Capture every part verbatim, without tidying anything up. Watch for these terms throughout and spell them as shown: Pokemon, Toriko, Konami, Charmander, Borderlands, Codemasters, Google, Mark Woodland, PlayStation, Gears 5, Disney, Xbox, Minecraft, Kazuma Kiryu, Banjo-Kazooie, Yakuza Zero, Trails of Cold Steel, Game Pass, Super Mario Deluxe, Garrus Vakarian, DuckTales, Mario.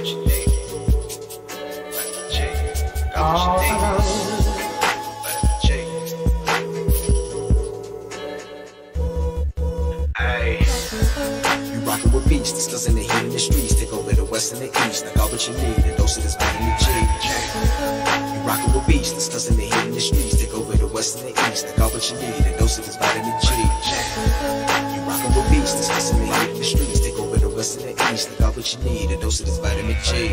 what you need. Like Jake, got what you need. Like Jake. Hey. You rockin' with Beach, this cousin in the heat in the streets. Take over the west and the east. I got what you need, and those are this back in the Jake. You rockin' with Beach, this cousin in the heat in the streets. Take over the west and the east. I got what you need, and those are this back in the Jake. You rockin' with Beach, this cousin in the heat in the streets. Take over the west and the east. I got what you need, a dose of this vitamin J.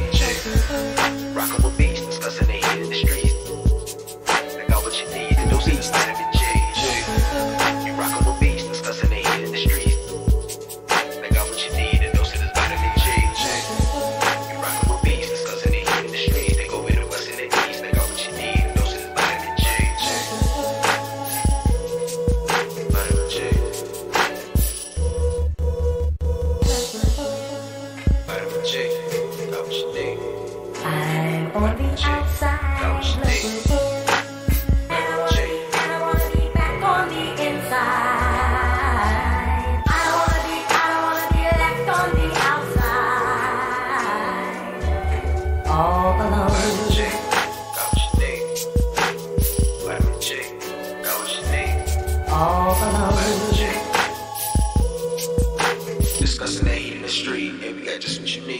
Rockin' with beats, discussing the heat in the streets. I got what you need, a dose of this vitamin J. You rockin' with beats, discussing the heat in the streets. I got what you need, a dose of this vitamin J. You rockin' with beats, discussing the heat in the streets. They go in the west and the east. I got what you need, a dose of this vitamin J.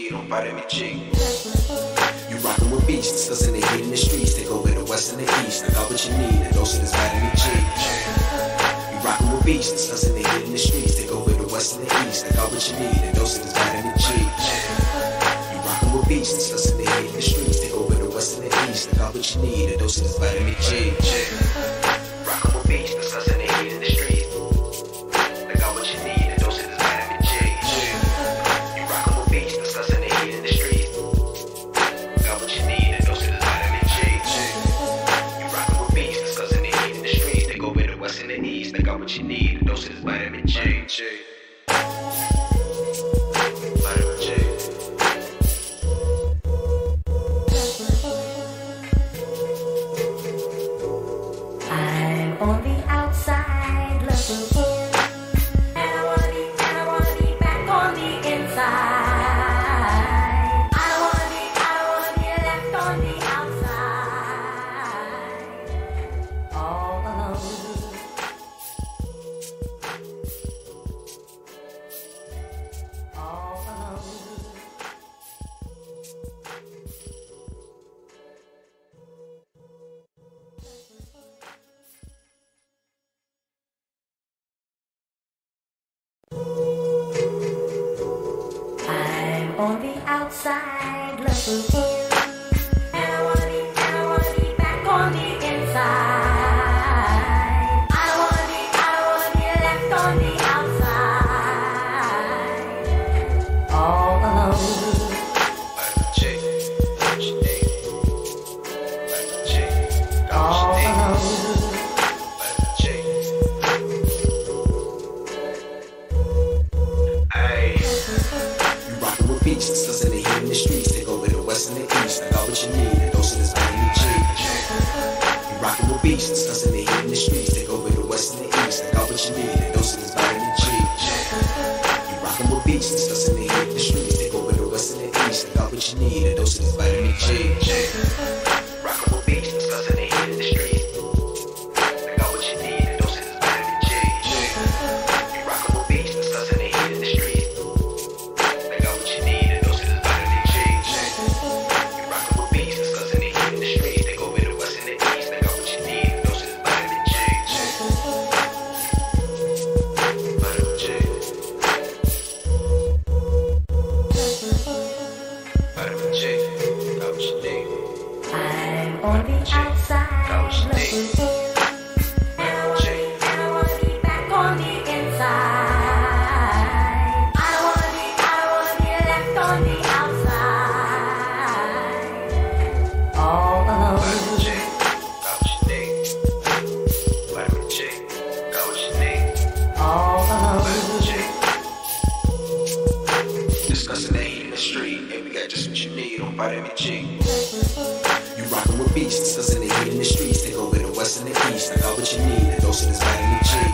Vitamin J.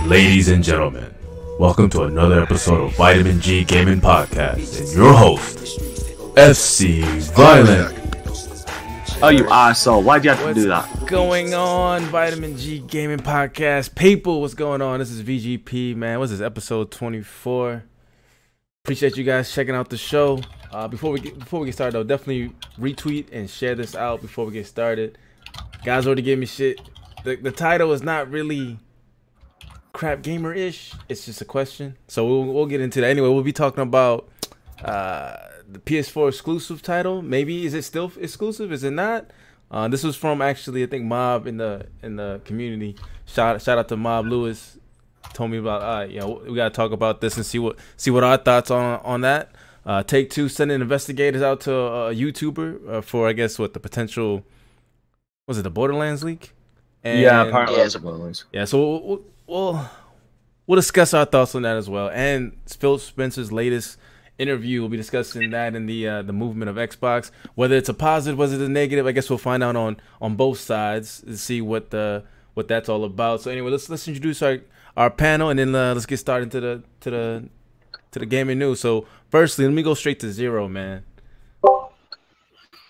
Ladies and gentlemen, welcome to another episode of Vitamin G Gaming Podcast, and your host, F C Violent. Oh, you are so. Why'd you have to what's do that? What's going on, Vitamin G Gaming Podcast people? What's going on? This is V G P, man. What's this, episode twenty-four? Appreciate you guys checking out the show. Uh, before we get before we get started, though, definitely retweet and share this out before we get started. Guys already gave me shit. The the title is not really crap gamer-ish. It's just a question, so we'll we'll get into that. Anyway, we'll be talking about uh the P S four exclusive title. Maybe is it still exclusive? Is it not? Uh, this was from actually I think Mob in the in the community. Shout shout out to Mob Lewis. Told me about uh you know we gotta talk about this and see what see what our thoughts on on that. Uh, Take Two sending investigators out to a, a YouTuber uh, for I guess what the potential was it the Borderlands leak? And, yeah, apparently yeah, Borderlands. Yeah, so we'll, we'll, we'll we'll discuss our thoughts on that as well. And Phil Spencer's latest interview, we'll be discussing that in the uh, the movement of Xbox, whether it's a positive, whether it's a negative. I guess we'll find out on on both sides and see what the what that's all about. So anyway, let's let's introduce our our panel and then uh, let's get started to the to the to the gaming news. So firstly, let me go straight to Zero, man.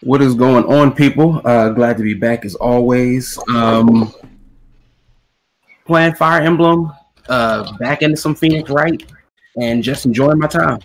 What is going on, people? Uh, glad to be back as always. Um, playing Fire Emblem, uh, back into some Phoenix Wright, and just enjoying my time.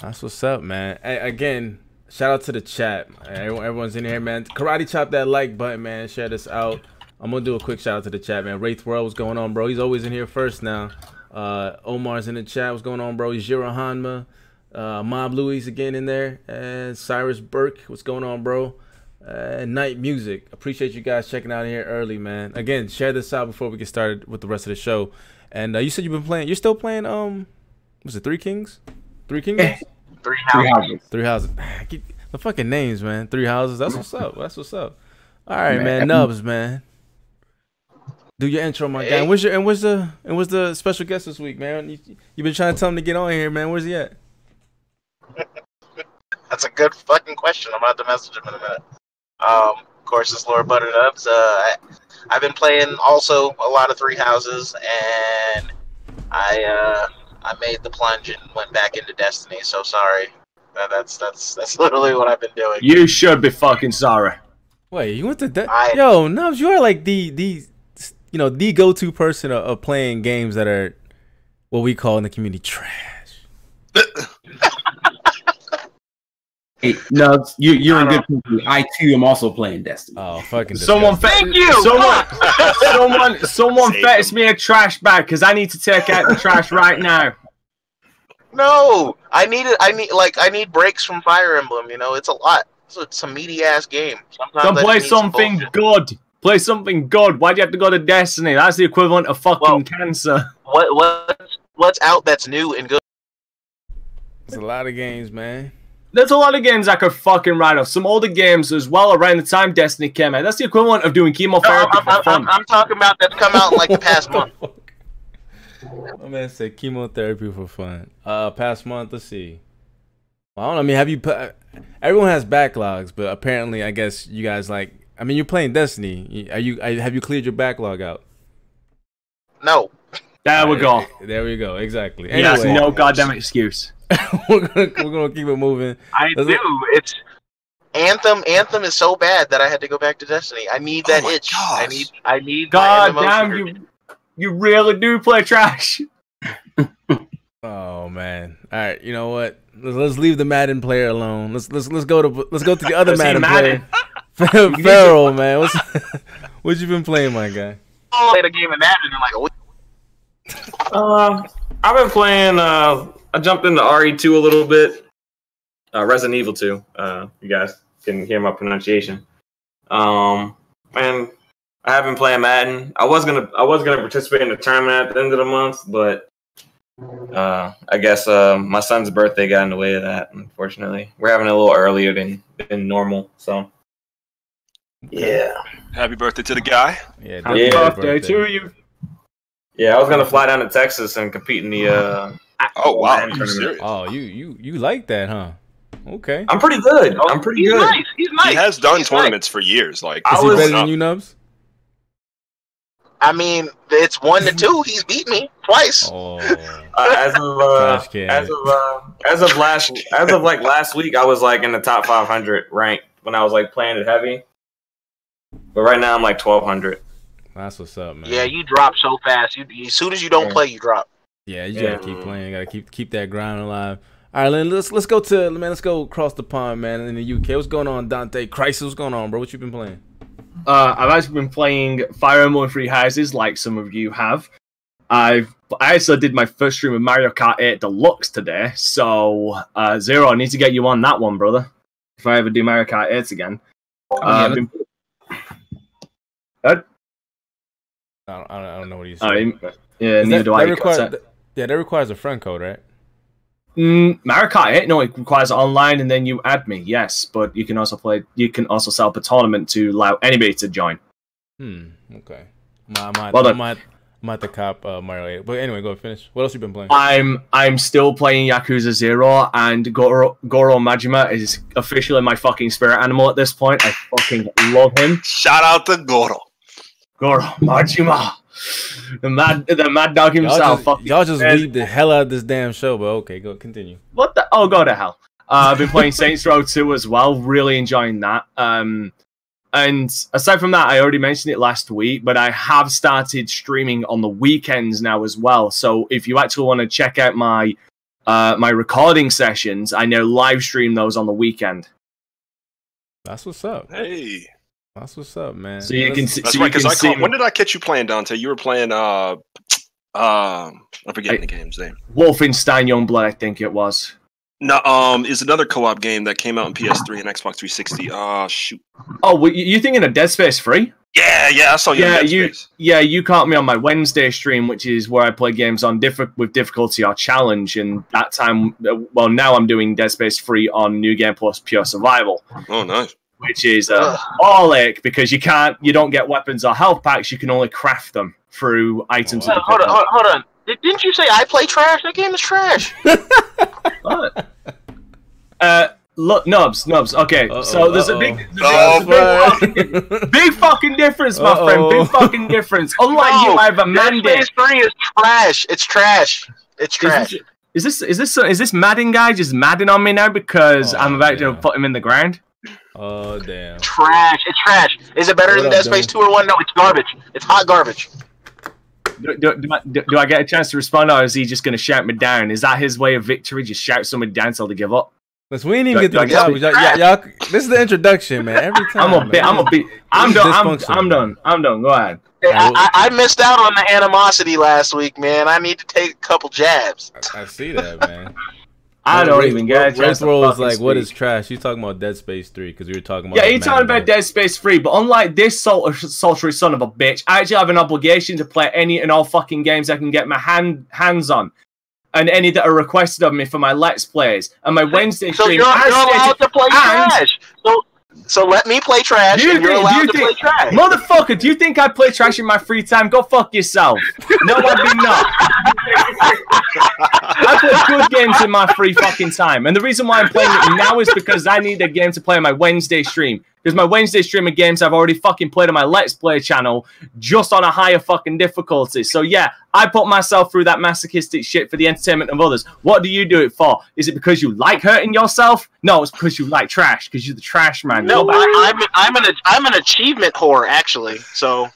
That's what's up, man. Hey, again, shout out to the chat. Everyone, everyone's in here, man. Karate chop that like button, man. Share this out. I'm going to do a quick shout out to the chat, man. Wraith World, what's going on, bro? He's always in here first now. Uh, Omar's in the chat. What's going on, bro? Jiro Hanma. Uh, Mob Louis again in there. And Cyrus Burke. What's going on, bro? And uh, Night Music. Appreciate you guys checking out here early, man. Again, share this out before we get started with the rest of the show. And uh, you said you've been playing. You're still playing, um, was it Three Kings? Three Kingdoms? Three houses. Three houses. The fucking names, man. Three houses. That's what's up. That's what's up. All right, man. man. Nubs, man. Do your intro, my hey. guy. And what's your and what's the and what's the special guest this week, man? You you've been trying to tell him to get on here, man. Where's he at? That's a good fucking question. I'm gonna have to message him in a minute. Um, of course, it's Lord Butter Nubs. Uh, I, I've been playing also a lot of Three Houses, and I. Uh, I made the plunge and went back into Destiny, so sorry. That, that's that's that's literally what I've been doing. You should be fucking sorry. Wait, you went to Destiny? Yo, Nubs, you are like the, the you know, the go-to person of, of playing games that are what we call in the community trash. Hey, Nubs, you, you're in good company. I, too, am also playing Destiny. Oh, fucking Someone Thank you! Someone, someone, someone fetch me a trash bag, because I need to take out the trash right now. No! I need it. I need, like, I need breaks from Fire Emblem, you know? It's a lot. It's, it's a meaty-ass game. Sometimes Don't play something some good. Play something good. Why do you have to go to Destiny? That's the equivalent of fucking well, cancer. What, what's, what's out that's new and good? There's a lot of games, man. There's a lot of games I could fucking write off. Some older games as well around the time Destiny came out. That's the equivalent of doing chemotherapy no, I'm, for I'm, fun. I'm, I'm talking about that's come out in like the past month. My man said chemotherapy for fun. Uh, past month, let's see. Well, I don't know. I mean, have you... Everyone has backlogs, but apparently, I guess you guys like... I mean, you're playing Destiny. Are you? Have you cleared your backlog out? No. There we go. There we go. Exactly. Anyway, yes, no goddamn excuse. we're gonna we're gonna keep it moving. I Let's do. Look. It's Anthem. Anthem is so bad that I had to go back to Destiny. I need that oh itch. Gosh. I need. I need. God damn you! You really do play trash. Oh man! All right. You know what? Let's, let's leave the Madden player alone. Let's let's let's go to let's go to the other Madden, Madden player. Feral man, what's what you been playing, my guy? I played a game of Madden in like a week. Uh, I've been playing. Uh, I jumped into R E two a little bit. Uh, Resident Evil two. Uh, you guys can hear my pronunciation. Um, and I have been playing Madden. I was gonna, I was gonna participate in the tournament at the end of the month, but uh, I guess uh, my son's birthday got in the way of that. Unfortunately, we're having it a little earlier than than normal. So, yeah. Happy birthday to the guy. Yeah. Happy yeah. birthday to you. Yeah, I was gonna fly down to Texas and compete in the. Uh, oh wow! Are you serious? Oh, you you you like that, huh? Okay. I'm pretty good. I'm pretty He's good. Nice. He's nice. He has done He's tournaments nice. for years. Like, is I he was better than you, Nubs? I mean, it's one to two. He's beat me twice. Oh. Uh, as of uh, Gosh, as of uh, as of last as of like last week, I was like in the top five hundred ranked when I was like playing it heavy. But right now, I'm like twelve hundred. That's what's up, man. Yeah, you drop so fast. You, as soon as you don't yeah. play, you drop. Yeah, you gotta yeah. keep playing. You gotta keep keep that grind alive. All right, let's let's go to man. Let's go across the pond, man. In the U K, what's going on, Dante? Crisis, what's going on, bro? What you been playing? Uh, I've actually been playing Fire Emblem Three Houses, like some of you have. I've I also did my first stream of Mario Kart eight Deluxe today, so uh, Zero, I need to get you on that one, brother. If I ever do Mario Kart eight again, oh, uh, yeah, been... I, don't, I don't know what he's saying. Uh, yeah, neither that, do I. That requires, that, yeah, that requires a friend code, right? Mm, Mario Kart eight, no, it requires online, and then you add me. Yes, but you can also play. You can also set up a tournament to allow anybody to join. Hmm. Okay. I'm at, well I'm, at, I'm at the cop uh, Mario eight. But anyway, go ahead, finish. What else you been playing? I'm I'm still playing Yakuza Zero, and Goro Goro Majima is officially my fucking spirit animal at this point. I fucking love him. Shout out to Goro. Goro Majima. The mad, the mad dog himself. Y'all just, just leave the hell out of this damn show, but okay, go continue. What the? Oh, go to hell. Uh, I've been playing Saints Row two as well. Really enjoying that. Um, and aside from that, I already mentioned it last week, but I have started streaming on the weekends now as well. So if you actually want to check out my uh, my recording sessions, I now live stream those on the weekend. That's what's up. Hey. That's what's up, man. So you can. That's, so that's you right. Because I call, when did I catch you playing, Dante? You were playing. Uh, um, uh, I'm forgetting I, the game's name. Wolfenstein Youngblood, I think it was. No, um, is another co-op game that came out on P S three and Xbox three sixty. Ah, uh, shoot. Oh, well, you thinking of Dead Space three? Yeah, yeah, I saw you. Yeah, you. Yeah, you caught me on my Wednesday stream, which is where I play games on diff with difficulty or challenge. And that time, well, now I'm doing Dead Space three on New Game Plus Pure Survival. Oh, nice. Which is uh, all ick because you can't, you don't get weapons or health packs. You can only craft them through items. Hold on, hold on, hold on. Didn't you say I play trash? That game is trash. What? Uh, look, nubs, nubs. Okay, uh-oh, so there's uh-oh. a big, there's oh, a big, big, fucking, big fucking difference, my uh-oh. friend. Big fucking difference. Unlike no, you, I have a mandate. Dead Space three is trash. It's trash. It's trash. Is this is this is this Madden guy just Madden on me now because oh, I'm about yeah. to put him in the ground? Oh damn! Trash. It's trash. Is it better what than Dead Space two or one? No, it's garbage. It's hot garbage. Do, do, do, I, do, do I get a chance to respond, or is he just gonna shout me down? Is that his way of victory? Just shout somebody down till they give up. Listen, we ain't even do, get to the topic. Y'all, this is the introduction, man. Every time. I'm a bit. I'm a bit. I'm done. I'm, I'm done. I'm done. Go ahead. Hey, I, I, I missed out on the animosity last week, man. I need to take a couple jabs. I, I see that, man. I don't Ray, even get it. Westworld was like, speak. What is trash? You talking about Dead Space three because we were talking about. Yeah, you're talking about Dead Space three, but unlike this sultry son of a bitch, I actually have an obligation to play any and all fucking games I can get my hand hands on, and any that are requested of me for my Let's Plays and my Wednesday so stream. So you're, you're allowed to play trash. So, so let me play trash. You and you're think, allowed you to think, play trash, motherfucker? Do you think I play trash in my free time? Go fuck yourself. No, I do not. I play good games in my free fucking time, and the reason why I'm playing it now is because I need a game to play on my Wednesday stream. Because my Wednesday stream of games I've already fucking played on my Let's Play channel, just on a higher fucking difficulty. So yeah, I put myself through that masochistic shit for the entertainment of others. What do you do it for? Is it because you like hurting yourself? No, it's because you like trash. Because you're the trash man. No, I, I'm I'm an I'm an achievement whore actually. So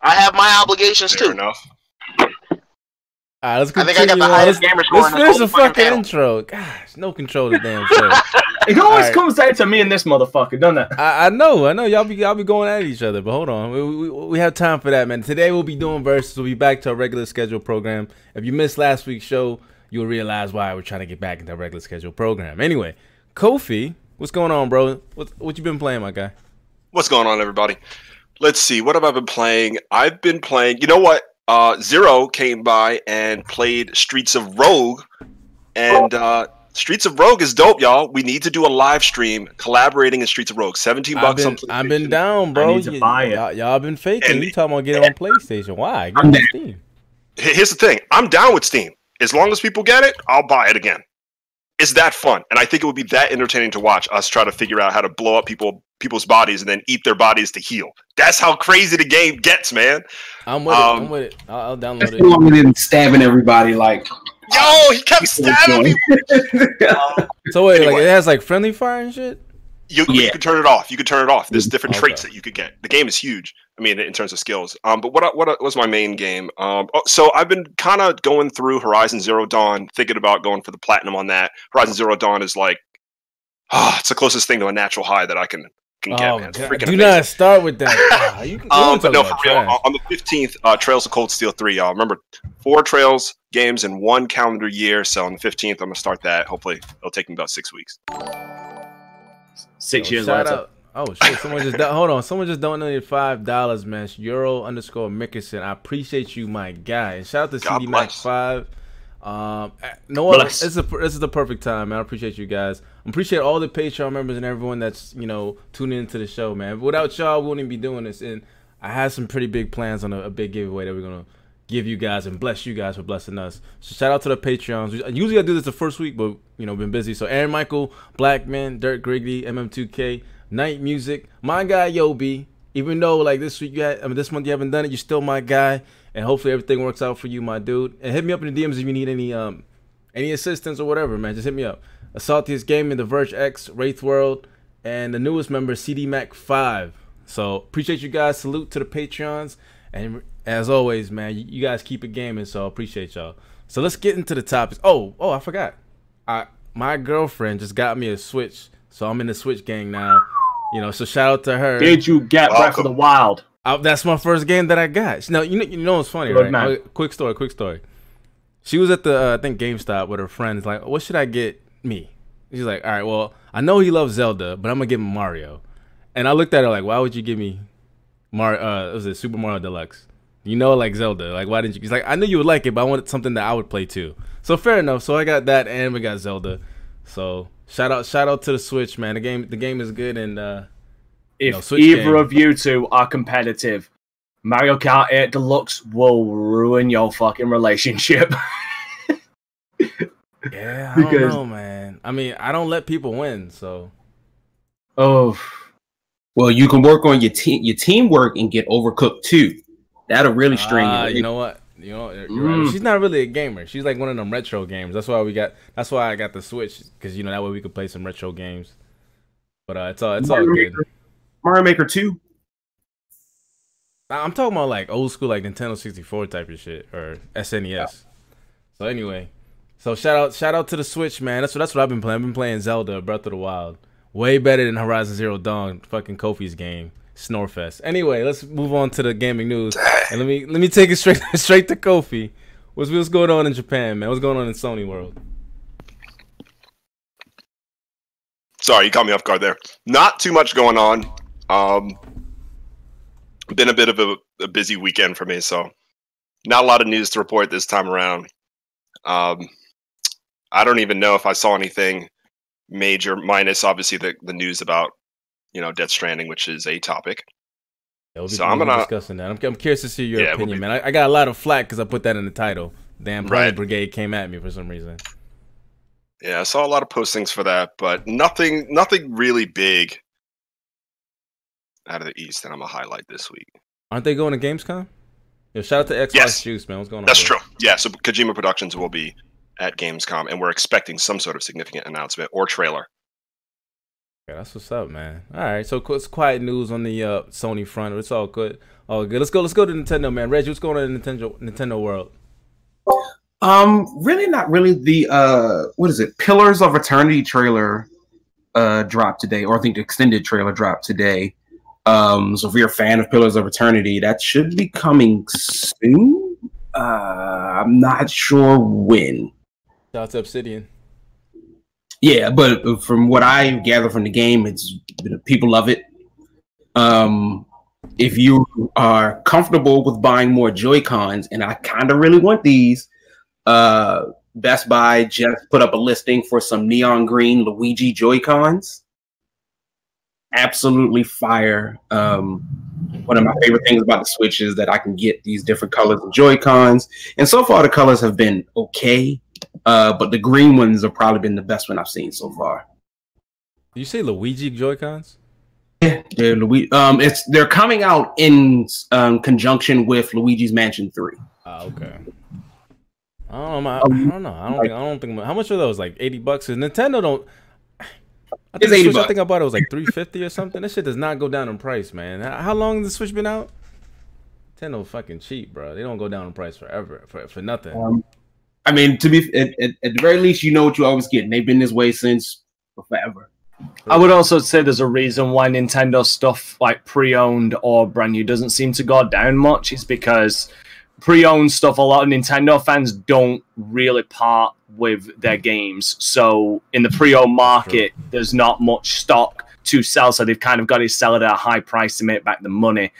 I have my obligations Fair too. Enough. All right, let's continue. I think I got the highest gamer score. Let's finish the fucking intro. Gosh, no control of the damn show. It always right. comes down to me and this motherfucker, doesn't it? I, I know, I know. Y'all be y'all be going at each other, but hold on, we, we we have time for that, man. Today we'll be doing versus. We'll be back to our regular scheduled program. If you missed last week's show, you'll realize why we're trying to get back into our regular scheduled program. Anyway, Kofi, what's going on, bro? What what you been playing, my guy? What's going on, everybody? Let's see. What have I been playing? I've been playing. You know what? Uh, Zero came by and played Streets of Rogue, and uh, Streets of Rogue is dope, y'all. We need to do a live stream collaborating in Streets of Rogue. Seventeen bucks on PlayStation. I've been down, bro. I need to buy it. Y'all been faking. And, you talking about getting on PlayStation? Why? Get on Steam. Here's the thing. I'm down with Steam. As long as people get it, I'll buy it again. is that fun. And I think it would be that entertaining to watch us try to figure out how to blow up people people's bodies and then eat their bodies to heal. That's how crazy the game gets, man. I'm with um, it. I'm with it. I'll, I'll download it. Longer than stabbing everybody, like yo, he kept stabbing me. um, so wait, anyway. Like it has like friendly fire and shit. You, yeah. you can turn it off. You can turn it off. There's different okay. traits that you could get. The game is huge. I mean, in terms of skills. Um, but what what was my main game? Um, oh, so I've been kind of going through Horizon Zero Dawn, thinking about going for the platinum on that. Horizon Zero Dawn is like, ah, oh, it's the closest thing to a natural high that I can can oh, get. Man. It's freaking do amazing. Not start with that. Oh, you can, you um, but no, for real. Trash. On the fifteenth, uh, Trails of Cold Steel three. Y'all remember four Trails games in one calendar year. So on the fifteenth, I'm gonna start that. Hopefully, it'll take me about six weeks. Six Yo, years later. Oh shit! Someone just hold on. Someone just donated five dollars, man. Euro underscore Mickerson. I appreciate you, my guy. And shout out to C D Mac Five. Um, no, this is this is the perfect time, man. I appreciate you guys. I appreciate all the Patreon members and everyone that's you know tuning into the show, man. Without y'all, we wouldn't be doing this. And I have some pretty big plans on a, a big giveaway that we're gonna give you guys and bless you guys for blessing us. So shout out to the Patreons. Usually I do this the first week, but you know been busy. So Aaron Michael, Blackman, Dirk Grigley, M M two K. Night Music, my guy Yobi. Even though like this week, you had, I mean this month you haven't done it, you're still my guy, and hopefully everything works out for you, my dude. And hit me up in the D Ms if you need any um any assistance or whatever, man. Just hit me up. Assaultiest Gaming, The Verge X, Wraith World, and the newest member C D Mac five. So appreciate you guys. Salute to the Patreons, and as always, man, you guys keep it gaming. So appreciate y'all. So let's get into the topics. Oh, oh, I forgot. I my girlfriend just got me a Switch, so I'm in the Switch gang now. You know, so shout out to her. Did you get Breath of the Wild? I, that's my first game that I got. Now, you know, you know what's funny, right? I, quick story, quick story. She was at the, uh, I think, GameStop with her friends. Like, what should I get me? She's like, all right, well, I know he loves Zelda, but I'm going to give him Mario. And I looked at her like, why would you give me Mario, uh, what was it, Super Mario Deluxe? You know, like Zelda. Like, why didn't you? She's like, I knew you would like it, but I wanted something that I would play too. So fair enough. So I got that and we got Zelda. So... Shout out! Shout out to the Switch, man. The game, the game is good, and uh, if you know, either game. of you two are competitive, Mario Kart eight Deluxe will ruin your fucking relationship. Yeah, I don't because, know, man. I mean, I don't let people win, so. Oh, well, you can work on your team, your teamwork, and get Overcooked too. That'll really strain uh, you. You know what? You know, you're mm. right. She's not really a gamer. She's like one of them retro games. That's why we got. That's why I got the Switch, because you know that way we could play some retro games. But uh, it's all it's Mario all good. Maker, Mario Maker two. I'm talking about like old school, like Nintendo sixty-four type of shit or S N E S. Yeah. So anyway, so shout out, shout out to the Switch, man. That's what that's what I've been playing. I've been playing Zelda Breath of the Wild, way better than Horizon Zero Dawn, fucking Kofi's game. Snorefest. Anyway, let's move on to the gaming news, and let me let me take it straight straight to Kofi. What's what's going on in Japan, man? What's going on in Sony world? Sorry, you caught me off guard there. Not too much going on. Um, been a bit of a, a busy weekend for me, so not a lot of news to report this time around. Um, I don't even know if I saw anything major, minus obviously the the news about. You know, Death Stranding, which is a topic. Yeah, we'll be, so I'm gonna discussing that. I'm, I'm curious to see your yeah, opinion, we'll be, man. I, I got a lot of flack because I put that in the title. Damn, Planet right. Brigade came at me for some reason. Yeah, I saw a lot of postings for that, but nothing, nothing really big out of the East that I'm gonna highlight this week. Aren't they going to Gamescom? Yo, shout out to Xbox yes. Juice, man. What's going on? That's there? True. Yeah, so Kojima Productions will be at Gamescom, and we're expecting some sort of significant announcement or trailer. Yeah, that's what's up, man. All right, so it's quiet news on the uh, Sony front. It's all good, all good. Let's go. Let's go to Nintendo, man. Reggie, what's going on in Nintendo Nintendo world? Um, really, not really. The uh, what is it? Pillars of Eternity trailer uh dropped today, or I think the extended trailer dropped today. Um, so if you're a fan of Pillars of Eternity, that should be coming soon. Uh, I'm not sure when. Shout out to Obsidian. Yeah, but from what I gather from the game, it's people love it. Um, if you are comfortable with buying more Joy-Cons, and I kind of really want these, uh, Best Buy just put up a listing for some neon green Luigi Joy-Cons. Absolutely fire. Um, one of my favorite things about the Switch is that I can get these different colors of Joy-Cons, and so far the colors have been okay. Uh, but the green ones have probably been the best one I've seen so far. Did you say Luigi Joy-Cons? Yeah, they're Luigi. Um, it's they're coming out in um, conjunction with Luigi's Mansion three. Oh, okay. I don't know. I, I don't know. I don't think. I don't think. How much are those? Like eighty bucks? Cause Nintendo don't. I think, Switch, I think I bought it was like three fifty or something. That shit does not go down in price, man. How long has the Switch been out? Nintendo fucking cheap, bro. They don't go down in price forever for for nothing. Um, I mean, to be at, at, at the very least, you know what you always get. They've been this way since forever. I would also say there's a reason why Nintendo stuff like pre-owned or brand new doesn't seem to go down much. It's because pre-owned stuff, a lot of Nintendo fans don't really part with their games. So in the pre-owned market, sure. There's not much stock to sell. So they've kind of got to sell it at a high price to make back the money.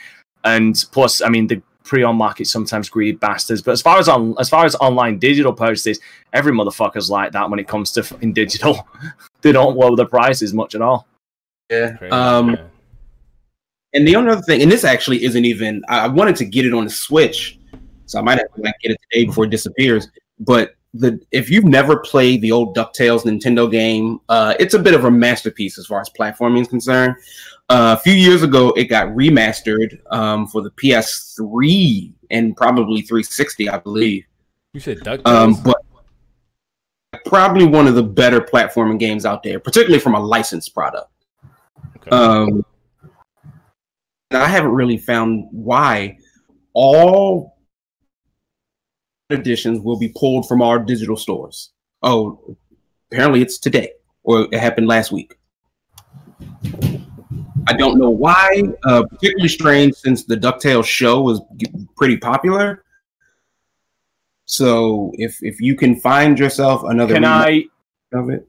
And plus, I mean, the pre-owned market sometimes greedy bastards. But as far as on as far as online digital purchases, every motherfucker's like that when it comes to fucking digital. They don't lower the prices much at all. Yeah. Um, and the other thing, and this actually isn't even, I wanted to get it on the Switch, so I might have to like, get it today before it disappears. But the if you've never played the old DuckTales Nintendo game, uh, it's a bit of a masterpiece as far as platforming is concerned. Uh, a few years ago, it got remastered um, for the P S three and probably three sixty, I believe. You said DuckTales? Um, but probably one of the better platforming games out there, particularly from a licensed product. Okay. Um, I haven't really found why all editions will be pulled from our digital stores. Oh, apparently it's today, or it happened last week. I don't know why. Uh, particularly strange since the DuckTales show was pretty popular. So if if you can find yourself another, can I? Of it.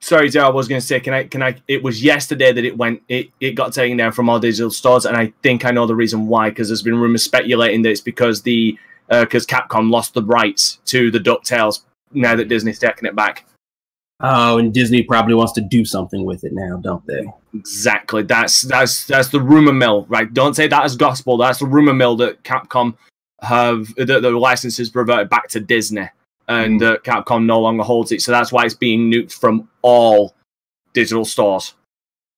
Sorry, Joe, I was going to say, can I? Can I? It was yesterday that it went. It it got taken down from all digital stores, and I think I know the reason why. Because there's been rumors speculating that it's because the because uh, Capcom lost the rights to the DuckTales now that Disney's taking it back. Oh, and Disney probably wants to do something with it now, don't they? Exactly. That's that's that's the rumor mill, right? Don't say that as gospel. That's the rumor mill that Capcom have the, the licenses reverted back to Disney, and mm. uh, Capcom no longer holds it. So that's why it's being nuked from all digital stores.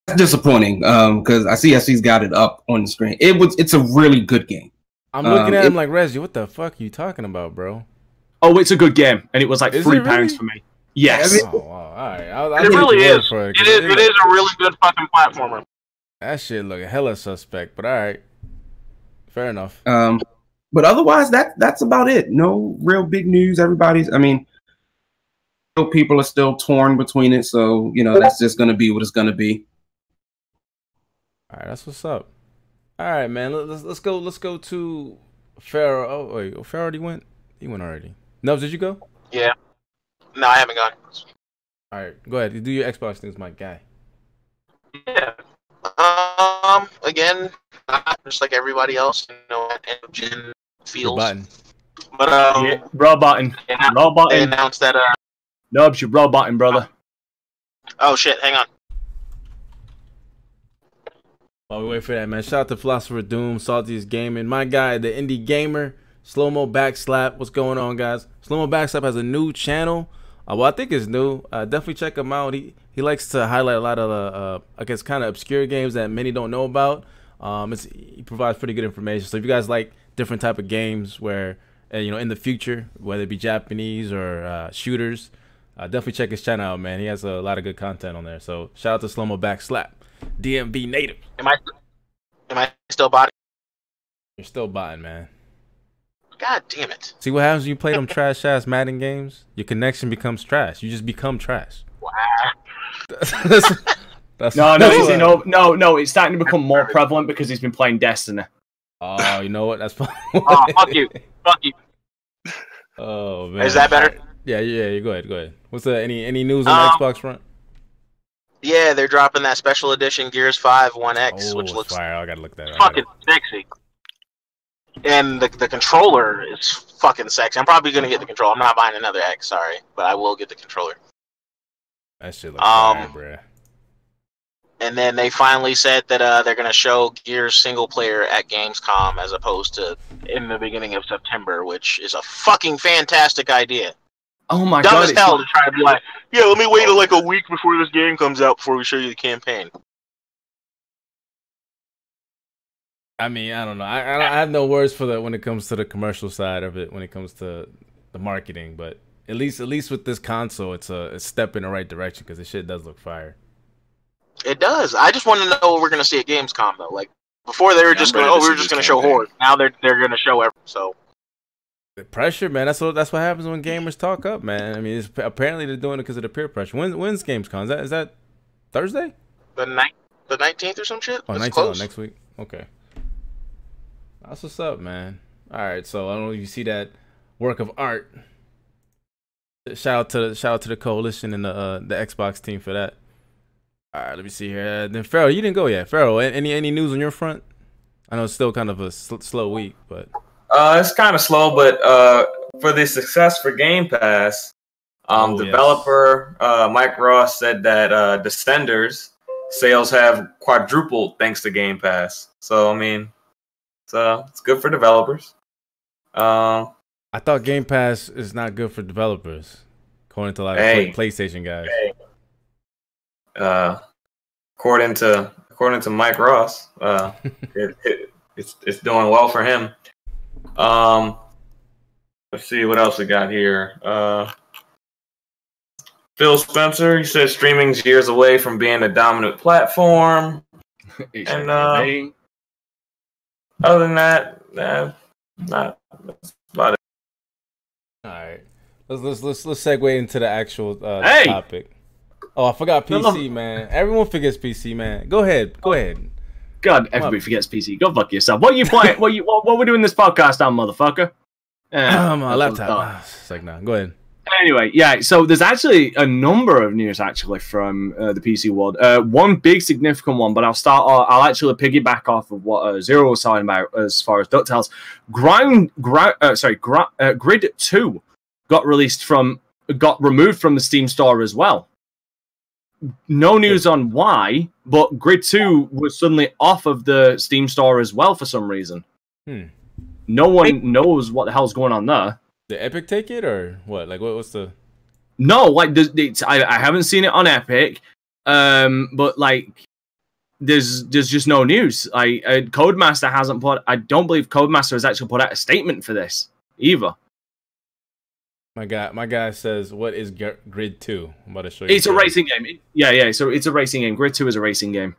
That's disappointing because um, I see S C's got it up on the screen. It was it's a really good game. I'm looking um, at him it, like Reggie. What the fuck are you talking about, bro? Oh, it's a good game, and it was like Is three pounds really? for me. Yes. Oh, wow. All right. I, I it really is. It, it is. It is a really good fucking platformer. That shit look hella suspect, but all right, fair enough. Um, but otherwise, that that's about it. No real big news. Everybody's. I mean, people are still torn between it, so you know that's just gonna be what it's gonna be. All right, that's what's up. All right, man. Let's let's go. Let's go to Pharaoh. Oh wait, oh, Pharaoh already went. He went already. Nubs, did you go? Yeah. No, I haven't gone. All right, go ahead. You do your Xbox things, my guy. Yeah. Um. Again, just like everybody else, you know, engine feels. Button. But um, yeah, raw button. Raw button. They announced that. Uh, no, it's your raw button, brother. Oh shit! Hang on. While we wait for that, man, shout out to Philosopher Doom, Salty's Gaming, my guy, the indie gamer, Slow Mo Backslap. What's going on, guys? Slow Mo Backslap has a new channel. Uh, well, I think it's new. Uh, definitely check him out. He he likes to highlight a lot of, uh, uh, I guess, kind of obscure games that many don't know about. Um, it's, he provides pretty good information. So if you guys like different type of games where, uh, you know, in the future, whether it be Japanese or uh, shooters, uh, definitely check his channel out, man. He has a lot of good content on there. So shout out to Slow Mo Backslap, D M V native. Am I am I still botting? You're still botting, man. God damn it. See what happens when you play them trash ass Madden games? Your connection becomes trash. You just become trash. Wow. that's, that's no, no, it's, no, no, no. It's starting to become more prevalent because he's been playing Destiny. Oh, you know what? That's fine. Oh, fuck you. Fuck you. Oh, man. Is that better? Yeah, yeah, yeah. Go ahead. Go ahead. What's the, any, any news on um, the Xbox front? Yeah, they're dropping that special edition Gears five one X, oh, which looks fire. I gotta look that fucking sexy. And the the controller is fucking sexy. I'm probably gonna get the controller. I'm not buying another X, sorry, but I will get the controller. That shit looks um, bad, bruh. And then they finally said that uh, they're gonna show Gears single player at Gamescom as opposed to in the beginning of September, which is a fucking fantastic idea. Oh my god! That was hell to try to be like, yeah, let me wait like a week before this game comes out before we show you the campaign. I mean, I don't know. I, I, I have no words for that when it comes to the commercial side of it, when it comes to the marketing. But at least, at least with this console, it's a, a step in the right direction because the shit does look fire. It does. I just want to know what we're gonna see at Gamescom though. Like before, they were yeah, just going, oh, we were just gonna show horror. Now they're they're gonna show everything. So. The pressure, man. That's what that's what happens when gamers talk up, man. I mean, it's, apparently they're doing it because of the peer pressure. When when's Gamescom? Is that is that Thursday? The ninth, the nineteenth or some shit. Oh, nineteenth oh, next week. Okay. That's what's up, man. All right, so I don't know if you see that work of art. Shout out to shout out to the coalition and the uh, the Xbox team for that. All right, let me see here. Uh, then Pharaoh, you didn't go yet. Pharaoh, any any news on your front? I know it's still kind of a sl slow week, but. Uh, it's kind of slow, but uh, for the success for Game Pass, um, oh, developer yes. uh, Mike Ross said that uh, Descenders sales have quadrupled thanks to Game Pass. So I mean, so it's good for developers. Um, I thought Game Pass is not good for developers, according to like hey, PlayStation guys. Hey. Uh, according to according to Mike Ross, uh, it, it, it's it's doing well for him. Um, let's see what else we got here. Uh, Phil Spencer, he says streaming's years away from being a dominant platform. And uh, other than that, nah, not that's about it. All right, let's let's let's let's segue into the actual uh, hey! topic. Oh, I forgot P C, no, no. man. Everyone forgets P C, man. Go ahead, go ahead. God, everybody forgets P C. Go fuck yourself. What are you playing? what are you? What, what we're doing this podcast on, motherfucker? Yeah, my laptop. It's like, nah. Go ahead. Anyway, yeah. So there's actually a number of news actually from uh, the P C world. Uh, one big significant one, but I'll start. Uh, I'll actually piggyback off of what uh, Zero was talking about as far as DuckTales. Ground, ground. Uh, sorry, gra uh, Grid two got released from, got removed from the Steam store as well. No news on why, but Grid two was suddenly off of the Steam store as well for some reason. Hmm. No one knows what the hell's going on there. Did Epic take it or what? Like, what, what's the? No, like, it's, I, I haven't seen it on Epic, um, but like, there's there's just no news. I, I Codemaster hasn't put. I don't believe Codemaster has actually put out a statement for this either. My guy, my guy says, "What is Grid two?" I'm about to show you. It's a racing game. It, yeah, yeah. So it's a racing game. Grid two is a racing game.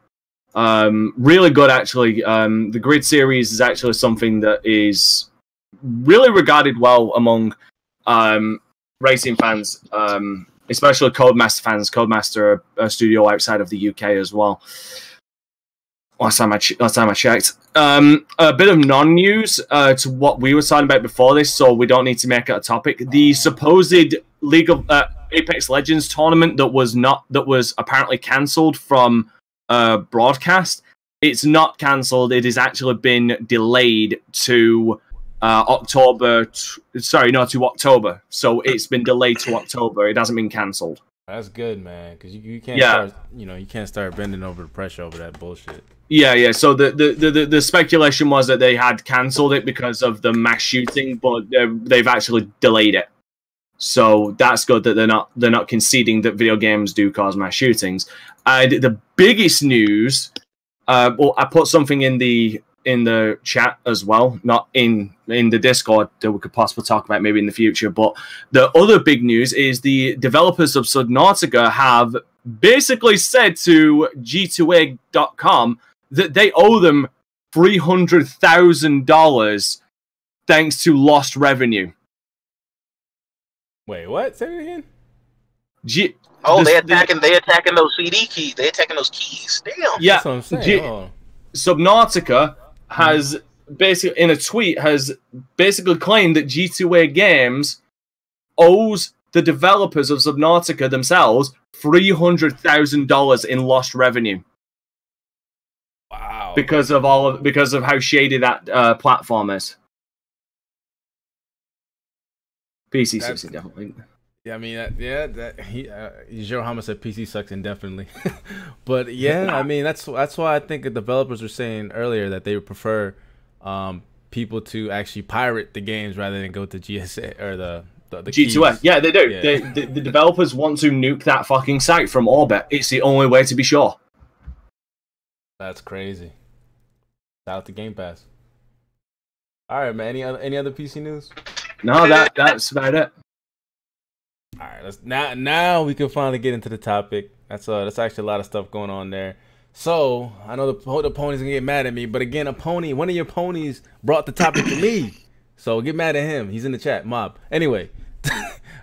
Um, really good, actually. Um, the Grid series is actually something that is really regarded well among um, racing fans, um, especially Codemaster fans. Codemaster, a studio outside of the U K as well. Last time I ch last time I checked, um, a bit of non-news uh, to what we were talking about before this, so we don't need to make it a topic. The supposed League of uh, Apex Legends tournament that was not that was apparently cancelled from uh, broadcast. It's not cancelled. It has actually been delayed to uh, October. Sorry, no, to October. So it's been delayed to October. It hasn't been cancelled. That's good, man, because you, you can't yeah. start, you know, you can't start bending over the pressure over that bullshit. Yeah, yeah. So the the the, the speculation was that they had cancelled it because of the mass shooting, but they've actually delayed it. So that's good that they're not they're not conceding that video games do cause mass shootings. And the biggest news, uh, well, I put something in the in the chat as well, not in in the Discord that we could possibly talk about maybe in the future. But the other big news is the developers of Subnautica have basically said to G two A dot com that they owe them three hundred thousand dollars thanks to lost revenue. Wait, what? Say it again? G oh, the, they attacking they attacking those C D keys. They attacking those keys. Damn. Yeah. That's what I'm saying. Oh. Subnautica has basically, in a tweet, has basically claimed that G two A Games owes the developers of Subnautica themselves three hundred thousand dollars in lost revenue. Wow! Because of all of because of how shady that uh, platform is. P C sucks indefinitely. Yeah, I mean, uh, yeah, that he uh, Zero Hama said P C sucks indefinitely, but yeah, I mean that's that's why I think the developers were saying earlier that they would prefer um, people to actually pirate the games rather than go to G S A or the The, the G two S. Yeah, they do. Yeah. They, the, the developers want to nuke that fucking site from orbit. It's the only way to be sure. That's crazy. Out the Game Pass. All right, man. Any other any other P C news? No, that that's about it. All right, let's now now we can finally get into the topic. That's uh, that's actually a lot of stuff going on there. So I know the the pony's gonna get mad at me, but again, a pony, one of your ponies brought the topic to me. So get mad at him. He's in the chat mob. Anyway,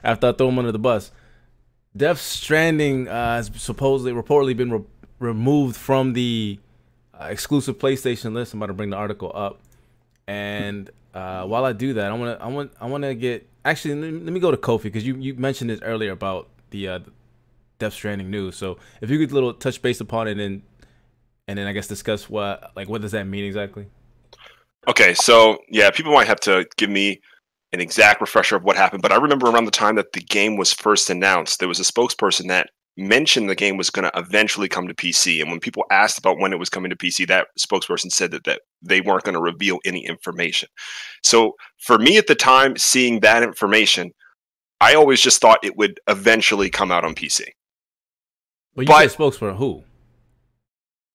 after I throw him under the bus, Death Stranding uh, has supposedly reportedly been re removed from the uh, exclusive PlayStation list. I'm about to bring the article up, and uh, while I do that, I want to I want I want to get actually let me go to Kofi, because you you mentioned this earlier about the uh, Death Stranding news. So if you could little touch base upon it, and and then I guess discuss what like what does that mean exactly. Okay, so yeah, people might have to give me an exact refresher of what happened, but I remember around the time that the game was first announced, there was a spokesperson that mentioned the game was going to eventually come to P C, and when people asked about when it was coming to P C, that spokesperson said that, that they weren't going to reveal any information. So for me at the time, seeing that information, I always just thought it would eventually come out on P C. But you said spokesperson who?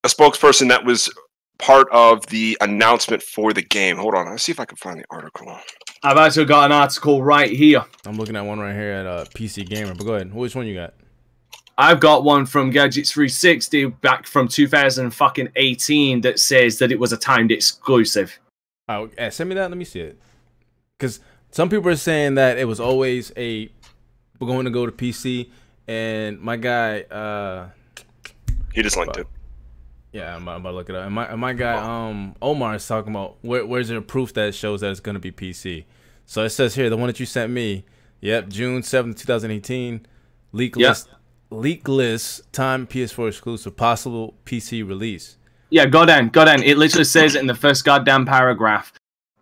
A spokesperson that was part of the announcement for the game. Hold on, let's see if I can find the article. I've actually got an article right here. I'm looking at one right here at uh, P C Gamer, but go ahead. Which one you got? I've got one from Gadgets three sixty back from two thousand eighteen that says that it was a timed exclusive. Oh, yeah, send me that. Let me see it. Because some people are saying that it was always a... We're going to go to P C, and my guy... Uh, he just linked it. Yeah, I'm about, I'm about to look it up. And my, and my guy um, Omar is talking about where, where's there proof that shows that it's going to be P C. So it says here, the one that you sent me, yep, June seventh, two thousand eighteen, leak yep. list, leak list, time P S four exclusive, possible P C release. Yeah, goddamn, goddamn. It literally says it in the first goddamn paragraph.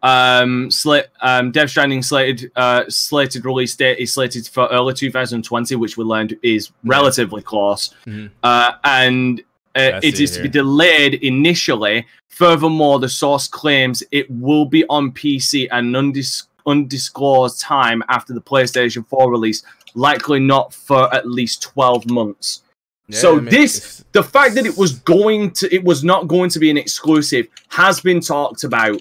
Um, slit, um, Death Stranding slated, uh, slated release date is slated for early two thousand twenty, which we learned is relatively close. Mm-hmm. uh, and... Uh, it is to be delayed initially. Furthermore, the source claims it will be on P C at an undis undisclosed time after the PlayStation four release, likely not for at least twelve months. Yeah, so I mean, this, the fact that it was going to, it was not going to be an exclusive has been talked about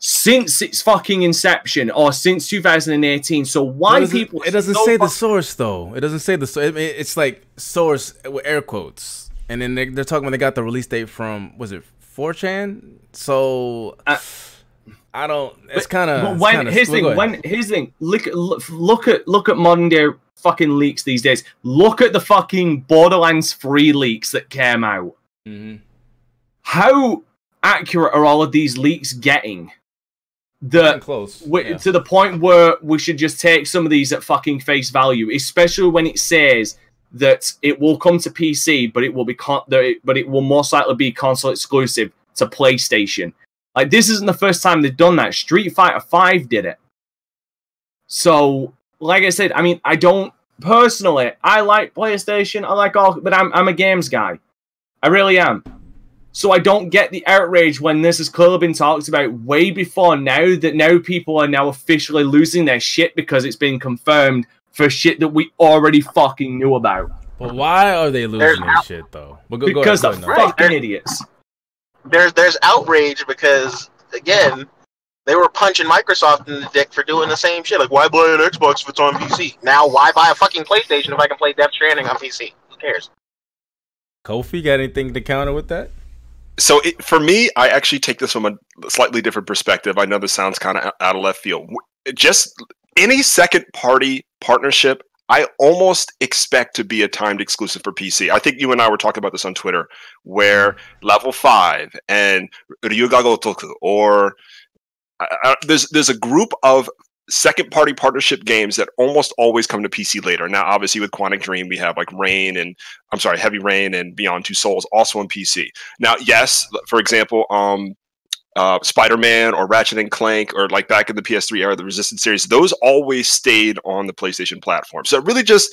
since its fucking inception, or since two thousand eighteen. So why people? It doesn't so say the source though. It doesn't say the source. It's like source with air quotes. And then they're talking when they got the release date from, was it four chan? So uh, I don't. It's kind of when here's the thing. When here's the thing. Look, look at look at modern day fucking leaks these days. Look at the fucking Borderlands three leaks that came out. Mm-hmm. How accurate are all of these leaks getting? The close yeah. to the point where we should just take some of these at fucking face value, especially when it says that it will come to P C, but it will be con but it will most likely be console exclusive to PlayStation. Like, this isn't the first time they've done that. Street Fighter five did it. So, like I said, I mean, I don't personally. I like PlayStation. I like all, but I'm I'm a games guy. I really am. So I don't get the outrage when this has clearly been talked about way before now. That now people are now officially losing their shit because it's been confirmed for shit that we already fucking knew about. But why are they losing their shit, though? Well, go, because go ahead, they're fucking there, idiots. There's, there's outrage because, again, they were punching Microsoft in the dick for doing the same shit. Like, why buy an Xbox if it's on P C? Now, why buy a fucking PlayStation if I can play Death Stranding on P C? Who cares? Kofi, got anything to counter with that? So, it, for me, I actually take this from a slightly different perspective. I know this sounds kind of out of left field. Just... any second-party partnership, I almost expect to be a timed exclusive for P C. I think you and I were talking about this on Twitter, where Level five and Ryuga Gotoku, or I, I, there's there's a group of second-party partnership games that almost always come to P C later. Now, obviously, with Quantic Dream, we have like Rain and I'm sorry, Heavy Rain and Beyond Two Souls, also on P C. Now, yes, for example, um. Uh, Spider-Man or Ratchet and Clank, or like back in the P S three era, the Resistance series, those always stayed on the PlayStation platform. So it really just,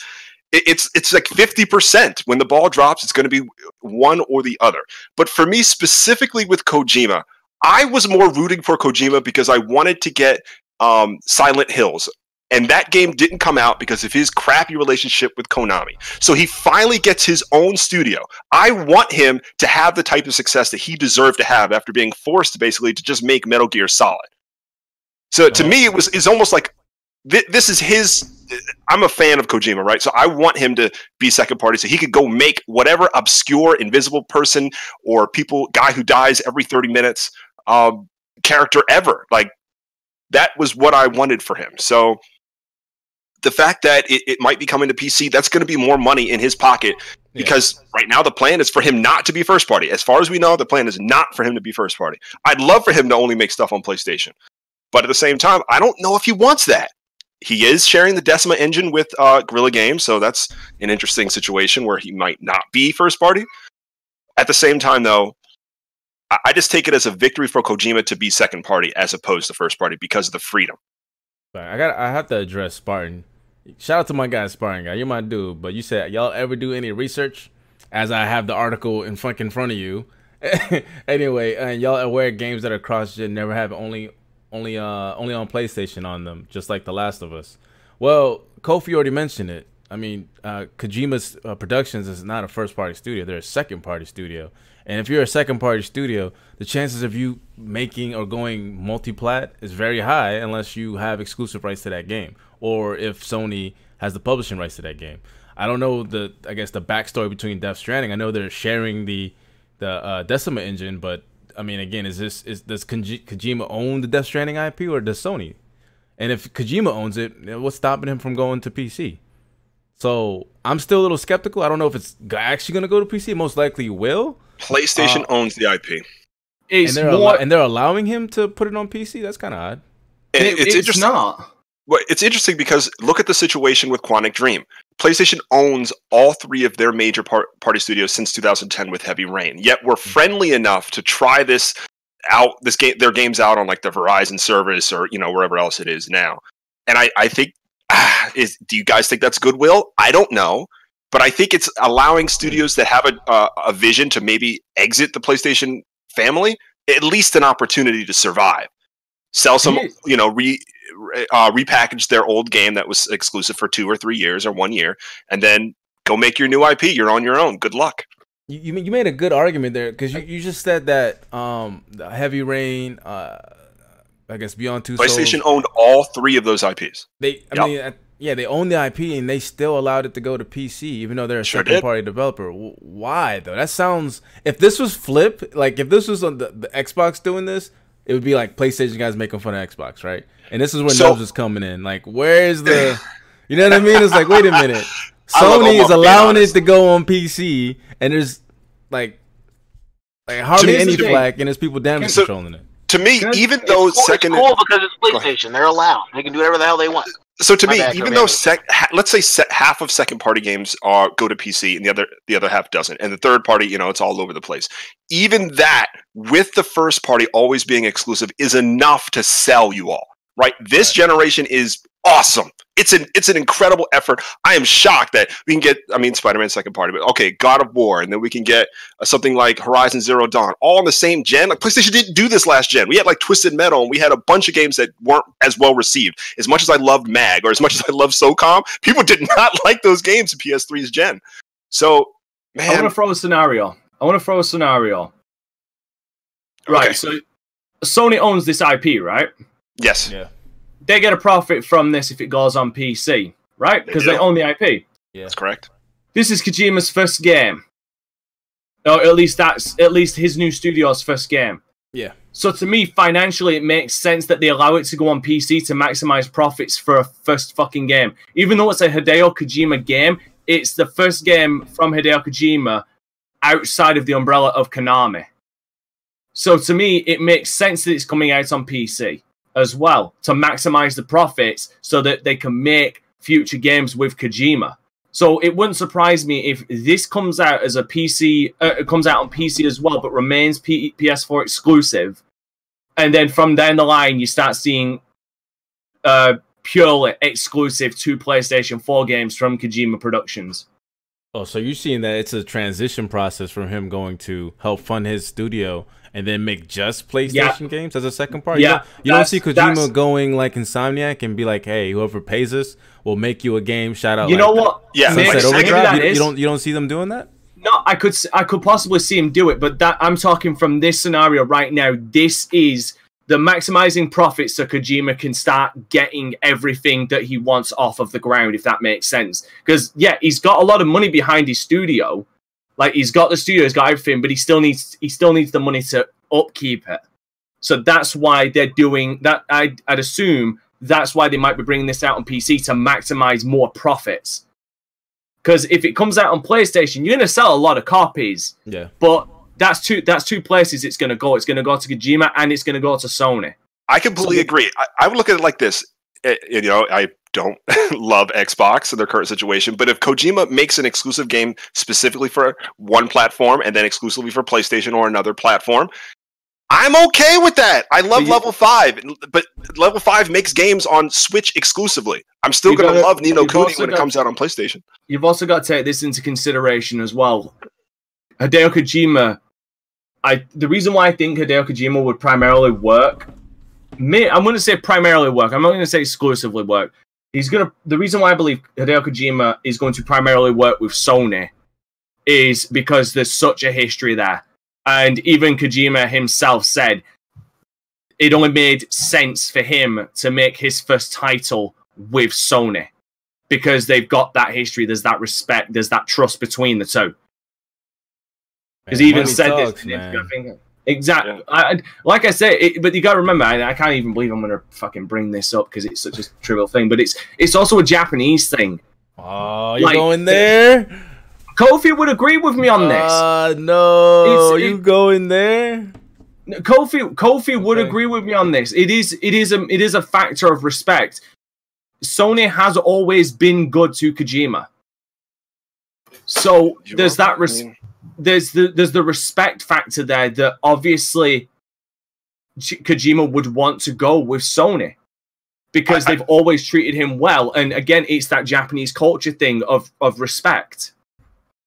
it, it's it's like fifty percent. When the ball drops, it's going to be one or the other. But for me, specifically with Kojima, I was more rooting for Kojima because I wanted to get um, Silent Hills And that game didn't come out because of his crappy relationship with Konami. So he finally gets his own studio. I want him to have the type of success that he deserved to have after being forced, basically, to just make Metal Gear Solid. So to me, it was it's almost like th this is his... I'm a fan of Kojima, right? So I want him to be second party so he could go make whatever obscure, invisible person or people, guy who dies every thirty minutes um, character ever. Like, that was what I wanted for him. So the fact that it, it might be coming to P C, that's going to be more money in his pocket because yeah. right now the plan is for him not to be first party. As far as we know, the plan is not for him to be first party. I'd love for him to only make stuff on PlayStation. But at the same time, I don't know if he wants that. He is sharing the Decima engine with uh, Guerrilla Games, so that's an interesting situation where he might not be first party. At the same time, though, I, I just take it as a victory for Kojima to be second party as opposed to first party because of the freedom. I got. I have to address Spartan. Shout out to my guy Spartan guy. You're my dude. But you said y'all ever do any research? As I have the article in fucking front of you. Anyway, and y'all aware games that are cross-gen never have only. Only, uh, only on PlayStation on them, just like The Last of Us. Well, Kofi already mentioned it. I mean, uh, Kojima's uh, Productions is not a first-party studio; they're a second-party studio. And if you're a second-party studio, the chances of you making or going multi-plat is very high, unless you have exclusive rights to that game, or if Sony has the publishing rights to that game. I don't know the, I guess, the backstory between Death Stranding. I know they're sharing the the uh, Decima engine, but. I mean, again, is this is does Kojima own the Death Stranding I P or does Sony? And if Kojima owns it, what's stopping him from going to P C? So I'm still a little skeptical. I don't know if it's actually going to go to P C. Most likely will. PlayStation uh, owns the I P, and they're, more, and they're allowing him to put it on P C. That's kind of odd. And it, it's, it's interesting. Not. Well, it's interesting because look at the situation with Quantic Dream. PlayStation owns all three of their major par party studios since two thousand ten with Heavy Rain. Yet we're friendly enough to try this out, this game, their games out on like the Verizon service or you know wherever else it is now. And I, I think, ah, is do you guys think that's goodwill? I don't know, but I think it's allowing studios that have a uh, a vision to maybe exit the PlayStation family at least an opportunity to survive, sell some, you know, re. Uh, repackage their old game that was exclusive for two or three years or one year, and then go make your new I P. You're on your own. Good luck. You you made a good argument there because you, you just said that um, Heavy Rain, uh, I guess Beyond Two Souls. PlayStation owned all three of those I Ps. They, I yep. mean, I, yeah, they owned the I P and they still allowed it to go to P C, even though they're a sure second did. party developer. Why though? That sounds. If this was Flip, like if this was on the, the Xbox doing this. It would be like PlayStation guys making fun of Xbox, right? And this is where so, Nubs is coming in. Like, where's the... You know what I mean? It's like, wait a minute. Sony is allowing it to go on P C, and there's, like, like hardly any flack, and there's people damage so, controlling it. To me, even though... It's cool, second it's cool because it's PlayStation. They're allowed. They can do whatever the hell they want. So to My me, bad, even though, sec, ha, let's say set, half of second-party games are, go to P C, and the other, the other half doesn't, and the third-party, you know, it's all over the place. Even that... with the first party always being exclusive is enough to sell you all, right? This generation is awesome. It's an it's an incredible effort. I am shocked that we can get, I mean, Spider-Man second party, but okay, God of War, and then we can get something like Horizon Zero Dawn, all on the same gen. Like PlayStation didn't do this last gen. We had like Twisted Metal, and we had a bunch of games that weren't as well received. As much as I loved MAG, or as much as I loved SOCOM, people did not like those games in P S three's gen. So, man. I want to throw a scenario. I want to throw a scenario. Right, okay. So Sony owns this I P, right? Yes. Yeah. They get a profit from this if it goes on P C, right? Because they, they own the I P. Yeah, that's correct. This is Kojima's first game, or at least that's at least his new studio's first game. Yeah. So to me, financially, it makes sense that they allow it to go on P C to maximize profits for a first fucking game, even though it's a Hideo Kojima game. It's the first game from Hideo Kojima outside of the umbrella of Konami. So to me, it makes sense that it's coming out on P C as well to maximize the profits so that they can make future games with Kojima. So it wouldn't surprise me if this comes out as a P C, uh, it comes out on P C as well, but remains P S four exclusive. And then from down the line, you start seeing uh, purely exclusive to PlayStation four games from Kojima Productions. Oh, so you're seeing that it's a transition process from him going to help fund his studio and then make just PlayStation yeah. games as a second part? Yeah. You don't, you don't see Kojima going like Insomniac and be like, hey, whoever pays us will make you a game. Shout out. You like know what? Yeah. Sunset Overdrive. You, you, don't, you don't see them doing that? No, I could I could possibly see him do it, but that I'm talking from this scenario right now. This is the maximizing profits so Kojima can start getting everything that he wants off of the ground, if that makes sense. Because, yeah, he's got a lot of money behind his studio. Like, he's got the studio, he's got everything, but he still needs he still needs the money to upkeep it. So that's why they're doing that. I'd, I'd assume that's why they might be bringing this out on P C to maximize more profits. Because if it comes out on PlayStation, you're going to sell a lot of copies. Yeah. But that's two that's two places it's going to go. It's going to go to Kojima and it's going to go to Sony. I completely so, agree. I, I would look at it like this. It, you know, I don't love Xbox in their current situation, but if Kojima makes an exclusive game specifically for one platform and then exclusively for PlayStation or another platform, I'm okay with that. I love you, Level five, but Level five makes games on Switch exclusively. I'm still going to love Ni no Kuni when got, it comes out on PlayStation. You've also got to take this into consideration as well. Hideo Kojima, I, the reason why I think Hideo Kojima would primarily work, me, I'm going to say primarily work. I'm not going to say exclusively work. He's going to, the reason why I believe Hideo Kojima is going to primarily work with Sony is because there's such a history there. And even Kojima himself said it only made sense for him to make his first title with Sony because they've got that history, there's that respect, there's that trust between the two. Because he even said talks, this. Exactly. Yeah. I, like I say, it, but you got to remember, I, I can't even believe I'm going to fucking bring this up because it's such a trivial thing, but it's it's also a Japanese thing. Oh, you're like, going there? Kofi would agree with me on this. Uh, no, it's, it, you go in there. Kofi, Kofi would okay. agree with me on this. It is, it is a, it is a factor of respect. Sony has always been good to Kojima, so you there's that. Res there's the there's the respect factor there that obviously Kojima would want to go with Sony because I, I, they've always treated him well. And again, it's that Japanese culture thing of of respect.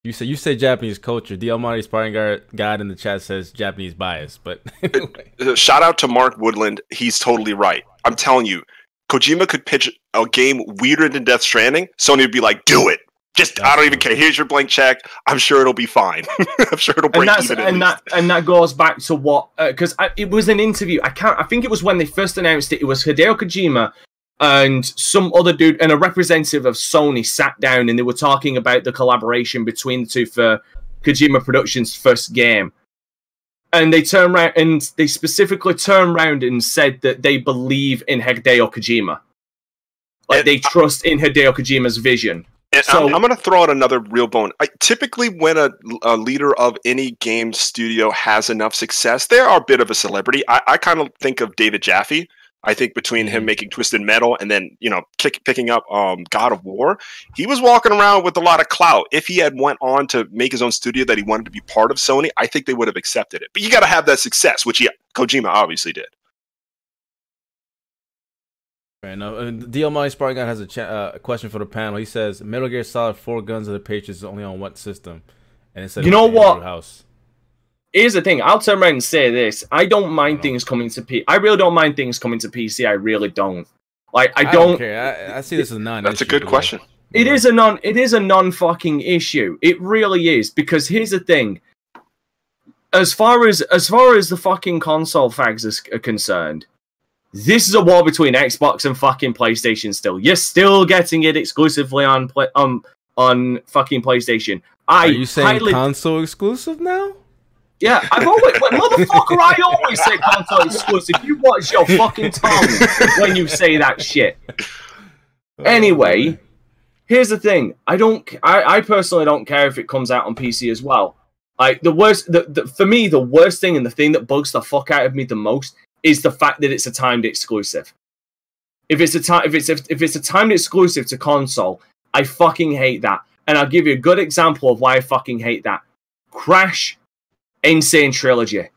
You say you say Japanese culture. The Almighty Sparring God in the chat says Japanese bias, but anyway. Shout out to Mark Woodland. He's totally right. I'm telling you, Kojima could pitch a game weirder than Death Stranding. Sony would be like, "Do it. Just that's I don't true. even care. Here's your blank check. I'm sure it'll be fine. I'm sure it'll break even." And that and that goes back to what because uh, it was an interview. I can't. I think it was when they first announced it. It was Hideo Kojima and some other dude, and a representative of Sony sat down and they were talking about the collaboration between the two for Kojima Productions' first game. And they turned around and they specifically turned around and said that they believe in Hideo Kojima. Like and they trust I, in Hideo Kojima's vision. So, I'm, I'm going to throw out another real bone. I, typically, when a, a leader of any game studio has enough success, they are a bit of a celebrity. I, I kind of think of David Jaffe. I think between him making Twisted Metal and then, you know, kick, picking up um, God of War, he was walking around with a lot of clout. If he had went on to make his own studio that he wanted to be part of Sony, I think they would have accepted it. But you got to have that success, which he, Kojima obviously did. Right now, D L M I Spargon has a, cha uh, a question for the panel. He says, Metal Gear Solid four Guns of the Patriots is only on what system? And it said, you know what? House. Here's the thing. I'll turn around and say this. I don't mind I don't things know. coming to P. I really don't mind things coming to P C. I really don't. Like I don't. I, don't care. I, I see this as a non. That's a good question. It is a non. It is a non fucking issue. It really is, because here's the thing. As far as as far as the fucking console fags is, are concerned, this is a war between Xbox and fucking PlayStation. Still, you're still getting it exclusively on play um on fucking PlayStation. I are you saying console exclusive now? Yeah, I've always, motherfucker, I always say console exclusive. You watch your fucking tongue when you say that shit. Anyway, here's the thing. I don't, I, I personally don't care if it comes out on P C as well. Like the worst, the, the, for me, the worst thing and the thing that bugs the fuck out of me the most is the fact that it's a timed exclusive. If it's a time, if it's if, if it's a timed exclusive to console, I fucking hate that. And I'll give you a good example of why I fucking hate that. Crash. Insane Trilogy.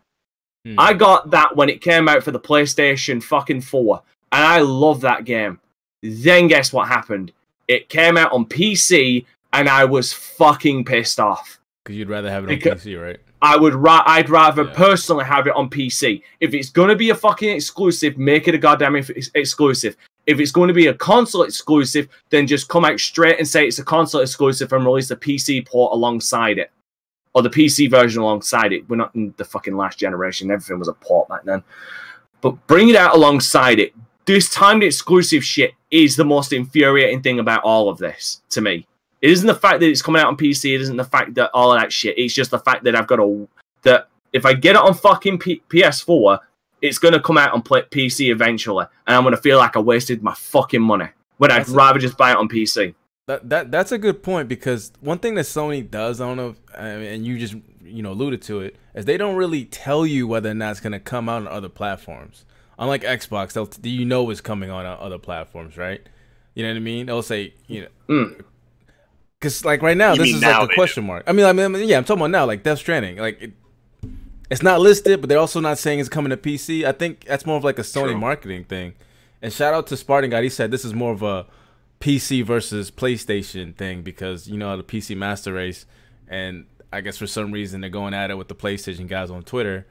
Hmm. I got that when it came out for the PlayStation fucking four, and I love that game. Then guess what happened? It came out on P C, and I was fucking pissed off. Because you'd rather have it on because P C, right? I would ra I'd rather yeah. personally have it on P C. If it's going to be a fucking exclusive, make it a goddamn ex exclusive. If it's going to be a console exclusive, then just come out straight and say it's a console exclusive and release the P C port alongside it. Or the P C version alongside it. We're not in the fucking last generation. Everything was a port back then. But bring it out alongside it. This timed exclusive shit is the most infuriating thing about all of this, to me. It isn't the fact that it's coming out on P C. It isn't the fact that all of that shit. It's just the fact that I've got to... That if I get it on fucking P S four, it's going to come out on P C eventually. And I'm going to feel like I wasted my fucking money. When I'd rather just buy it on P C. That, that that's a good point, because one thing that Sony does, I don't know, if, I mean, and you just you know alluded to it, is they don't really tell you whether or not it's gonna come out on other platforms. Unlike Xbox, they'll do you know it's coming on other platforms, right? You know what I mean? They'll say you know, because mm. like right now, you this is now, like a question mark. I mean, I mean, yeah, I'm talking about now, like Death Stranding, like it, it's not listed, but they're also not saying it's coming to P C. I think that's more of like a Sony True. marketing thing. And shout out to Spartan God, he said this is more of a P C versus PlayStation thing, because you know the P C master race, and I guess for some reason they're going at it with the PlayStation guys on Twitter.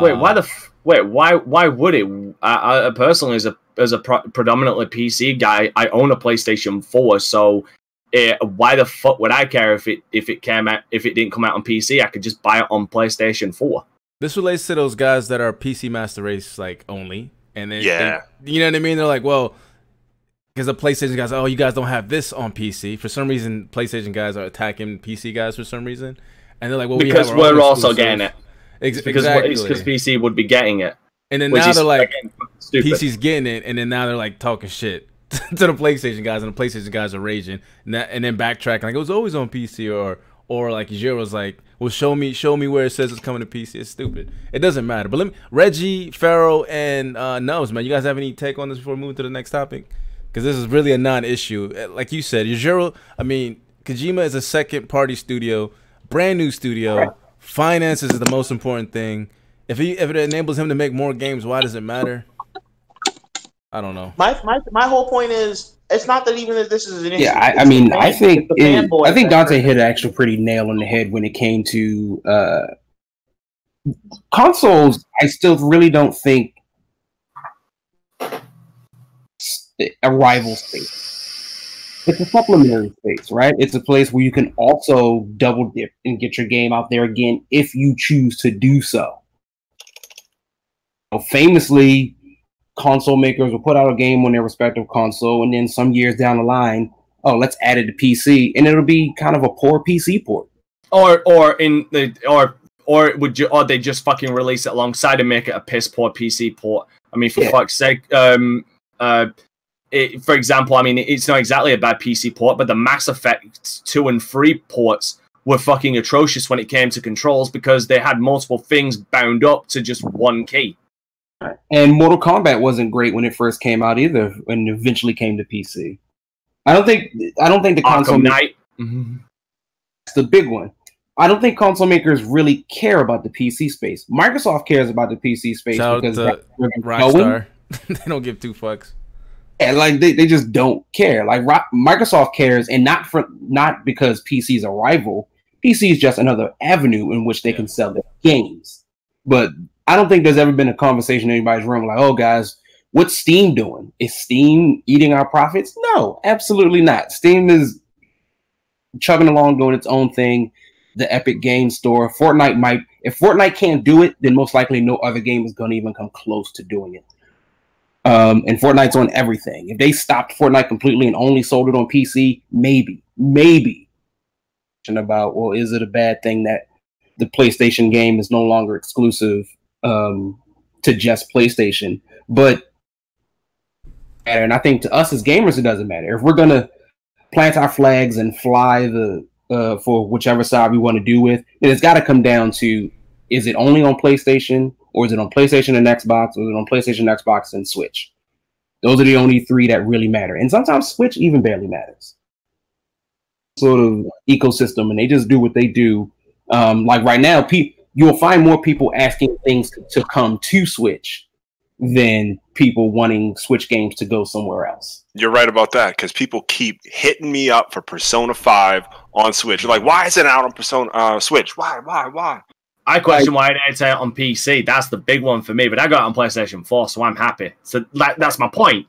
Wait, um, why the f wait? Why why would it? I, I personally, as a as a pro predominantly P C guy, I own a PlayStation four, so it, why the fuck would I care if it if it came out if it didn't come out on P C? I could just buy it on PlayStation four. This relates to those guys that are P C master race like only, and then yeah, they, you know what I mean. They're like, well. Because the PlayStation guys, oh, you guys don't have this on P C. For some reason, PlayStation guys are attacking P C guys for some reason, and they're like, "Well, because we have we're also getting it." Ex it's because exactly. Because P C would be getting it, and then now they're like, "P C's getting it," and then now they're like talking shit to the PlayStation guys, and the PlayStation guys are raging, and, that, and then backtracking like it was always on P C, or or like Jiro's like, "Well, show me, show me where it says it's coming to P C." It's stupid. It doesn't matter. But let me, Reggie, Farrell, and uh, Nubs, man, you guys have any take on this before we move to the next topic? Because this is really a non-issue. Like you said, Yujiro, I mean, Kojima is a second-party studio, brand-new studio. Finances is the most important thing. If he if it enables him to make more games, why does it matter? I don't know. My my, my whole point is, it's not that even that this is an issue. Yeah, I, I mean, I think it, I think Dante hit an actual pretty nail on the head when it came to uh, consoles. I still really don't think a rival space. It's a supplementary space, right? It's a place where you can also double dip and get your game out there again if you choose to do so. Well, famously, console makers will put out a game on their respective console, and then some years down the line, oh, let's add it to P C, and it'll be kind of a poor P C port. Or, or in the, or, or would you, or they just fucking release it alongside and make it a piss poor P C port? I mean, for yeah. fuck's sake, um, uh. It, for example, I mean, it's not exactly a bad P C port, but the Mass Effect two and three ports were fucking atrocious when it came to controls, because they had multiple things bound up to just one key. And Mortal Kombat wasn't great when it first came out either, and eventually came to P C. I don't think I don't think the console Knight. Mm-hmm. That's the big one. I don't think console makers really care about the P C space. Microsoft cares about the P C space Shout because that's where they're Rockstar. Going. They don't give two fucks. Yeah, like they, they just don't care. Like Rock, Microsoft cares, and not for not because P C is a rival. P C is just another avenue in which they yeah. can sell their games. But I don't think there's ever been a conversation in anybody's room like, "Oh, guys, what's Steam doing? Is Steam eating our profits?" No, absolutely not. Steam is chugging along, doing its own thing. The Epic Games Store, Fortnite might. If Fortnite can't do it, then most likely no other game is going to even come close to doing it. Um, and Fortnite's on everything. If they stopped Fortnite completely and only sold it on P C, maybe, maybe. About, well, is it a bad thing that the PlayStation game is no longer exclusive um, to just PlayStation? But, and I think to us as gamers, it doesn't matter. If we're going to plant our flags and fly the uh, for whichever side we want to do with, then it's got to come down to, is it only on PlayStation? Or is it on PlayStation and Xbox? Or is it on PlayStation, Xbox, and Switch? Those are the only three that really matter. And sometimes Switch even barely matters. Sort of ecosystem, and they just do what they do. Um, like right now, pe you'll find more people asking things to come to Switch than people wanting Switch games to go somewhere else. You're right about that, because people keep hitting me up for Persona five on Switch. You're like, why is it out on Persona uh, Switch? Why, why, why? I question why it's out on P C. That's the big one for me, but I got it on PlayStation four, so I'm happy. So that, that's my point.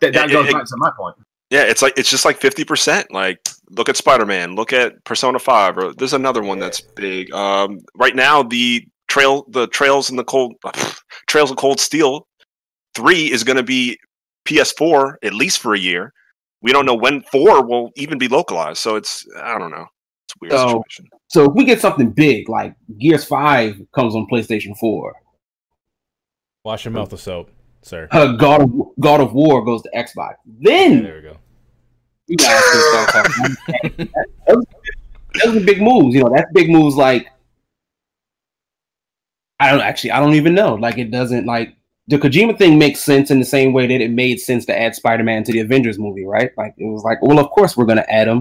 That, that it, goes it, back it, to my point. Yeah, it's like it's just like fifty percent. Like, look at Spider-Man, look at Persona five, or there's another one that's big. Um, right now, the trail, the Trails in the Cold, Trails of Cold Steel three is going to be P S four at least for a year. We don't know when four will even be localized, so it's I don't know. It's a weird so, situation. So if we get something big like Gears five comes on PlayStation four, wash your mouth with soap, sir. Uh, God of God of War goes to Xbox. Then yeah, there we go. You guys that, those, those are big moves. You know, that's big moves. Like I don't actually. I don't even know. Like it doesn't like. The Kojima thing makes sense in the same way that it made sense to add Spider-Man to the Avengers movie, right? Like, it was like, well, of course we're going to add him.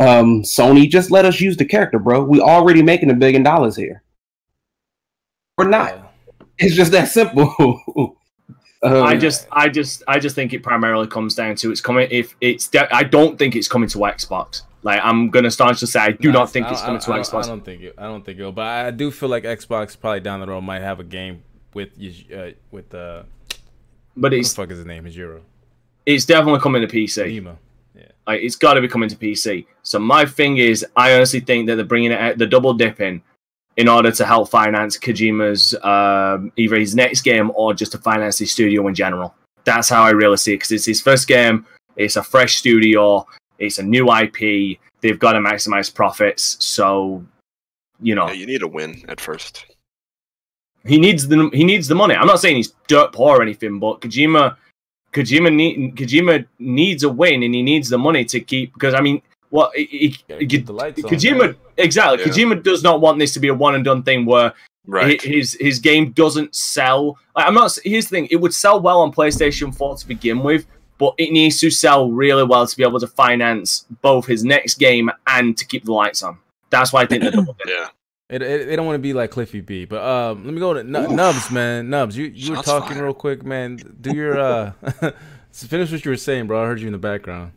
Um, Sony, just let us use the character, bro. We already making a billion dollars here. We're not. It's just that simple. um, I just, I just, I just think it primarily comes down to it's coming. If it's, de- I don't think it's coming to Xbox. Like, I'm going to start to say, I do no, not think it's coming to I Xbox. Don't, I don't think it. I don't think it will. But I do feel like Xbox probably down the road might have a game. With uh, with the, uh, but it's what the fuck is his name? Hijiro. It's definitely coming to P C. Kojima. Yeah, like, it's got to be coming to P C. So my thing is, I honestly think that they're bringing it out, the double dipping, in order to help finance Kojima's um, either his next game or just to finance his studio in general. That's how I really see it, because it's his first game. It's a fresh studio. It's a new I P. They've got to maximize profits. So, you know, yeah, you need a win at first. He needs the he needs the money. I'm not saying he's dirt poor or anything, but Kojima, Kojima, need, Kojima needs a win, and he needs the money to keep. Because I mean, what well, Kojima on, exactly? Yeah. Kojima does not want this to be a one and done thing where right. his his game doesn't sell. Like, I'm not. Here's the thing: it would sell well on PlayStation four to begin with, but it needs to sell really well to be able to finance both his next game and to keep the lights on. That's why I think they're double dipping. Yeah. It, it, they don't want to be like Cliffy B, but um, let me go to N- Nubs, man. Nubs, you, you were talking real quick, man. Do your uh, finish what you were saying, bro. I heard you in the background.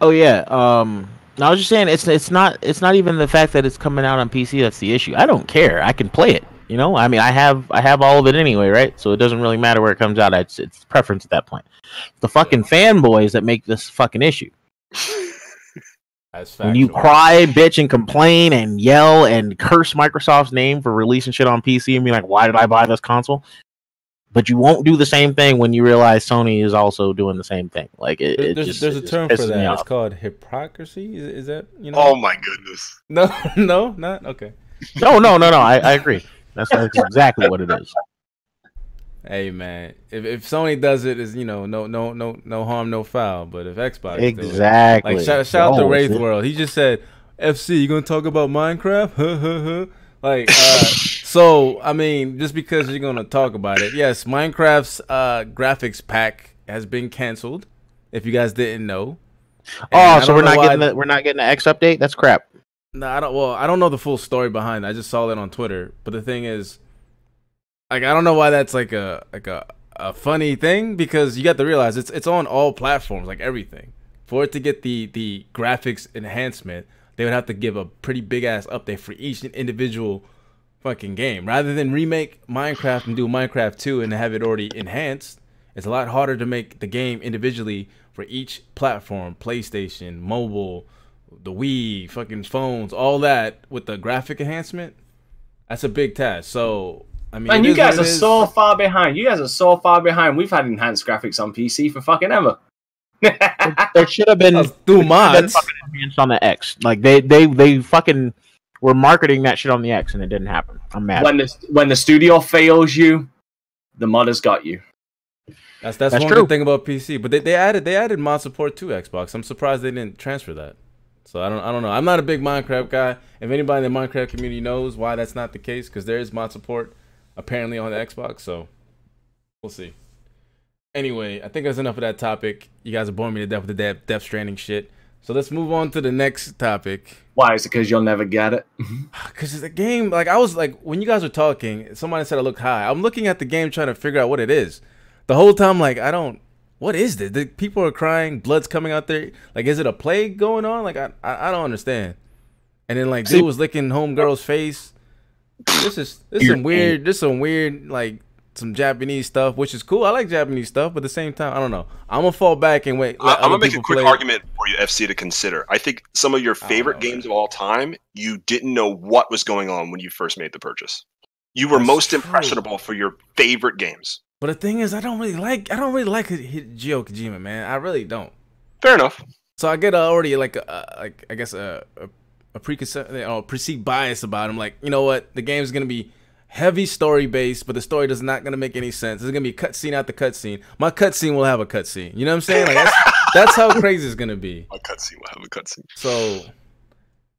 Oh yeah. Um, I was just saying it's it's not it's not even the fact that it's coming out on P C that's the issue. I don't care. I can play it. You know, I mean, I have I have all of it anyway, right? So it doesn't really matter where it comes out. It's it's preference at that point. The fucking fanboys that make this fucking issue. When you cry, bitch, and complain and yell and curse Microsoft's name for releasing shit on P C and be like, why did I buy this console? But you won't do the same thing when you realize Sony is also doing the same thing. Like it, it there's, just, there's it a term for that. It's called hypocrisy. Is, is that you know? Oh my goodness! No, no, not okay. No, no, no, no. I, I agree. That's, that's exactly what it is. Hey man, if if Sony does it, is you know no no no no harm no foul. But if Xbox exactly does it, like shout, shout out to Wraith World, he just said, "F C, you gonna talk about Minecraft?" Like uh, so, I mean, just because you're gonna talk about it, yes, Minecraft's uh, graphics pack has been canceled. If you guys didn't know, and oh, so we're not getting the, we're not getting the X update. That's crap. No, I don't. Well, I don't know the full story behind it. I just saw that on Twitter. But the thing is. Like I don't know why that's like a like a, a funny thing, because you got to realize it's it's on all platforms, like everything. For it to get the, the graphics enhancement, they would have to give a pretty big ass update for each individual fucking game. Rather than remake Minecraft and do Minecraft two and have it already enhanced, it's a lot harder to make the game individually for each platform, PlayStation, mobile, the Wii, fucking phones, all that with the graphic enhancement. That's a big task. So I mean, man, you guys are so far behind. You guys are so far behind. We've had enhanced graphics on P C for fucking ever. There should have been through mods on the X. Like they, they, they fucking were marketing that shit on the X, and it didn't happen. I'm mad. When the when the studio fails you, the modders got you. That's that's, that's one true. Good thing about P C. But they, they added they added mod support to Xbox. I'm surprised they didn't transfer that. So I don't I don't know. I'm not a big Minecraft guy. If anybody in the Minecraft community knows why that's not the case, because there is mod support. Apparently on the Xbox, so we'll see. Anyway, I think that's enough of that topic. You guys are boring me to death with the Death Stranding shit. So let's move on to the next topic. Why? Is it because you'll never get it? Because it's a game. Like, I was like, when you guys were talking, somebody said I look high. I'm looking at the game trying to figure out what it is. The whole time, like, I don't. What is this? The people are crying. Blood's coming out there. Like, is it a plague going on? Like, I I, I don't understand. And then, like, See, dude was licking homegirl's face. This is this some weird. This some weird like. Some Japanese stuff, which is cool. I like Japanese stuff, but at the same time, I don't know. I'm gonna fall back and wait. I'm gonna make a quick play. argument for you, F C, to consider. I think some of your favorite know, games man. of all time, you didn't know what was going on when you first made the purchase. You were That's most true. impressionable for your favorite games. But the thing is, I don't really like. I don't really like Hideo Kojima, man. I really don't. Fair enough. So I get already like, a, like I guess a a, a preconceived or perceived bias about him. Like, you know what, the game's gonna be heavy story based, but the story does not gonna make any sense. It's gonna be cutscene after cutscene. My cutscene will have a cutscene. You know what I'm saying? Like that's, that's how crazy it's gonna be. My cutscene will have a cutscene. So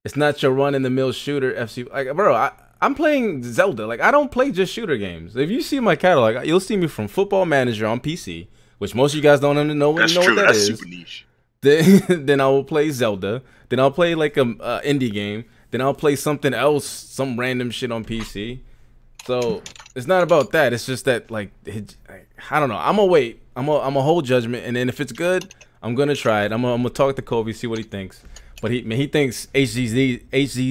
it's not your run in the mill shooter F C. Like, bro, I, I'm playing Zelda. Like, I don't play just shooter games. If you see my catalog, you'll see me from Football Manager on P C, which most of you guys don't know. That's know true. What that that's is. Super niche. Then, then I will play Zelda. Then I'll play like a uh, indie game. Then I'll play something else, some random shit on P C. So it's not about that. It's just that, like, I don't know. I'm gonna wait. I'm a I'm a hold judgment, and then if it's good, I'm gonna try it. I'm a, I'm gonna talk to Kobe, see what he thinks. But he man, he thinks H Z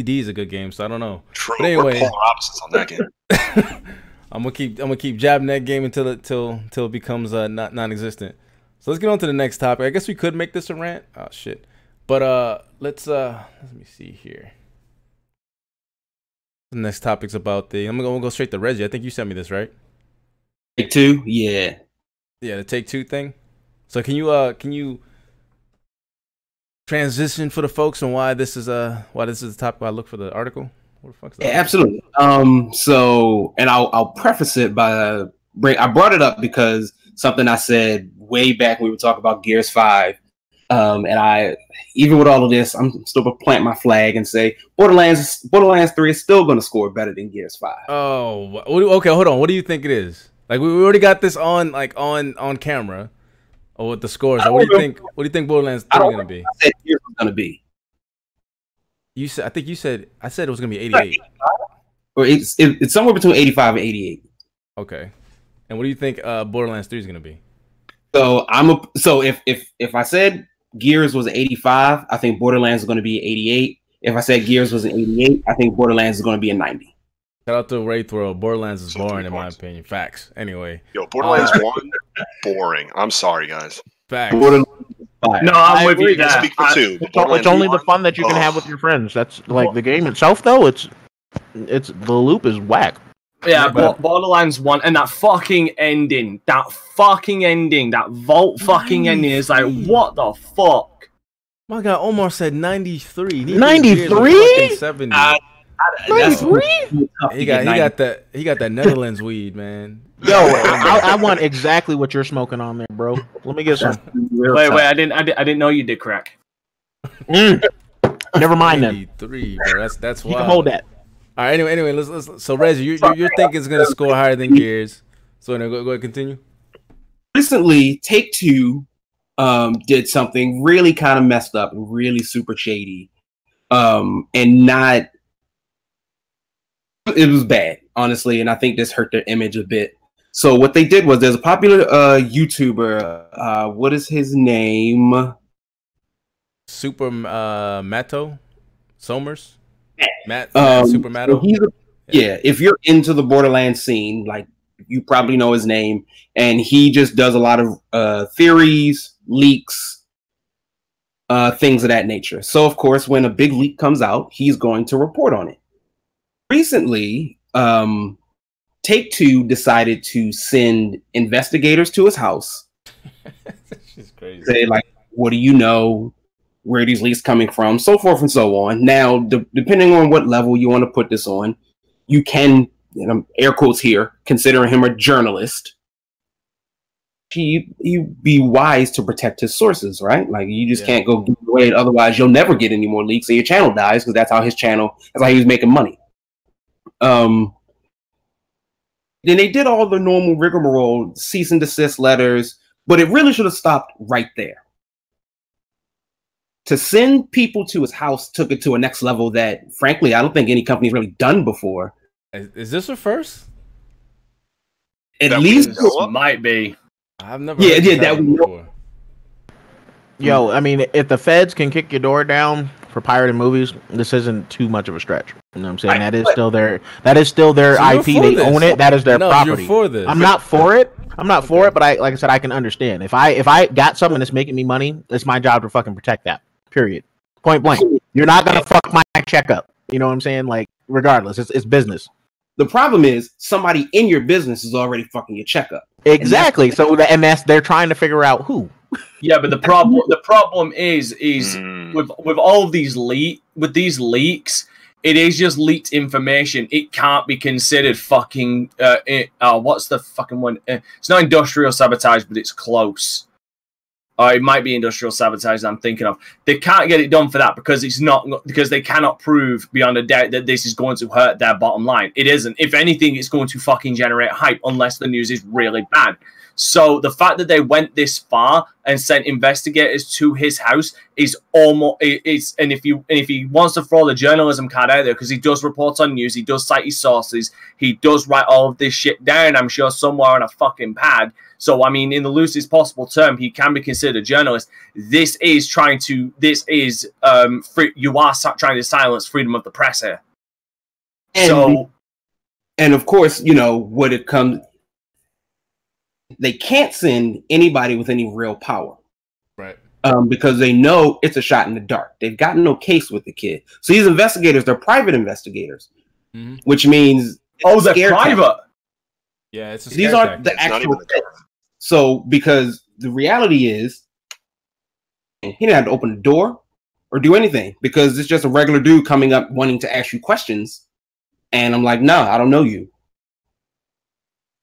D is a good game, so I don't know. True. But anyway, we're polar opposites on that game. I'm gonna keep I'm gonna keep jabbing that game until it till till it becomes uh, not non-existent. So let's get on to the next topic. I guess we could make this a rant. Oh shit. But uh, let's uh, let me see here. The next topic's about the. I'm gonna, I'm gonna go straight to Reggie. I think you sent me this, right? Take Two, yeah, yeah, the Take Two thing. So can you uh can you transition for the folks on why this is uh why this is the topic? Why I look for the article. What the fuck's that? Yeah, absolutely. Um. So, and I'll I'll preface it by uh, I brought it up because something I said way back when we were talking about Gears five. Um, and I, even with all of this, I'm still gonna plant my flag and say Borderlands, Borderlands three is still gonna score better than Gears five. Oh, okay. Hold on. What do you think it is? Like, we already got this on, like, on on camera, or oh, with the scores. Like, what do you think? What do you think Borderlands three is gonna be? I said Gears was gonna be. You said. I think you said. I said it was gonna be eighty-eight. Or it's it's somewhere between eighty-five and eighty-eight. Okay. And what do you think uh, Borderlands three is gonna be? So I'm a. So if if if I said Gears was eighty-five, I think Borderlands is going to be eighty-eight. If I said Gears was an eighty-eight, I think Borderlands is going to be a ninety. Shout out to Wraithworld. Borderlands is boring in my opinion. Facts. Anyway. Yo, Borderlands uh, one, boring. I'm sorry, guys. Facts. Borderlands. No, I'm with you. That. Speak for I, two, it's, it's only one, the fun that you can oh. have with your friends. That's like the game itself, though. It's it's the loop is whack. Yeah, Borderlands one, and that fucking ending, that fucking ending, that vault fucking ending is like, what the fuck? My God, Omar said ninety-three. ninety-three? seventy. Uh, ninety-three? He got, he got that. He got that Netherlands weed, man. Yo, I, I want exactly what you're smoking on there, bro. Let me get some. Wait, wait, I didn't, I didn't, I didn't know you did crack. Mm. Never mind then. ninety-three, bro. That's that's why. You can hold that. All right. Anyway, anyway, let's let's. So, Reggie, you you, you think it's gonna score higher than Gears? So, go go ahead, continue. Recently, Take Two um, did something really kind of messed up, and really super shady, um, and not. It was bad, honestly, and I think this hurt their image a bit. So, what they did was, there's a popular uh, YouTuber. Uh, what is his name? Super uh, Matto Somers. Matt, Matt um, Super Matto. So he's a, yeah. yeah, if you're into the Borderlands scene, like, you probably know his name, and he just does a lot of uh, theories, leaks, uh, things of that nature. So, of course, when a big leak comes out, he's going to report on it. Recently, um, Take Two decided to send investigators to his house. She's crazy. Say, like, what do you know? Where are these leaks coming from, so forth and so on. Now, de depending on what level you want to put this on, you can, and I'm air quotes here, consider him a journalist. He, he'd be wise to protect his sources, right? Like, you just yeah. can't go give away it. Otherwise, you'll never get any more leaks, so your channel dies, because that's how his channel, that's how he was making money. Um, then they did all the normal rigmarole, cease and desist letters, but it really should have stopped right there. to send people to his house took it to a next level that, frankly, I don't think any company's really done before. Is, is this a first? At that least this might be. I've never. Yeah, heard yeah, that before. before. Yo, I mean, if the feds can kick your door down for pirated movies, this isn't too much of a stretch. You know what I'm saying? I, that is but, still their that is still their so I P. They this. own it. That is their no, property. You're for this. I'm not for it. I'm not okay. for it. But I, like I said, I can understand. If I if I got something that's making me money, it's my job to fucking protect that. Period. Point blank. You're not gonna fuck my check up. You know what I'm saying? Like, regardless, it's it's business. The problem is somebody in your business is already fucking your checkup. Exactly. And so and that's they're trying to figure out who. Yeah, but the problem the problem is is mm. with with all of these leak with these leaks, it is just leaked information. It can't be considered fucking. Uh, it, oh, what's the fucking one? Uh, it's not industrial sabotage, but it's close. Uh, it might be industrial sabotage that I'm thinking of. They can't get it done for that because it's not because they cannot prove beyond a doubt that this is going to hurt their bottom line. It isn't. If anything, it's going to fucking generate hype unless the news is really bad. So the fact that they went this far and sent investigators to his house is almost it's. And if you and if he wants to throw the journalism card out there, because he does report on news, he does cite his sources, he does write all of this shit down. I'm sure somewhere on a fucking pad. So, I mean, in the loosest possible term, he can be considered a journalist. This is trying to, this is, um, free, you are trying to silence freedom of the press here. And, so, and of course, you know, what it comes, they can't send anybody with any real power. Right. Um, because they know it's a shot in the dark. They've got no case with the kid. So these investigators, they're private investigators, mm-hmm. which means. Oh, they're private. Time. Yeah, it's a These aren't the it's actual So, because the reality is, he didn't have to open the door or do anything because it's just a regular dude coming up wanting to ask you questions. And I'm like, no, nah, I don't know you.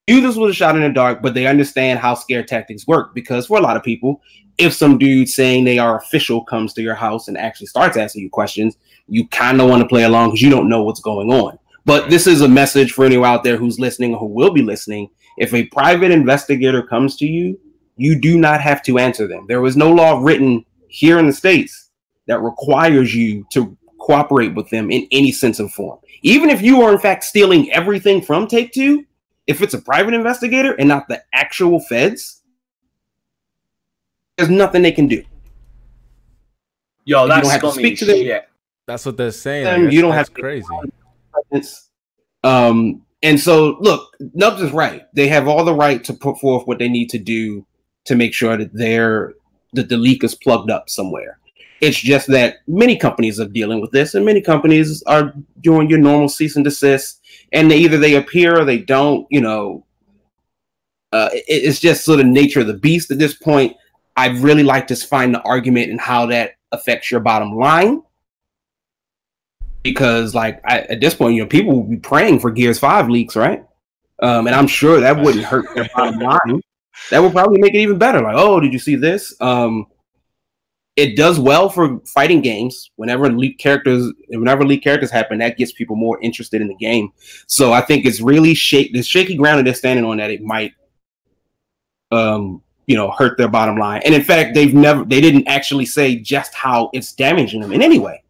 Knew this was a shot in the dark, but they understand how scare tactics work because for a lot of people, if some dude saying they are official comes to your house and actually starts asking you questions, you kind of want to play along because you don't know what's going on. But this is a message for anyone out there who's listening or who will be listening. If a private investigator comes to you, you do not have to answer them. There was no law written here in the States that requires you to cooperate with them in any sense and form. Even if you are, in fact, stealing everything from Take Two, if it's a private investigator and not the actual feds, there's nothing they can do. Yo, and that's you don't have to speak to them. Yeah. That's what they're saying. That's, you don't that's have to crazy. Um, and so, look, Nubs is right. They have all the right to put forth what they need to do to make sure that they're that the leak is plugged up somewhere. It's just that many companies are dealing with this, and many companies are doing your normal cease and desist, and they, either they appear or they don't. You know, uh, it, it's just sort of nature of the beast at this point. I'd really like to find the argument and how that affects your bottom line. Because, like, I, at this point, you know, people will be praying for Gears five leaks, right? Um, and I'm sure that wouldn't hurt their bottom line. That would probably make it even better. Like, oh, did you see this? Um, it does well for fighting games. Whenever leak characters, whenever leak characters happen, that gets people more interested in the game. So I think it's really shake the shaky ground that they're standing on that it might, um, you know, hurt their bottom line. And in fact, they've never they didn't actually say just how it's damaging them in any way.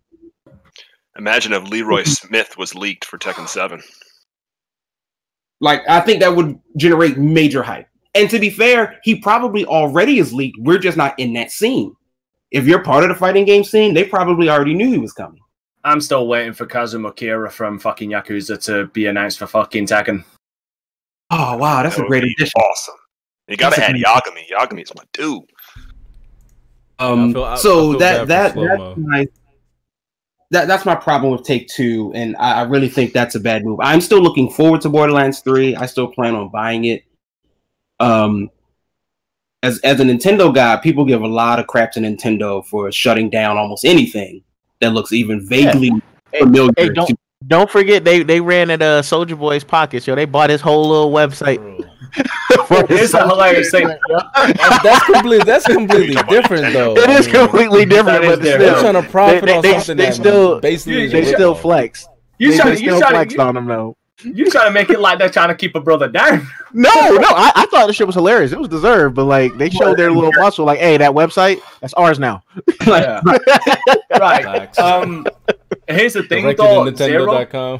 Imagine if Leroy Smith was leaked for Tekken seven. Like, I think that would generate major hype. And to be fair, he probably already is leaked. We're just not in that scene. If you're part of the fighting game scene, they probably already knew he was coming. I'm still waiting for Kazuma Kira from fucking Yakuza to be announced for fucking Tekken. Oh, wow, that's that a great addition. Awesome. You gotta add Yagami. Yagami's my dude. Um, feel, I, so I that, that, that's my... That, that's my problem with Take Two, and I, I really think that's a bad move. I'm still looking forward to Borderlands three. I still plan on buying it. Um, as as a Nintendo guy, people give a lot of crap to Nintendo for shutting down almost anything that looks even vaguely yeah. familiar. Hey, hey, don't, to- don't forget, they, they ran at uh, Soulja Boy's pockets. Yo, they bought his whole little website. It's a hilarious thing. That's completely that's completely different though. It is completely different. But they're trying to profit on something. They still basically they still flex. You they, they still flexed on them though. You trying to make it like they're trying to keep a brother down. No, no, I, I thought this shit was hilarious. It was deserved, but like they showed their little muscle, like, hey, that website, that's ours now. Yeah. Right. Facts. Um here's the thing though. Nintendo dot com.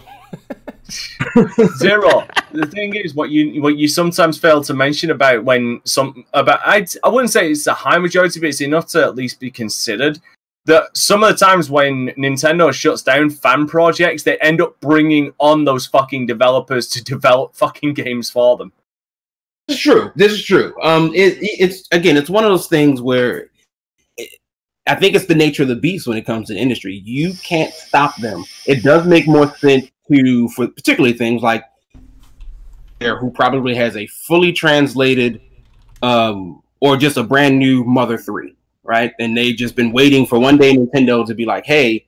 Zero. The thing is, what you what you sometimes fail to mention about when some about I I wouldn't say it's a high majority, but it's enough to at least be considered. That some of the times when Nintendo shuts down fan projects, they end up bringing on those fucking developers to develop fucking games for them. It's true. This is true. Um, it, it's again, it's one of those things where it, I think it's the nature of the beast when it comes to the industry. You can't stop them. It does make more sense to, for particularly things like there, who probably has a fully translated um, or just a brand new Mother three. Right, and they've just been waiting for one day Nintendo to be like, "Hey,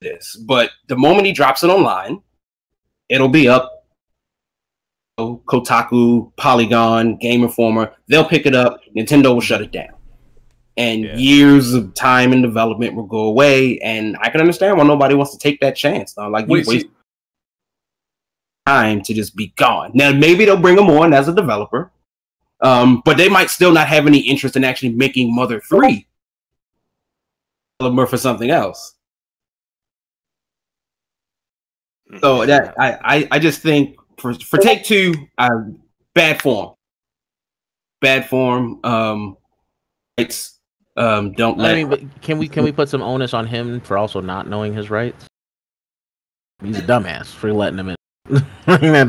this." But the moment he drops it online, it'll be up. Oh, Kotaku, Polygon, Game Informer, they'll pick it up. Nintendo will shut it down, and yeah. years of time and development will go away. And I can understand why nobody wants to take that chance. Though. Like, Wait, you waste time to just be gone. Now, maybe they'll bring them on as a developer. Um, but they might still not have any interest in actually making Mother three for something else. So that I, I, I just think for for Take Two, uh, bad form, bad form. Um, rights um, don't let. I mean, but can we can we put some onus on him for also not knowing his rights? He's a dumbass for letting him in.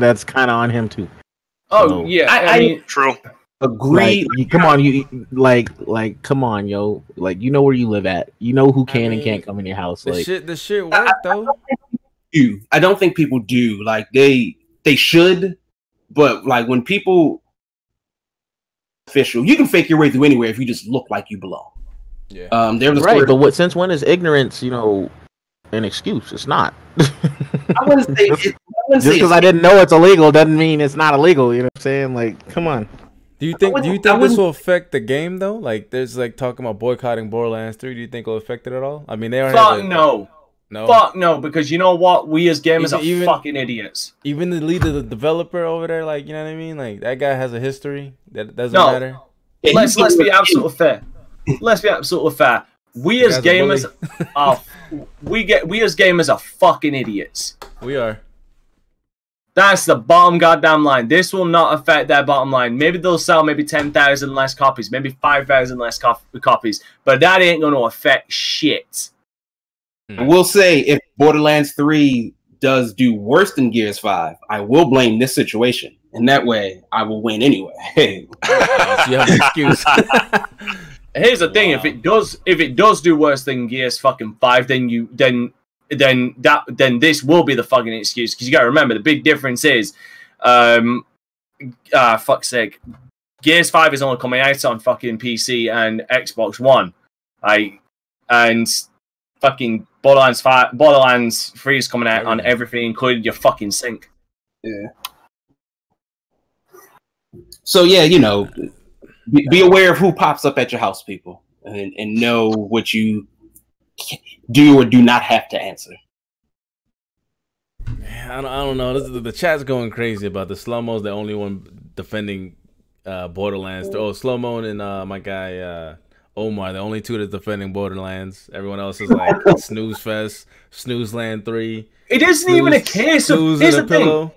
That's kind of on him too. Oh so, yeah, I, I, I mean, true. Agree. Like, come on, you like, like, come on, yo. Like, you know where you live at. You know who can I mean, and can't come in your house. The like, shit, the shit worked I, though. I, I don't think people do. Like, they they should, but like when people official, you can fake your way through anywhere if you just look like you belong. Yeah. Um. There's right, but what since when is ignorance, you know, an excuse? It's not. I wouldn't say it's just because I didn't know it's illegal doesn't mean it's not illegal. You know what I'm saying? Like, come on. Do you think? Do you think this will affect the game though? Like, there's like talking about boycotting Borderlands three. Do you think it'll affect it at all? I mean, they already. Fuck no. No. Fuck no, because you know what? We as gamers even, are even, fucking idiots. Even the lead of the developer over there, like, you know what I mean? Like, that guy has a history that doesn't no. matter. Yeah, let's let's be absolutely fair. Let's be absolutely fair. We as gamers are we get we as gamers are fucking idiots. We are. That's the bottom goddamn line. This will not affect their bottom line. Maybe they'll sell maybe ten thousand less copies, maybe five thousand less co- copies, but that ain't going to affect shit. I will say, if Borderlands three does do worse than Gears five, I will blame this situation, and that way I will win anyway. Yes, you have an excuse. Here's the thing: wow. if it does, if it does do worse than Gears fucking five, then you then. then that then this will be the fucking excuse, because you gotta remember the big difference is um uh fuck's sake, Gears five is only coming out on fucking P C and Xbox One. I and fucking Borderlands five Borderlands three is coming out on everything, including your fucking sync. Yeah. So yeah, you know, be, be aware of who pops up at your house, people, and and know what you do or do not have to answer. Man, I don't, I don't know. This is, the chat's going crazy about the Slow-Mo's the only one defending uh, Borderlands. Oh, Slow-Mo and uh, my guy uh, Omar, the only two that's defending Borderlands. Everyone else is like Snooze Fest, Snoozeland three. It isn't snooze, even a case of here's the thing.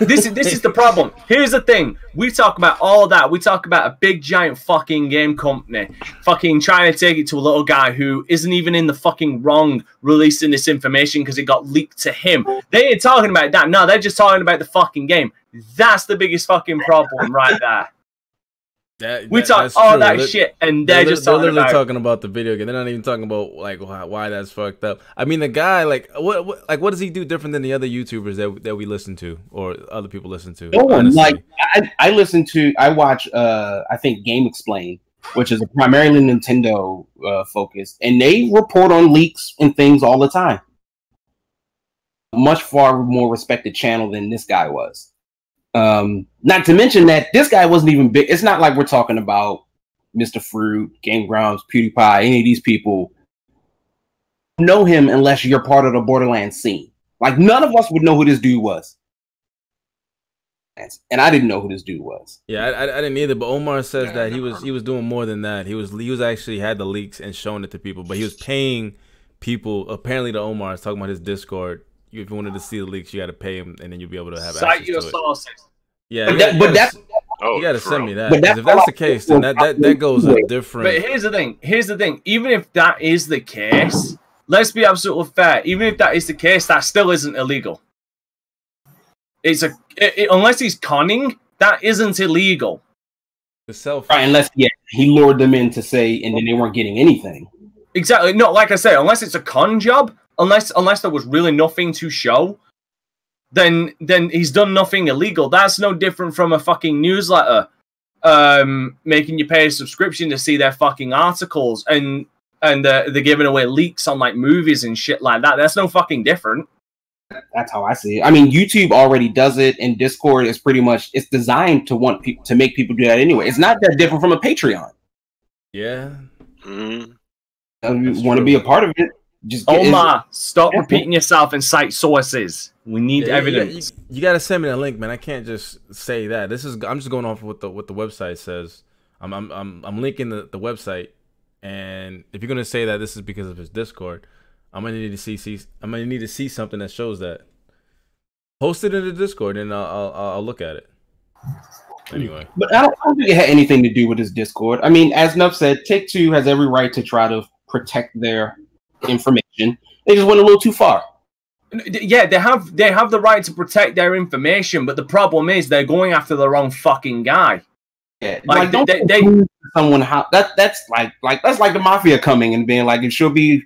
this is this is the problem. Here's the thing. We talk about all that. We talk about a big giant fucking game company fucking trying to take it to a little guy who isn't even in the fucking wrong releasing this information because it got leaked to him. They ain't talking about that. No, they're just talking about the fucking game. That's the biggest fucking problem right there. That, we that, talk all true. that they're, shit, and they're, they're just they're talking, about talking about the video game. They're not even talking about like why, why that's fucked up. I mean, the guy, like, what, what, like, what does he do different than the other YouTubers that that we listen to or other people listen to? No one. Like, I, I listen to, I watch, uh, I think Game Explain, which is primarily Nintendo uh, focused, and they report on leaks and things all the time. Much far more respected channel than this guy was. Um, not to mention that this guy wasn't even big. It's not like we're talking about Mister Fruit, Game Grumps, PewDiePie, any of these people know him unless you're part of the Borderlands scene. Like, none of us would know who this dude was. And I didn't know who this dude was. Yeah, I, I didn't either. But Omar says that he was he was doing more than that. He was he was actually had the leaks and showing it to people. But he was paying people. Apparently, to Omar is talking about his Discord. You, if you wanted to see the leaks, you got to pay him, and then you'll be able to have access to it. Yeah, but, that, but that's you got to send me that. But that's if that's the case, then that that that goes a different. But here's the thing. Here's the thing. Even if that is the case, let's be absolutely fair. Even if that is the case, that still isn't illegal. It's a it, it, unless he's conning, that isn't illegal. Right, unless yeah, he lured them in to say, and then they weren't getting anything. Exactly. No, like I say, unless it's a con job, unless unless there was really nothing to show, then then he's done nothing illegal. That's no different from a fucking newsletter, um, making you pay a subscription to see their fucking articles, and and uh, they're giving away leaks on like movies and shit like that. That's no fucking different. That's how I see it. I mean, YouTube already does it, and Discord is pretty much it's designed to want people to make people do that anyway. It's not that different from a Patreon. Yeah, mm-hmm. If you want to be a part of it, just Omar, stop yeah. repeating yourself and cite sources. We need yeah, evidence. Yeah, you, you got to send me a link, man. I can't just say that. This is I'm just going off what the what the website says. I'm I'm I'm, I'm linking the, the website, and if you're gonna say that this is because of his Discord. I'm gonna need to see, see. I'm gonna need to see something that shows that. Post it in the Discord, and I'll I'll, I'll look at it. Anyway, but I don't, I don't think it had anything to do with his Discord. I mean, as Nuff said, Take Two has every right to try to protect their information. They just went a little too far. Yeah, they have they have the right to protect their information, but the problem is they're going after the wrong fucking guy. Yeah, like, like don't they, they, they someone how that that's like like that's like the mafia coming and being like it should be.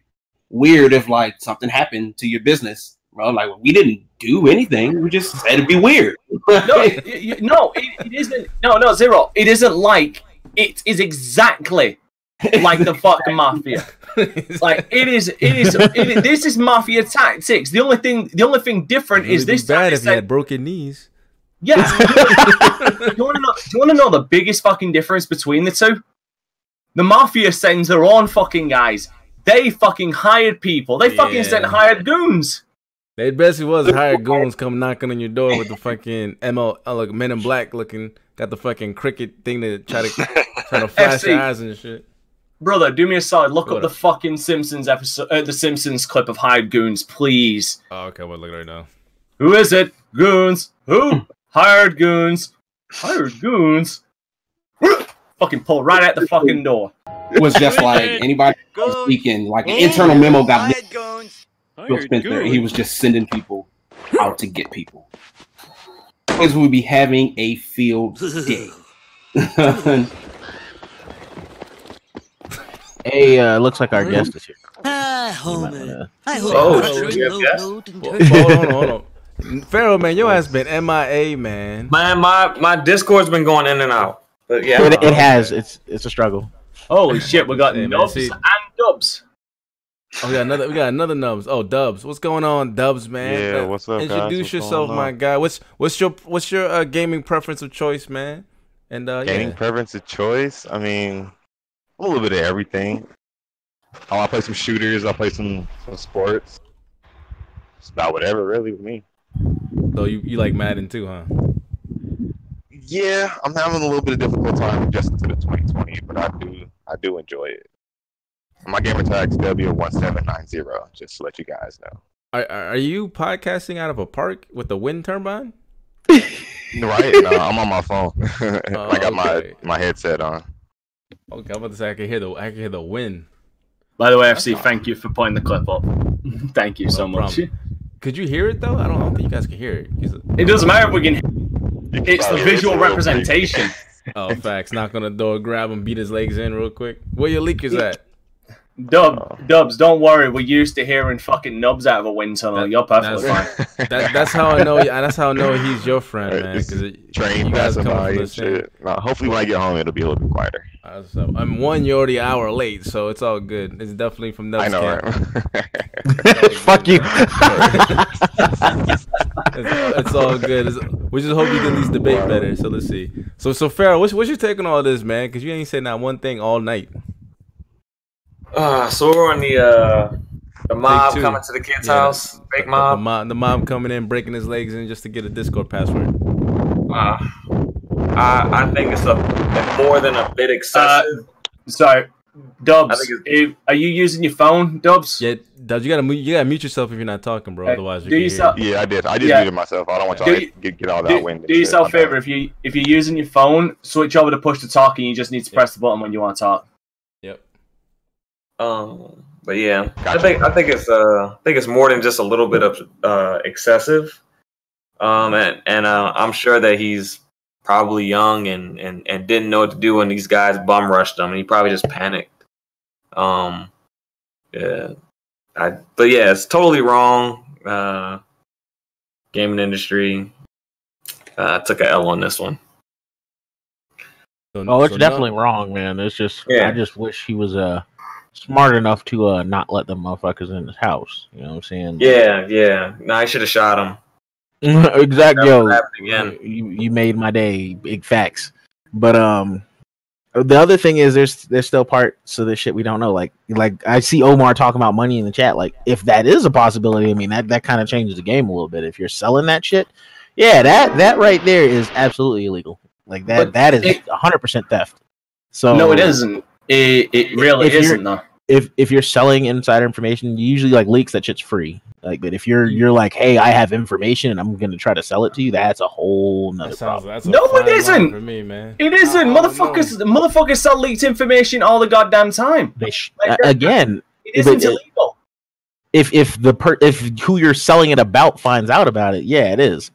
Weird if like something happened to your business, bro. Like well, we didn't do anything. We just said it'd be weird. no, it, it, no, it, it isn't. No, no, zero. It isn't like it is exactly like the fuck mafia. Like it is. It is. It, it, this is mafia tactics. The only thing. The only thing different really is this. Bad if you had broken knees. Yeah. You want to know? You want to know the biggest fucking difference between the two? The mafia sends their own fucking guys. They fucking hired people. They fucking yeah. sent hired goons. They basically was hired goons come knocking on your door with the fucking M L, like Men in Black looking, got the fucking cricket thing to try to try to flash F C, your eyes and shit. Brother, do me a solid. Look brother. up the fucking Simpsons episode, uh, the Simpsons clip of hired goons, please. Oh, okay, we'll look at it right now. Who is it? Goons. Who? Hired goons. Hired goons. Fucking pull right at the fucking door. Was just like anybody speaking, like an internal memo got Phil Spencer. He was just sending people out to get people. Because we'll be having a field day. Hey, uh, looks like our guest is here. I hope. I hope. Oh, hold on, hold on. Pharaoh, man, your ass been M I A, man. Man, my my Discord's been going in and out, but yeah, it, it has. It's it's a struggle. Holy shit, we got hey, nubs man, and dubs. Oh, we got another we got another nubs. Oh, Dubs. What's going on, Dubs, man? Yeah, what's up, Introduce guys? Introduce yourself, my on? guy. What's what's your what's your uh, gaming preference of choice, man? And uh Gaming yeah. preference of choice? I mean, a little bit of everything. Oh, I'll play some shooters, I'll play some, some sports. It's about whatever really with me. So you, you like Madden too, huh? Yeah, I'm having a little bit of difficult time adjusting to the twenty twenty, but I do I do enjoy it. My gamer tag's W one seven nine zero, just to let you guys know. Are are you podcasting out of a park with a wind turbine? Right, no, I'm on my phone. Oh, I got okay. my, my headset on. Okay, I'm about to say I can hear the I can hear the wind. By the way, F C, That's thank awesome. you for pointing the clip up. Thank you no so problem. much. Could you hear it though? I don't, I don't think you guys can hear it. It doesn't matter if we can hear it. It's the visual representation. Oh, facts. Knock on the door, grab him, beat his legs in real quick. Where your leakers at? Dub, Dubs, don't worry. We're used to hearing fucking nubs out of a wind tunnel. That, You're perfectly fine. That, that's how I know. That's how I know he's your friend, man. Because train you guys come shit. No, hopefully, when I get home, it'll be a little bit quieter. Uh, so I'm one. You're already an hour late, so it's all good. It's definitely from Nubs. I know. Right? Fuck you. it's, it's all good. It's, we just hope you can at least debate wow. better. So let's see. So so Pharaoh, what's what's your take on all this, man? Because you ain't said not one thing all night. Uh, so we're on the uh, The mob coming to the kid's yeah. house. Big mob. The, the mob. The mob coming in, breaking his legs in just to get a Discord password. Wow. I, I think it's a more than a bit excessive. Uh, so, Dubs, I think if, are you using your phone, Dubs? Yeah, Dubs, you gotta mute, you gotta mute yourself if you're not talking, bro. Hey, otherwise, you do yourself. Hear. Yeah, I did. I did yeah. mute it myself. I don't want y'all to get, get all that do, wind. Do yourself a favor. If you if you're using your phone, switch over to push to talk, and you just need to yep. press the button when you want to talk. Yep. Um. But yeah, gotcha. I think I think it's uh I think it's more than just a little bit of uh excessive. Um. And and uh, I'm sure that he's probably young and, and, and didn't know what to do when these guys bum rushed him, and he probably just panicked. Um, yeah, I, but yeah, it's totally wrong. Uh, gaming industry uh, took a L on this one. Oh, it's so definitely no. wrong, man. It's just yeah. I just wish he was uh smart enough to uh not let them motherfuckers in his house. You know what I'm saying? Yeah, yeah. No, I should have shot him. Exactly. Yo, you, you made my day. Big facts. But um, the other thing is there's there's still parts of this shit we don't know. Like like I see Omar talking about money in the chat. Like if that is a possibility, I mean that that kind of changes the game a little bit. If you're selling that shit, yeah, that that right there is absolutely illegal. Like that but that is one hundred percent theft. So no, it isn't. It it really isn't though. If if you're selling insider information, you usually like leaks that shit's free. Like, but if you're you're like, hey, I have information and I'm gonna try to sell it to you, that's a whole nother that sounds, problem. No, it isn't. For me, man. It isn't. Oh, motherfuckers, no. motherfuckers sell leaked information all the goddamn time. They sh like, again, it isn't illegal. If if the per if who you're selling it about finds out about it, yeah, it is.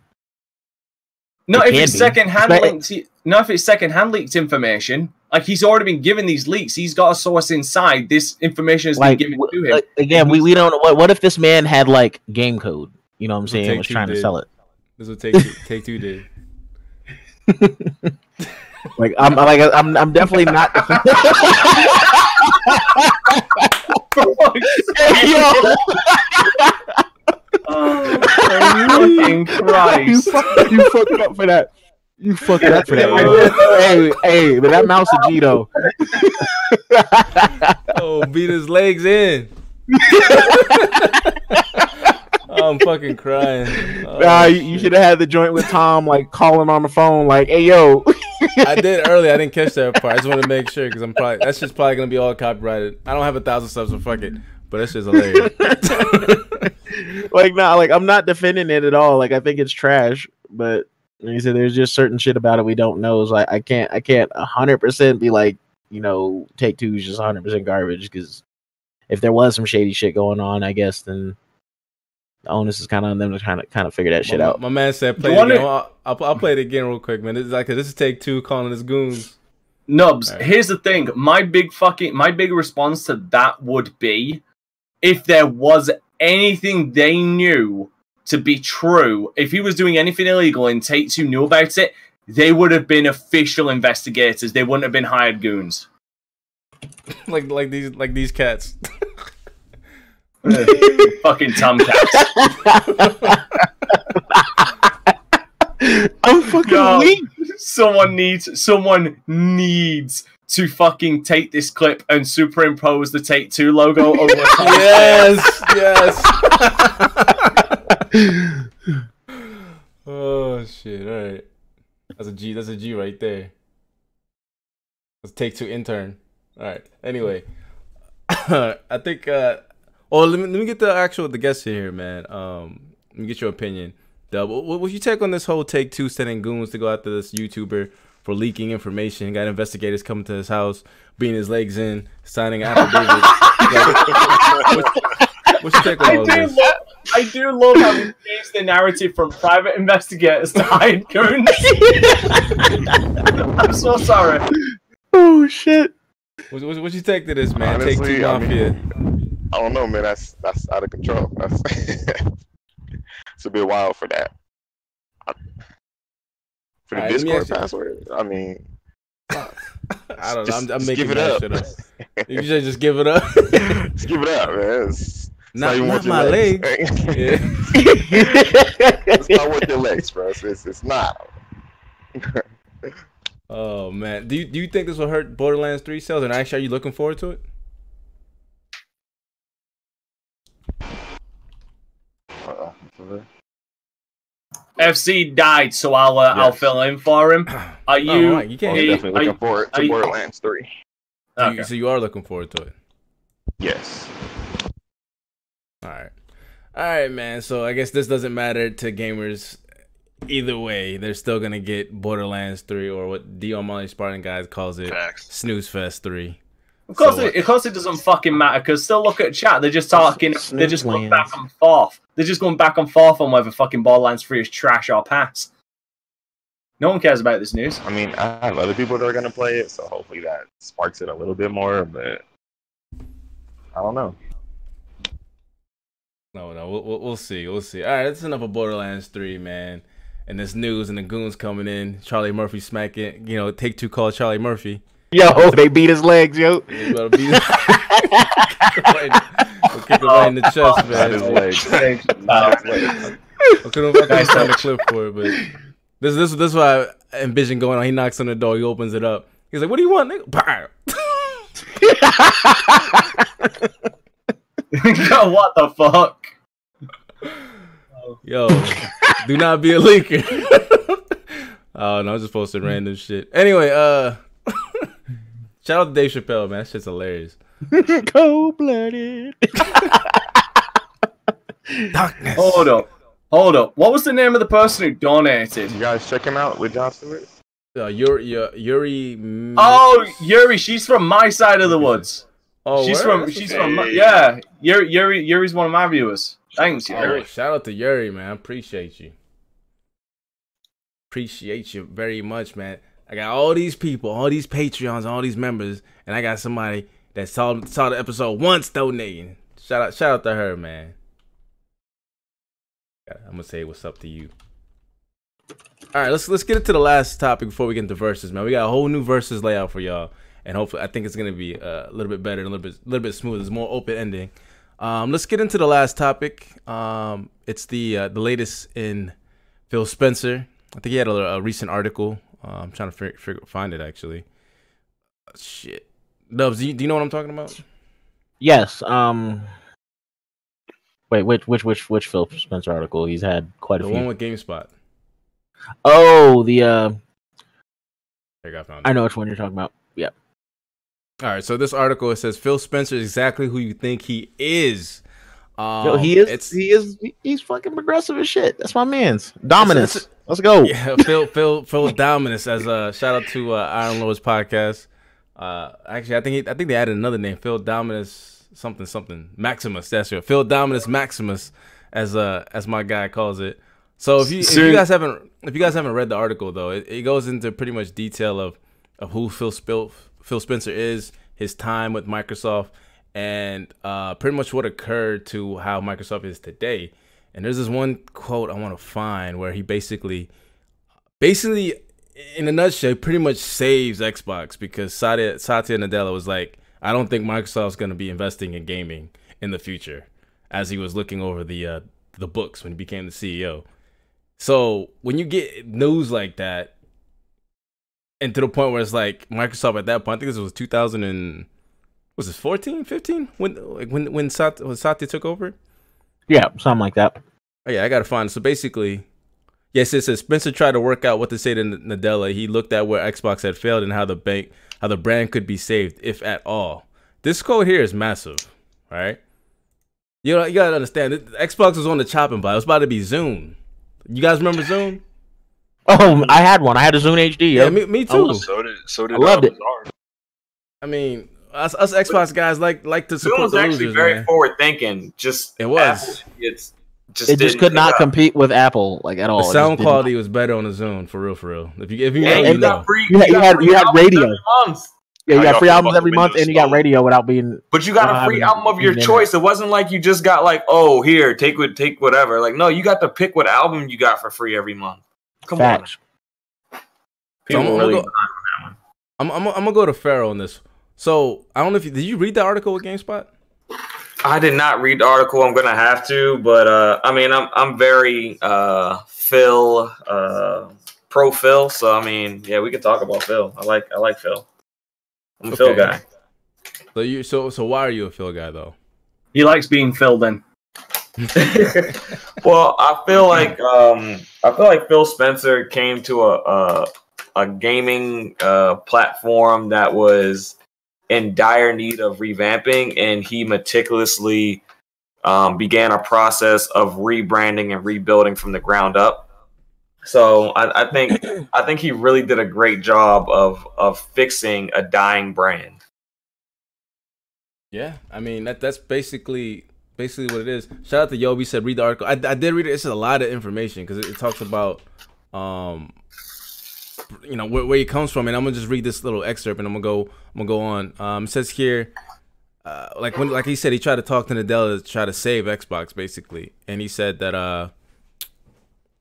No, it if it's second hand leaked, no, if it's second hand leaked information. Like, he's already been given these leaks. He's got a source inside. This information has like, been given to him. Like, again, we, we don't know. What, what if this man had, like, game code? You know what I'm saying? He was trying did. to sell it. This is what Take Two, Take Two did. like, I'm, like, I'm, I'm definitely not... Oh, fucking Christ. You, fuck, you fucked up for that. You fucked up for that. Hey, hey, but that mouse a G though. Oh, beat his legs in. I'm fucking crying. Oh, nah, you, you should have had the joint with Tom, like calling on the phone, like, "Hey, yo." I did early. I didn't catch that part. I just want to make sure because I'm probably that's just probably gonna be all copyrighted. I don't have a thousand subs, so fuck it. But that's just hilarious. Like, nah, like I'm not defending it at all. Like I think it's trash, but. And he said, "There's just certain shit about it we don't know. So like, I can't, I can't one hundred percent be like, you know, Take Two is just one hundred percent garbage. Because if there was some shady shit going on, I guess then the onus is kind of on them to kind of kind of figure that shit my, out." My man said, "Play it again. I'll, I'll, I'll play it again real quick, man. This is like this is Take Two calling his goons." Nubs. Right. Here's the thing. My big fucking my big response to that would be, if there was anything they knew to be true, if he was doing anything illegal and Take Two knew about it, they would have been official investigators. They wouldn't have been hired goons. Like like these like these cats. Fucking tomcats. I'm fucking Yo, weak. Someone needs someone needs to fucking take this clip and superimpose the Take Two logo over. Yes, yes. Oh shit! All right, that's a G. That's a G right there. Let's Take Two intern. All right. Anyway, I think. Uh, oh, let me let me get the actual the guest here, man. Um, let me get your opinion. Dub, what would you take on this whole Take Two sending goons to go after this YouTuber for leaking information? Got investigators coming to his house, beating his legs in, signing affidavits. What's your take on all this? I do love how we changed the narrative from private investigators to hired goons. I'm so sorry. Oh shit! What what, what you take to this, man? Honestly, Take Two Mafia. I mean, I don't know, man. That's that's out of control. That's it's a bit wild for that. For the right, Discord password, I mean. I don't just, know. I'm, I'm making that shit up. You should just give it up. Just give it up, man. It's, Not, not, not my legs. legs. Yeah. It's not with your legs, bro. It's, it's, it's not. Oh man, do you do you think this will hurt Borderlands three sales? And actually, are you looking forward to it? of it. F C died, so I'll uh, yes. I'll fill in for him. Are you? Oh, right. You can't. Are you, definitely looking forward to Borderlands three. Okay. You, so you are looking forward to it. Yes. All right, all right, man. So I guess this doesn't matter to gamers either way. They're still gonna get Borderlands three, or what D O Molly Spartan guys calls it, Facts. Snooze Fest three. Of course, so, it, of course, it doesn't fucking matter. Cause still look at chat. They're just talking. They're just going back and forth. They're just going back and forth on whether fucking Borderlands three is trash or pass. No one cares about this news. I mean, I have other people that are gonna play it, so hopefully that sparks it a little bit more. But I don't know. No, no, we'll we'll see, we'll see. All right, that's enough of Borderlands three, man. And this news and the goons coming in. Charlie Murphy smacking. You know, Take Two called Charlie Murphy. Yo, they beat his legs, yo. They better beat his We'll kick him right in the chest, man. His legs. I couldn't find a clip for it, but this, this, this is what I envision going on. He knocks on the door, he opens it up. He's like, "What do you want, nigga?" Yo, what the fuck? Yo, do not be a leaker. Oh no, I'm just posting random shit. Anyway, uh. Shout out to Dave Chappelle, man. That shit's hilarious. Cold-blooded. Darkness. Hold up. Hold up. What was the name of the person who donated? You guys check him out with John Stewart? Uh, Yuri, Yuri... Oh, Yuri. She's from my side of the woods. Oh, She's where? from... She's hey. from my, yeah. Yuri, Yuri, Yuri's one of my viewers. Thanks, Yuri. Oh, shout out to Yuri, man. I appreciate you. Appreciate you very much, man. I got all these people, all these Patreons, all these members, and I got somebody that saw saw the episode once donating. Shout out, shout out to her, man. I'm gonna say what's up to you. All right, let's let's get into the last topic before we get into verses, man. We got a whole new verses layout for y'all, and hopefully, I think it's gonna be a little bit better, and a little bit, little bit smoother. It's more open ending. Um, let's get into the last topic. Um, it's the uh, the latest in Phil Spencer. I think he had a, a recent article. Uh, I'm trying to figure, figure, find it actually. Oh, shit, Dubs, do you, do you know what I'm talking about? Yes. Um. Wait, which which which which Phil Spencer article? He's had quite a the few. The one with GameSpot. Oh, the. Uh... I got found. I know which one you're talking about. Yeah. All right, so this article, it says Phil Spencer is exactly who you think he is. Um, Yo, he is. It's, he is. He's fucking progressive as shit. That's my man's dominance. It's, it's, Let's go. Yeah, Phil, Phil, Phil Dominus. As a shout out to uh, Iron Lord's podcast. Uh, actually, I think he, I think they added another name, Phil Dominus something something Maximus. That's right, Phil Dominus Maximus, as uh as my guy calls it. So if you if you guys haven't if you guys haven't read the article though, it, it goes into pretty much detail of of who Phil Spil Phil Spencer is, his time with Microsoft, and uh pretty much what occurred to how Microsoft is today. And there's this one quote I want to find where he basically, basically, in a nutshell, pretty much saves Xbox because Satya, Satya Nadella was like, I don't think Microsoft's going to be investing in gaming in the future, as he was looking over the uh, the books when he became the C E O. So when you get news like that, and to the point where it's like Microsoft at that point, I think this was two thousand and was this fourteen, fifteen when like when when Satya, when Satya took over. Yeah, something like that. Oh, yeah, I got to find it. So basically, yes, it says Spencer tried to work out what to say to Nadella. He looked at where Xbox had failed and how the bank, how the brand could be saved, if at all. This quote here is massive, right? You know, you got to understand, Xbox was on the chopping block. It was about to be Zune. You guys remember Zune? Oh, I had one. I had a Zune H D. Yeah, yeah me, me too. So did, so did I loved it. I mean... Us, us Xbox guys like like to support. It was actually losers, very man. forward thinking. Just it was. Apple, it's just it just could not up. compete with Apple like at all. The sound quality was better on the Zune for real, for real. If you if you, yeah, know, you, know. Free, you, you got had free you had radio. Yeah, you I got free albums every month, and you got radio without being. But you got a free album of your choice. It wasn't like you just got like oh here take what take whatever. Like no, you got to pick what album you got for free every month. Come Fact. on. So I'm, really go, I'm I'm I'm gonna go to Pharaoh on this. So I don't know if you, did you read the article with GameSpot? I did not read the article. I'm gonna have to, but uh, I mean, I'm I'm very uh, Phil uh, pro Phil. So I mean, yeah, we can talk about Phil. I like I like Phil. I'm a okay. Phil guy. So you so so why are you a Phil guy though? He likes being Phil. Then Well, I feel like um, I feel like Phil Spencer came to a a, a gaming uh, platform that was in dire need of revamping, and he meticulously um, began a process of rebranding and rebuilding from the ground up. So I, I think I think he really did a great job of of fixing a dying brand. Yeah, I mean that that's basically. Basically what it is. Shout out to Yobi said read the article. I, I did read it. It's a lot of information because it, it talks about, um, you know, where, where it comes from. And I'm gonna just read this little excerpt, and I'm gonna go. I'm gonna go on. Um, it says here, uh, like when, like he said, he tried to talk to Nadella to try to save Xbox, basically. And he said that, uh,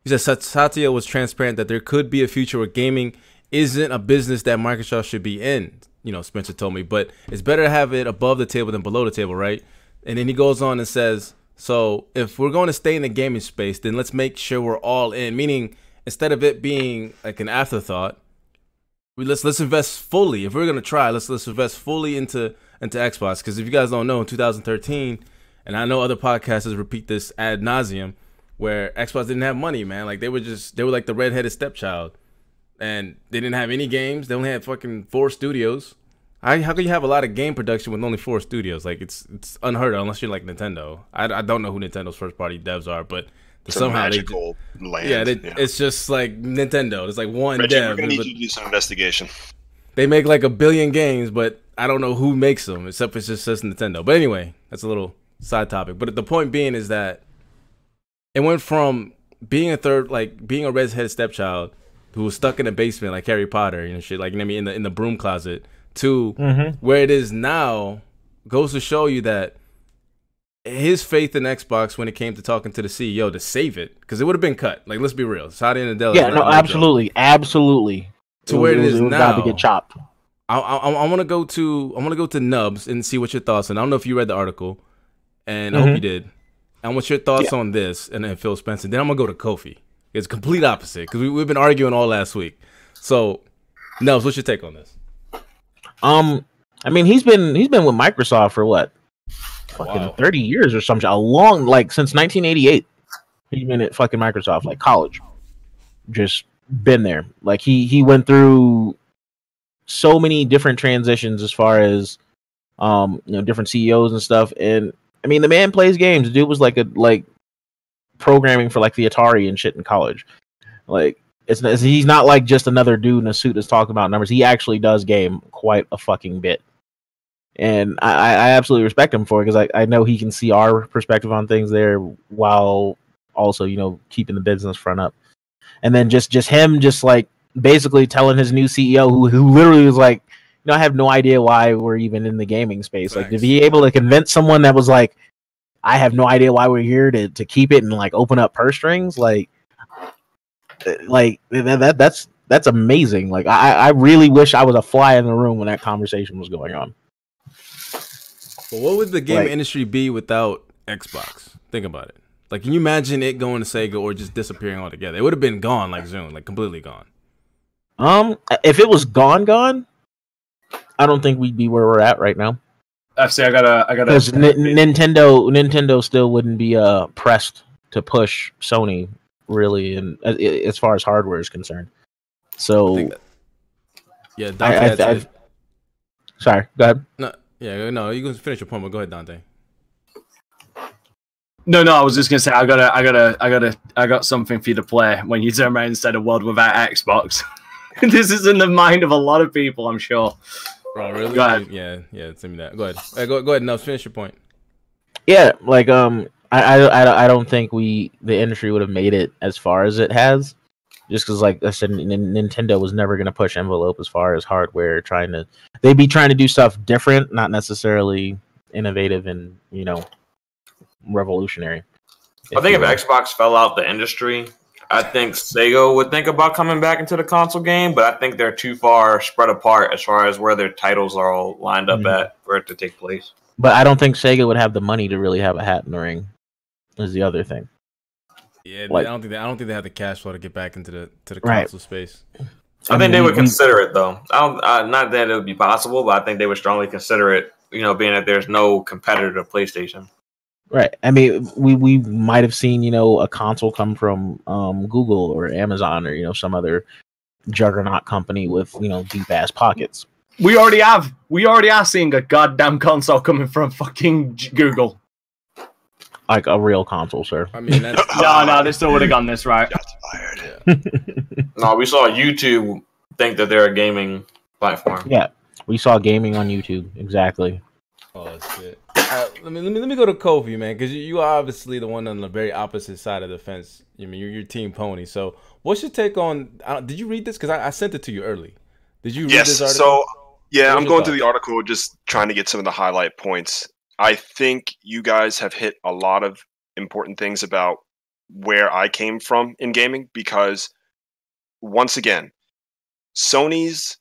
he said Satya was transparent that there could be a future where gaming isn't a business that Microsoft should be in. You know, Spencer told me, but it's better to have it above the table than below the table, right? And then he goes on and says, so if we're going to stay in the gaming space, then let's make sure we're all in. Meaning, instead of it being like an afterthought, we let's let's invest fully. If we're going to try, let's let's invest fully into into Xbox. Because if you guys don't know, in two thousand thirteen, and I know other podcasters repeat this ad nauseum, where Xbox didn't have money, man. Like they were just they were like the redheaded stepchild, and they didn't have any games. They only had fucking four studios. I, how can you have a lot of game production with only four studios? Like it's it's unheard of unless you're like Nintendo. I, I don't know who Nintendo's first party devs are, but it's somehow magical they land. Yeah, they, yeah, it's just like Nintendo. It's like one Reggie, dev. We're gonna need but, you to do some investigation. They make like a billion games, but I don't know who makes them except it's just says Nintendo. But anyway, that's a little side topic. But the point being is that it went from being a third, like being a redheaded stepchild who was stuck in a basement like Harry Potter, you know, shit, like you know what I mean, in the in the broom closet. To mm-hmm. where it is now goes to show you that his faith in Xbox when it came to talking to the C E O to save it, because it would have been cut. Like, let's be real. Satya Nadella. Yeah, no, absolutely, absolutely. To it where was, it is it was now. About to get chopped. I, I, I want to go to I want to go to Nubs and see what your thoughts. And I don't know if you read the article, and mm-hmm. I hope you did. And what's your thoughts yeah. on this? And then Phil Spencer. Then I'm gonna go to Kofi. It's complete opposite because we, we've been arguing all last week. So, Nubs, what's your take on this? Um, I mean, he's been he's been with Microsoft for what, fucking wow. thirty years or something. A long like since nineteen eighty-eight, he's been at fucking Microsoft like college. Just been there. Like he he went through so many different transitions as far as um you know different C E Os and stuff. And I mean, the man plays games. The dude was like a like programming for like the Atari and shit in college. Like. It's, it's he's not like just another dude in a suit that's talking about numbers. He actually does game quite a fucking bit, and I, I absolutely respect him for it because I, I know he can see our perspective on things there while also you know keeping the business front up. And then just just him just like basically telling his new C E O who who literally was like, you know, I have no idea why we're even in the gaming space. Thanks. Like to be able to convince someone that was like, I have no idea why we're here to to keep it and like open up purse strings like. Like that, that that's that's amazing. Like I, I really wish I was a fly in the room when that conversation was going on. Well, what would the game like, industry be without Xbox? Think about it. Like, can you imagine it going to Sega or just disappearing altogether? It would have been gone, like Zune, like completely gone. Um, if it was gone, gone, I don't think we'd be where we're at right now. I say I gotta, I gotta. Because N- Nintendo, Nintendo still wouldn't be uh pressed to push Sony. Really, and uh, as far as hardware is concerned, so that, yeah, Dante. I, I, I, I, sorry, go ahead. No, yeah, no, you can finish your point, but go ahead, Dante. No, no, I was just gonna say I gotta, I gotta, I gotta, I got something for you to play when you turn around and said a world without Xbox. This is in the mind of a lot of people, I'm sure. Bro, really? Go ahead. Yeah, yeah, send me that. Go ahead. Right, go, go ahead. No, finish your point. Yeah, like um. I, I, I don't think we the industry would have made it as far as it has, just because like I said, N- Nintendo was never going to push envelope as far as hardware. Trying to they'd be trying to do stuff different, not necessarily innovative and you know revolutionary. I think if know. Xbox fell out the industry, I think Sega would think about coming back into the console game, but I think they're too far spread apart as far as where their titles are all lined up mm-hmm. at for it to take place. But I don't think Sega would have the money to really have a hat in the ring. Is the other thing? Yeah, like, I don't think they, I don't think they have the cash flow to get back into the to the console right. space. I, I mean, think they would consider it though. I don't, uh, not that it would be possible, but I think they would strongly consider it. You know, being that there's no competitor to PlayStation. Right. I mean, we, we might have seen, you know, a console come from um, Google or Amazon or, you know, some other juggernaut company with, you know, deep ass pockets. We already have. We already are seeing a goddamn console coming from fucking Google. Like a real console, sir. I mean, that's no, no, they still would have gone this right. Fired. Yeah. No, we saw YouTube think that they're a gaming platform. Yeah, we saw gaming on YouTube. Exactly. Oh shit! Uh, let me let me let me go to Kofi, man, because you, you are obviously the one on the very opposite side of the fence. I mean, you're your team Pony. So, what's your take on? I don't, did you read this? Because I, I sent it to you early. Did you read yes, this article? So, yeah, what I'm going thoughts? through the article, just trying to get some of the highlight points. I think you guys have hit a lot of important things about where I came from in gaming, because once again, Sony's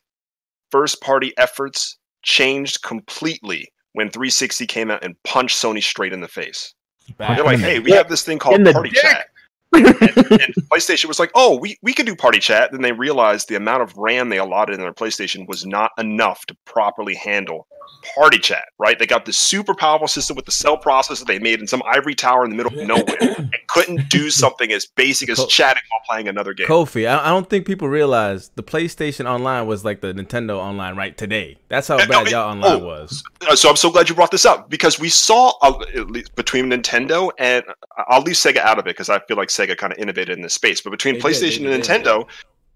first party efforts changed completely when three sixty came out and punched Sony straight in the face. Back They're like, hey, we have this thing called party dick. chat. and, and PlayStation was like, oh, we, we can do party chat. Then they realized the amount of RAM they allotted in their PlayStation was not enough to properly handle party chat, right? They got this super powerful system with the cell processor they made in some ivory tower in the middle of nowhere and couldn't do something as basic as Co chatting while playing another game. Kofi, I, I don't think people realize the PlayStation Online was like the Nintendo Online right today. That's how and, bad I mean, y'all online oh, was. So I'm so glad you brought this up, because we saw, uh, at least between Nintendo and uh, I'll leave Sega out of it because I feel like Sega kind of innovated in this space, but between they PlayStation did, they did, and Nintendo,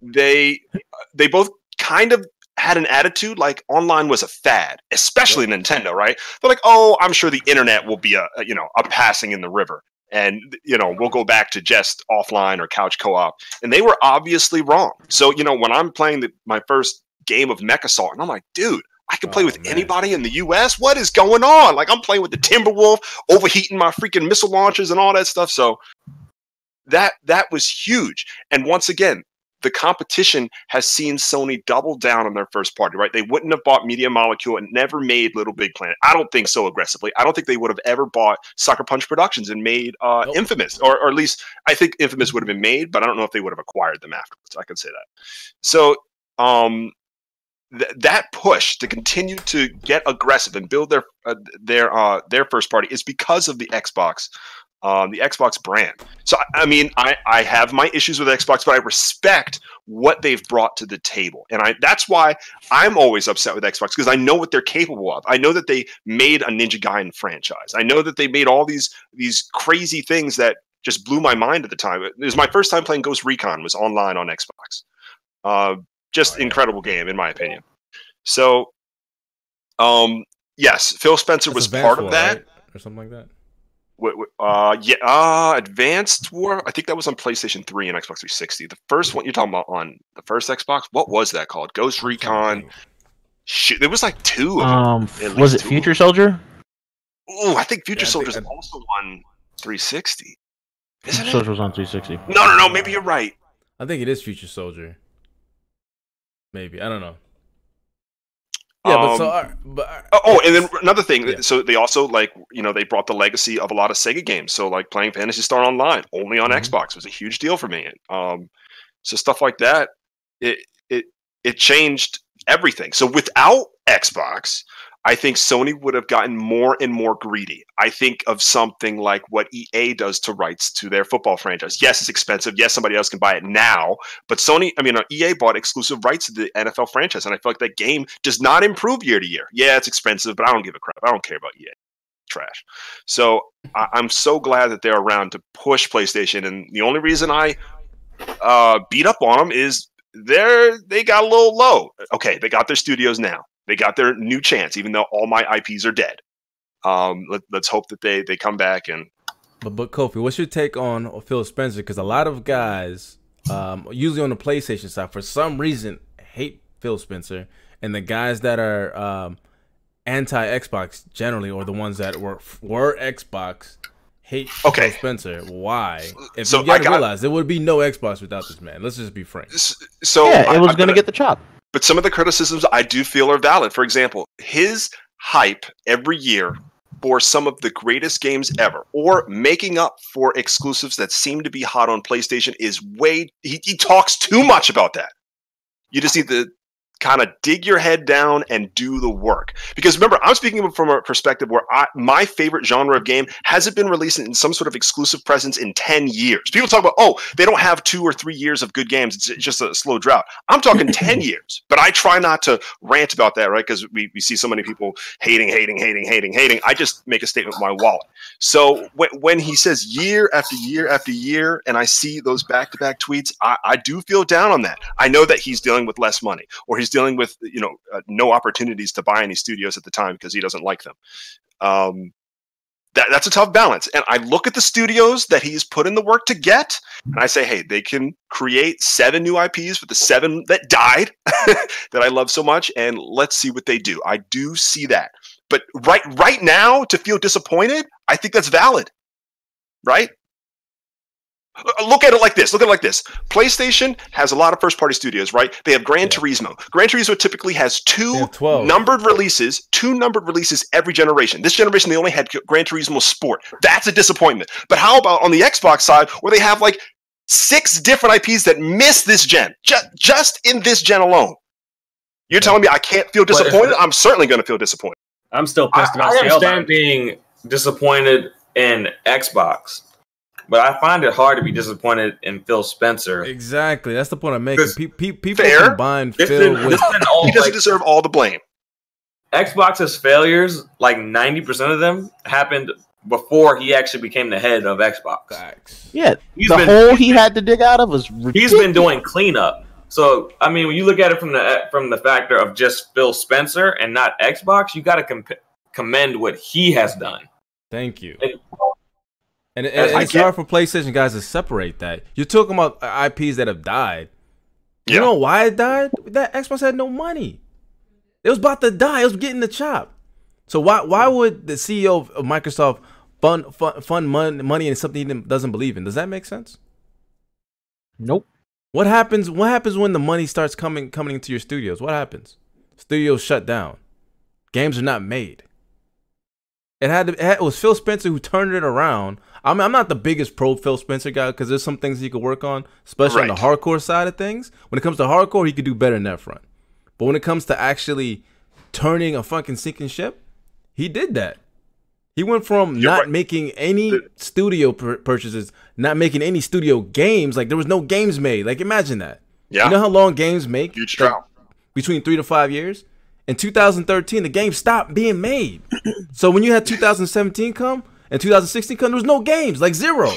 they they both kind of had an attitude like online was a fad, especially yeah. Nintendo, right? They're like, oh, I'm sure the internet will be a, a you know a passing in the river, and you know we'll go back to just offline or couch co-op, and they were obviously wrong. So you know when I'm playing the, my first game of Mech-Assault, and I'm like, dude, I can play oh, with man. anybody in the U S. What is going on? Like I'm playing with the Timberwolf, overheating my freaking missile launchers and all that stuff. So that that was huge, and once again, the competition has seen Sony double down on their first party, right? They wouldn't have bought Media Molecule and never made Little Big Planet. I don't think so aggressively. I don't think they would have ever bought Sucker Punch Productions and made uh, nope. Infamous, or, or at least I think Infamous would have been made, but I don't know if they would have acquired them afterwards. I could say that. So um, th that push to continue to get aggressive and build their uh, their uh, their first party is because of the Xbox. Um, the Xbox brand. So, I mean, I, I have my issues with Xbox, but I respect what they've brought to the table. And I that's why I'm always upset with Xbox, because I know what they're capable of. I know that they made a Ninja Gaiden franchise. I know that they made all these, these crazy things that just blew my mind at the time. It was my first time playing Ghost Recon was online on Xbox. Uh, just oh, yeah. incredible game, in my opinion. So, um, yes, Phil Spencer that's was part of that. Right? Or something like that. Uh, yeah, uh, Advanced War. I think that was on PlayStation three and Xbox three sixty. The first one you're talking about on the first Xbox. What was that called? Ghost Recon. Shoot, there was like two. Of um, them, was it Future Soldier? Oh, I think Future yeah, Soldier is also on three sixty. Isn't Future Soldier was on three sixty. No, no, no. Maybe you're right. I think it is Future Soldier. Maybe I don't know. Yeah, but so our, but our, oh, and then another thing. Yeah. So they also like you know they brought the legacy of a lot of Sega games. So like playing Phantasy Star Online only on mm-hmm. Xbox was a huge deal for me. Um, so stuff like that, it it it changed everything. So without Xbox, I think Sony would have gotten more and more greedy. I think of something like what E A does to rights to their football franchise. Yes, it's expensive. Yes, somebody else can buy it now. But Sony, I mean, E A bought exclusive rights to the N F L franchise, and I feel like that game does not improve year to year. Yeah, it's expensive, but I don't give a crap. I don't care about E A. Trash. So I I'm so glad that they're around to push PlayStation, and the only reason I uh, beat up on them is they're, they got a little low. Okay, they got their studios now. They got their new chance, even though all my I Ps are dead. Um, let, let's hope that they they come back and. But but Kofi, what's your take on Phil Spencer? Because a lot of guys, um, usually on the PlayStation side, for some reason hate Phil Spencer, and the guys that are um, anti-Xbox generally, or the ones that were were Xbox, hate okay. Phil Spencer. Why? If so you gotta I got, realize there would be no Xbox without this man. Let's just be frank. So yeah, I, it was I'm gonna, gonna get the chop. But some of the criticisms I do feel are valid. For example, his hype every year for some of the greatest games ever, or making up for exclusives that seem to be hot on PlayStation, is way he, he talks too much about that. You just need to kind of dig your head down and do the work. Because remember, I'm speaking from a perspective where I, my favorite genre of game hasn't been released in some sort of exclusive presence in ten years. People talk about, oh, they don't have two or three years of good games. It's just a slow drought. I'm talking ten years, but I try not to rant about that, right? Because we, we see so many people hating, hating, hating, hating, hating. I just make a statement with my wallet. So when, when he says year after year after year, and I see those back-to-back tweets, I, I do feel down on that. I know that he's dealing with less money, or he's dealing with, you know, uh, no opportunities to buy any studios at the time because he doesn't like them. Um, that, that's a tough balance. And I look at the studios that he's put in the work to get, and I say, hey, they can create seven new I Ps for the seven that died that I love so much, and let's see what they do. I do see that. But right, right now, to feel disappointed, I think that's valid, right? Look at it like this. Look at it like this. PlayStation has a lot of first-party studios, right? They have Gran yeah. Turismo. Gran Turismo typically has two numbered releases, two numbered releases every generation. This generation, they only had Gran Turismo Sport. That's a disappointment. But how about on the Xbox side, where they have like six different I Ps that miss this gen, just, just in this gen alone? You're yeah. telling me I can't feel disappointed? I'm certainly going to feel disappointed. I'm still pissed about Zelda. I understand being disappointed in Xbox, but I find it hard to be disappointed in Phil Spencer. Exactly. That's the point I'm making. Pe pe people fair. combine this Phil been, with... All, he doesn't like, deserve all the blame. Xbox's failures, like ninety percent of them, happened before he actually became the head of Xbox. Facts. Yeah. He's the been, hole he had to dig out of was ridiculous. He's been doing cleanup. So, I mean, when you look at it from the from the factor of just Phil Spencer and not Xbox, you got to com commend what he has done. Thank you. And, And, and, and it's hard for PlayStation guys to separate that. You're talking about I Ps that have died. You yeah. know why it died? That Xbox had no money. It was about to die. It was getting the chop. So why why would the C E O of Microsoft fund fund, fund mon money in something he doesn't believe in? Does that make sense? Nope. What happens? What happens when the money starts coming coming into your studios? What happens? Studios shut down. Games are not made. It had, to, it had it was Phil Spencer who turned it around. I mean, I'm not the biggest pro Phil Spencer guy because there's some things he could work on, especially right. on the hardcore side of things. When it comes to hardcore, he could do better in that front. But when it comes to actually turning a fucking sinking ship, he did that. He went from You're not right. making any studio pur purchases, not making any studio games. Like, there was no games made. Like, imagine that. Yeah. You know how long games make? Huge like, between three to five years? In two thousand thirteen, the game stopped being made. So when you had two thousand seventeen come, in two thousand sixteen, there was no games, like zero.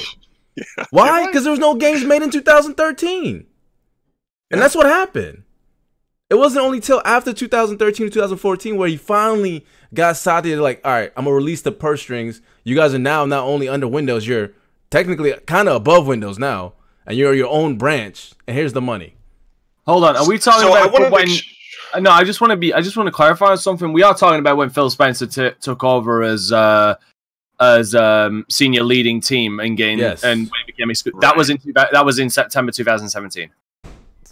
Yeah. Why? Because there was no games made in two thousand thirteen. And yeah. that's what happened. It wasn't only till after two thousand thirteen and two thousand fourteen where he finally got Satya to like, all right, I'm going to release the purse strings. You guys are now not only under Windows, you're technically kind of above Windows now, and you're your own branch, and here's the money. Hold on. Are we talking so about when... No, I just want to be. I just want to clarify something. We are talking about when Phil Spencer t took over as uh, as um, senior leading team in game, yes. and when he became right. that was in that was in September two thousand seventeen.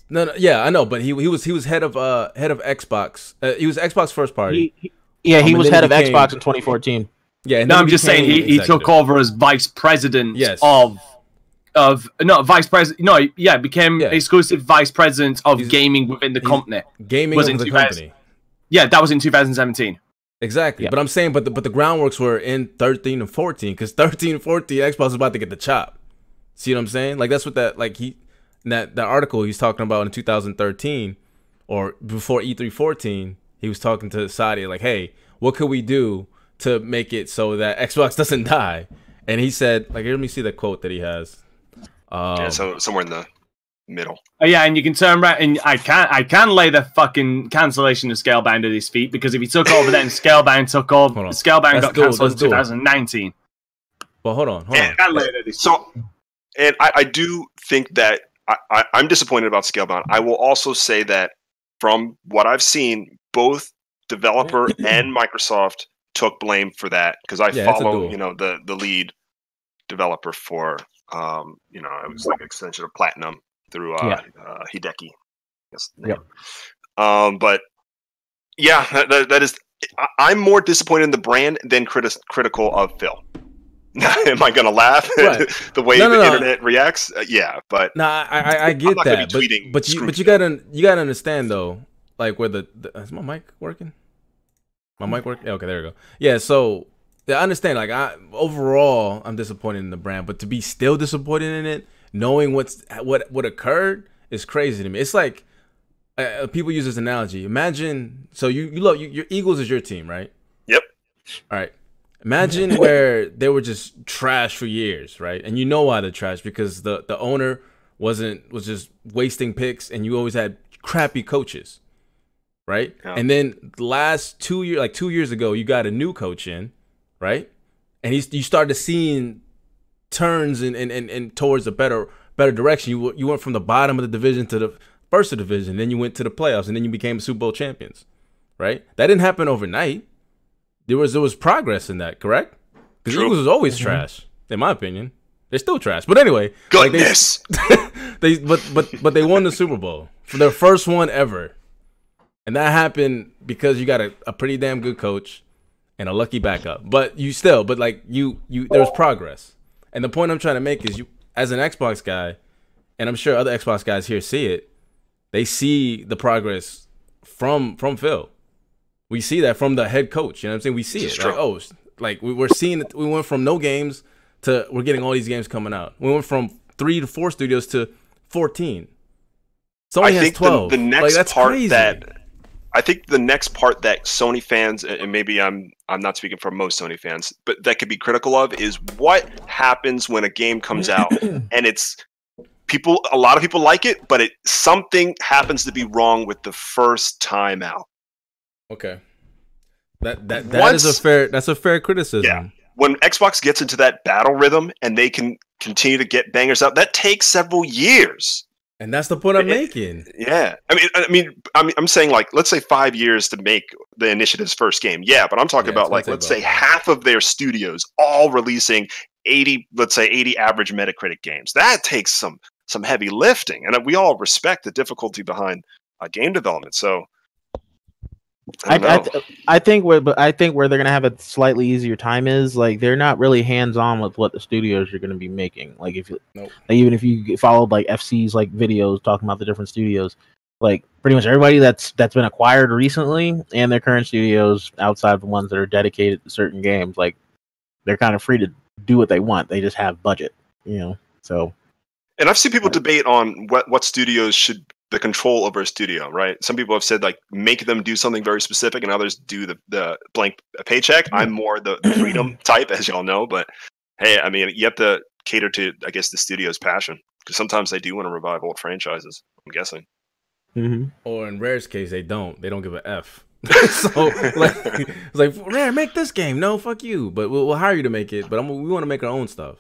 No, no, yeah, I know, but he he was he was head of uh, head of Xbox. Uh, he was Xbox first party. He, he, yeah, um, he was head he became, of Xbox in twenty fourteen. Yeah, no, I'm just saying he, he took over as vice president yes. of. Of no vice president, no, yeah, became yeah. exclusive vice president of he's, gaming within the company. Gaming was in the company. Yeah, that was in two thousand seventeen. Exactly, yeah. but I'm saying, but the, but the groundworks were in thirteen and fourteen because thirteen and fourteen, Xbox is about to get the chop. See what I'm saying? Like that's what that like he that that article he's talking about in two thousand thirteen or before E three fourteen, he was talking to Satya like, hey, what could we do to make it so that Xbox doesn't die? And he said, like, let me see the quote that he has. Um, yeah, so somewhere in the middle. Oh yeah, and you can turn around, and I can I can lay the fucking cancellation of Scalebound at his feet because if he took over then Scalebound took over. Scalebound got cancelled in two thousand nineteen. But hold on, hold on. I lay it at his so, feet. and I, I do think that I, I, I'm disappointed about Scalebound. I will also say that from what I've seen, both developer and Microsoft took blame for that because I yeah, follow you know the the lead developer for. Um, you know, it was like an extension of Platinum through uh, yeah. uh, Hideki. That's the name. Yep. Um, but yeah, that, that is. I, I'm more disappointed in the brand than criti critical of Phil. Am I gonna laugh right. the way no, no, the no. internet reacts? Uh, yeah, but no, I, I, I get I'm not that. Be tweeting but but you, but you gotta you gotta understand though. like where the, the is my mic working? My mic work? Yeah, okay, there we go. Yeah, so I understand. Like, I overall, I'm disappointed in the brand, but to be still disappointed in it, knowing what's what what occurred, is crazy to me. It's like uh, people use this analogy. Imagine, so you you love you, your Eagles is your team, right? Yep. All right. Imagine where they were just trash for years, right? And you know why they're trash, because the the owner wasn't was just wasting picks, and you always had crappy coaches, right? Oh. And then last two years, like two years ago, you got a new coach in, right? And he's you started seeing turns and and and towards a better better direction. You you went from the bottom of the division to the first of the division, then you went to the playoffs, and then you became Super Bowl champions, right? That didn't happen overnight. There was there was progress in that, correct? Because Eagles was always mm-hmm. trash, in my opinion. They're still trash, but anyway, goodness. Like they, they but but but they won the Super Bowl for their first one ever, and that happened because you got a, a pretty damn good coach and a lucky backup. But you still, but like you you there was progress, and the point I'm trying to make is you as an Xbox guy, and I'm sure other Xbox guys here see it. They see the progress from from Phil. We see that from the head coach. You know what I'm saying? We see it. Like, oh, like we, we're seeing it. We went from no games to we're getting all these games coming out. We went from three to four studios to fourteen. Sony has twelve. The, the next like, that's part crazy. that I think the next part that Sony fans, and maybe I'm I'm not speaking for most Sony fans, but that could be critical of is what happens when a game comes out and it's people. A lot of people like it, but it something happens to be wrong with the first time out. Okay, that that that Once, is a fair that's a fair criticism. Yeah. When Xbox gets into that battle rhythm and they can continue to get bangers out, that takes several years. And that's the point I'm it, making. Yeah, I mean, I mean, I'm I'm saying like let's say five years to make the Initiative's first game. Yeah, but I'm talking yeah, about like let's about. say half of their studios all releasing eighty, let's say eighty average Metacritic games. That takes some some heavy lifting, and we all respect the difficulty behind uh, game development. So. I I, I, th- I think where but I think where they're gonna have a slightly easier time is like they're not really hands on with what the studios are gonna be making. Like if you, nope. like, even if you followed like F C's like videos talking about the different studios, like pretty much everybody that's that's been acquired recently and their current studios outside of the ones that are dedicated to certain games, like they're kind of free to do what they want. They just have budget, you know. So, and I've seen people uh, debate on what what studios should. The control over a studio, right? Some people have said like make them do something very specific, and others do the the blank paycheck. I'm more the freedom type, as y'all know. But hey, I mean, you have to cater to, I guess, the studio's passion because sometimes they do want to revive old franchises. I'm guessing. Mm-hmm. Or in Rare's case, they don't. They don't give a f. So like, it's like Rare, make this game. No, fuck you. But we'll, we'll hire you to make it. But I'm, we want to make our own stuff.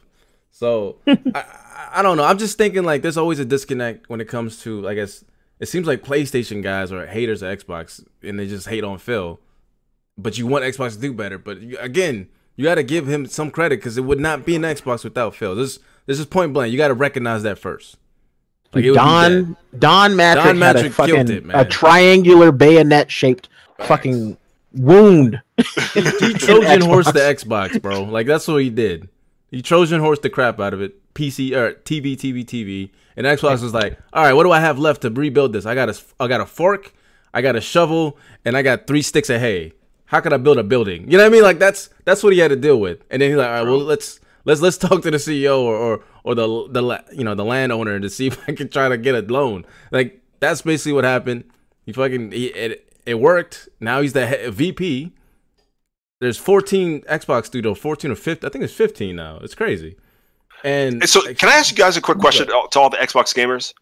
So I, I don't know. I'm just thinking like there's always a disconnect when it comes to, I guess, it seems like PlayStation guys are haters of Xbox and they just hate on Phil. But you want Xbox to do better. But you, again, you got to give him some credit because it would not be an Xbox without Phil. This this is point blank. You got to recognize that first. Like, Don Don Matrick, Don Matrick had a, fucking, it, man. a triangular bayonet shaped Thanks. fucking wound. He Trojan horse the Xbox, bro. Like that's what he did. He Trojan horsed the crap out of it. P C or T V, T V, T V, and Xbox was like, "All right, what do I have left to rebuild this? I got a, I got a fork, I got a shovel, and I got three sticks of hay. How could I build a building? You know what I mean? Like that's that's what he had to deal with. And then he's like, "All right, well let's let's let's talk to the C E O or or, or the the you know the landowner to see if I can try to get a loan." Like that's basically what happened. He fucking he, it it worked. Now he's the V P. There's fourteen Xbox Studio, fourteen or fifteen. I think it's fifteen now. It's crazy. And so, can I ask you guys a quick question to all the Xbox gamers?